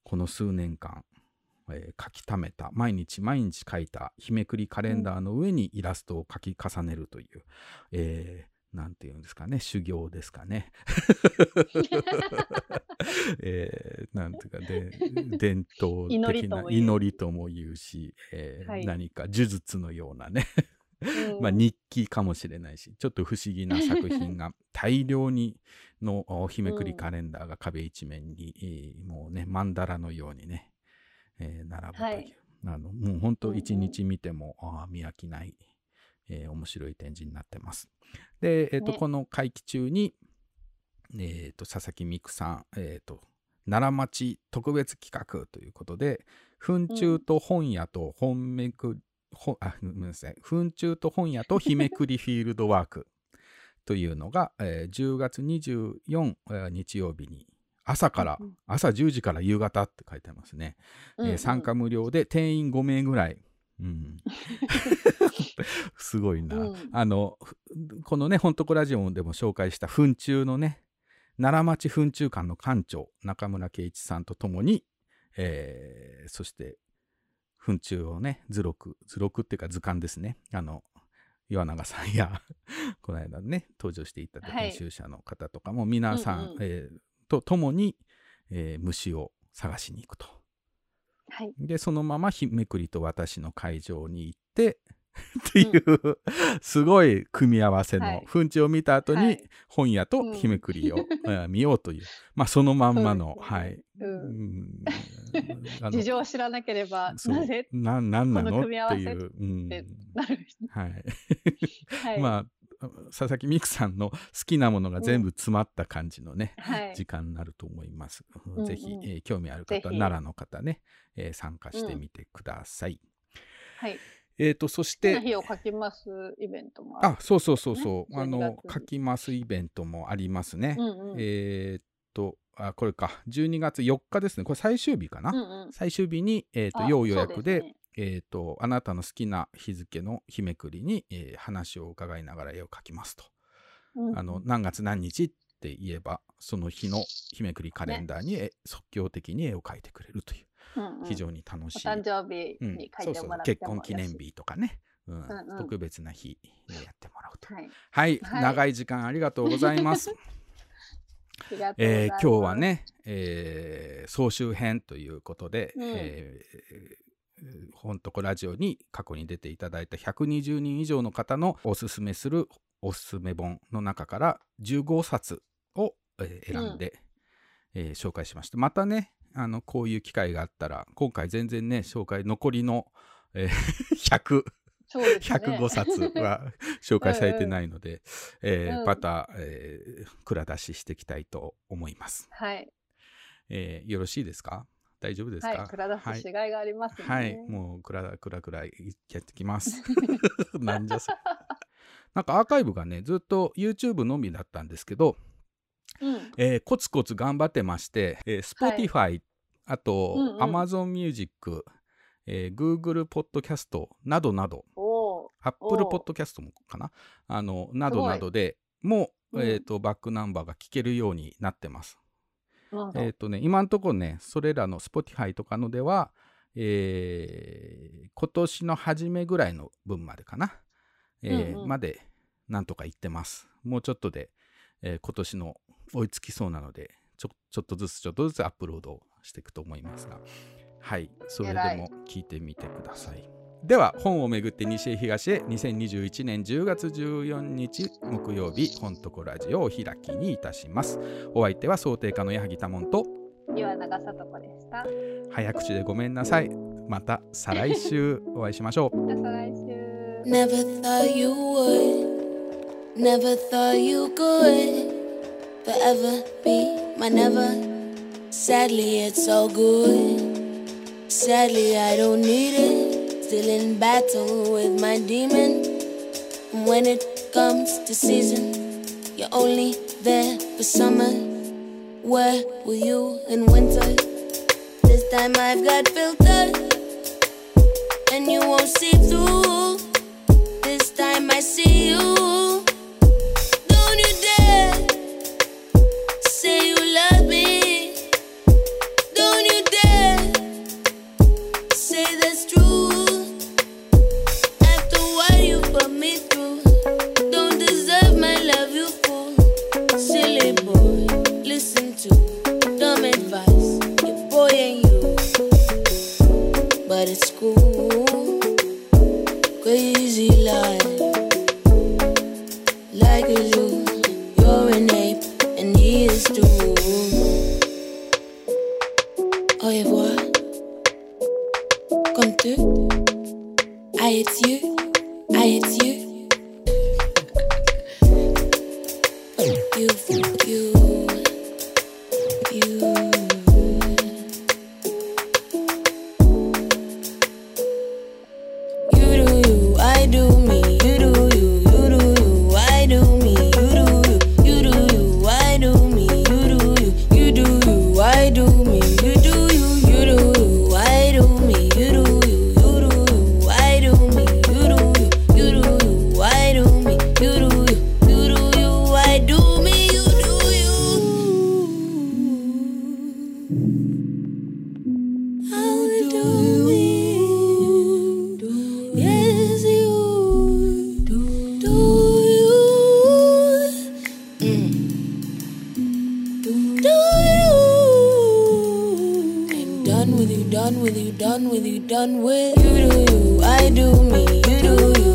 この数年間、書きためた毎日書いた日めくりカレンダーの上にイラストを書き重ねるという、なんていうんですかね、修行ですかねなんていうかで伝統的な祈りとも言うし、何か呪術のようなねまあ日記かもしれないし、ちょっと不思議な作品が大量にの日めくりカレンダーが壁一面に、もうねマンダラのようにね、並ぶという、もうほんと一日見ても見飽きない、面白い展示になってます。で、この会期中に、佐々木美久さん、奈良町特別企画ということで、糞虫と本屋と本めくり糞虫と本屋と日めくりフィールドワークというのが、10月24、日曜日に朝から、朝10時から夕方って書いてありますね。参加無料で定員5名ぐらい。すごいな。このね、ほんとこラジオでも紹介した糞虫のね、奈良町糞虫館の館長、中村圭一さんとともに、そして、糞虫をね図録っていうか図鑑ですね、岩永さんやこの間ね登場していた編集者の方とかも皆さん、と共に、虫を探しに行くと、でそのまま「日めくりと私」の会場に行ってっていうすごい組み合わせの糞虫を見た後に本屋と日めくりを見ようという、まあそのまんまの事情を知らなければなぜこの組み合わせってなる。まあ佐々木美久さんの好きなものが全部詰まった感じのね時間になると思います。ぜひ興味ある方、奈良の方ね参加してみてください。そして日を書きますイベントもある。そう、書きますイベントもありますね。これか12月4日ですね。これ最終日かな。最終日に要予約で、あなたの好きな日付の日めくりに、話を伺いながら絵を描きますと、何月何日って言えばその日の日めくりカレンダーに、即興的に絵を描いてくれるという、非常に楽しい。お誕生日に書いてもらっても、結婚記念日とかね、特別な日やってもらうと。はい、長い時間ありがとうございます。今日はね、総集編ということで、本とこラジオに過去に出ていただいた120人以上の方のおすすめするおすすめ本の中から15冊を選んで、紹介しました。またね、こういう機会があったら、今回全然ね紹介残りの、100そうですね、105冊は紹介されてないのでまた、蔵出ししていきたいと思います、はい。よろしいですか？大丈夫ですか？はい、蔵出ししがいがありますね、はいはい、もう蔵やってきますなんじゃそれなんかアーカイブがねずっと YouTube のみだったんですけど、コツコツ頑張ってまして、Spotify、はい、あと、Amazon Music、Google ポッドキャストなどなど、Apple ポッドキャストもかな、などなどでも、バックナンバーが聴けるようになってます。ね、今のところね、それらの Spotify とかのでは、今年の初めぐらいの分までかな、までなんとかいってます。もうちょっとで、今年の追いつきそうなので、ちょっとずつアップロードしていくと思いますが、はい、それでも聞いてみてください。では、本をめぐって西へ東へ、2021年10月14日木曜日、本とこラジオを開きにいたします。お相手は想定家の矢萩多聞と岩永さとこでした。早口でごめんなさい。また再来週お会いしましょう。また再来週。Never thought you would, never thought you could forever be my never. Sadly it's all good, sadly I don't need it. Still in battle with my demon. When it comes to season, you're only there for summer. Where were you in winter? This time I've got filter, and you won't see through. I see you. Don't you dare say you love me. Don't you dare say that's true. After what you put me through, don't deserve my love, you fool. Silly boy, listen to dumb advice. Your boy ain't you, but it's cool. Crazy life. Like a zoo, you're an ape, and he is too. Au revoir, comme tu, I hate you. You. You do you, I do me, you do you.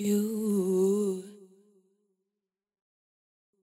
You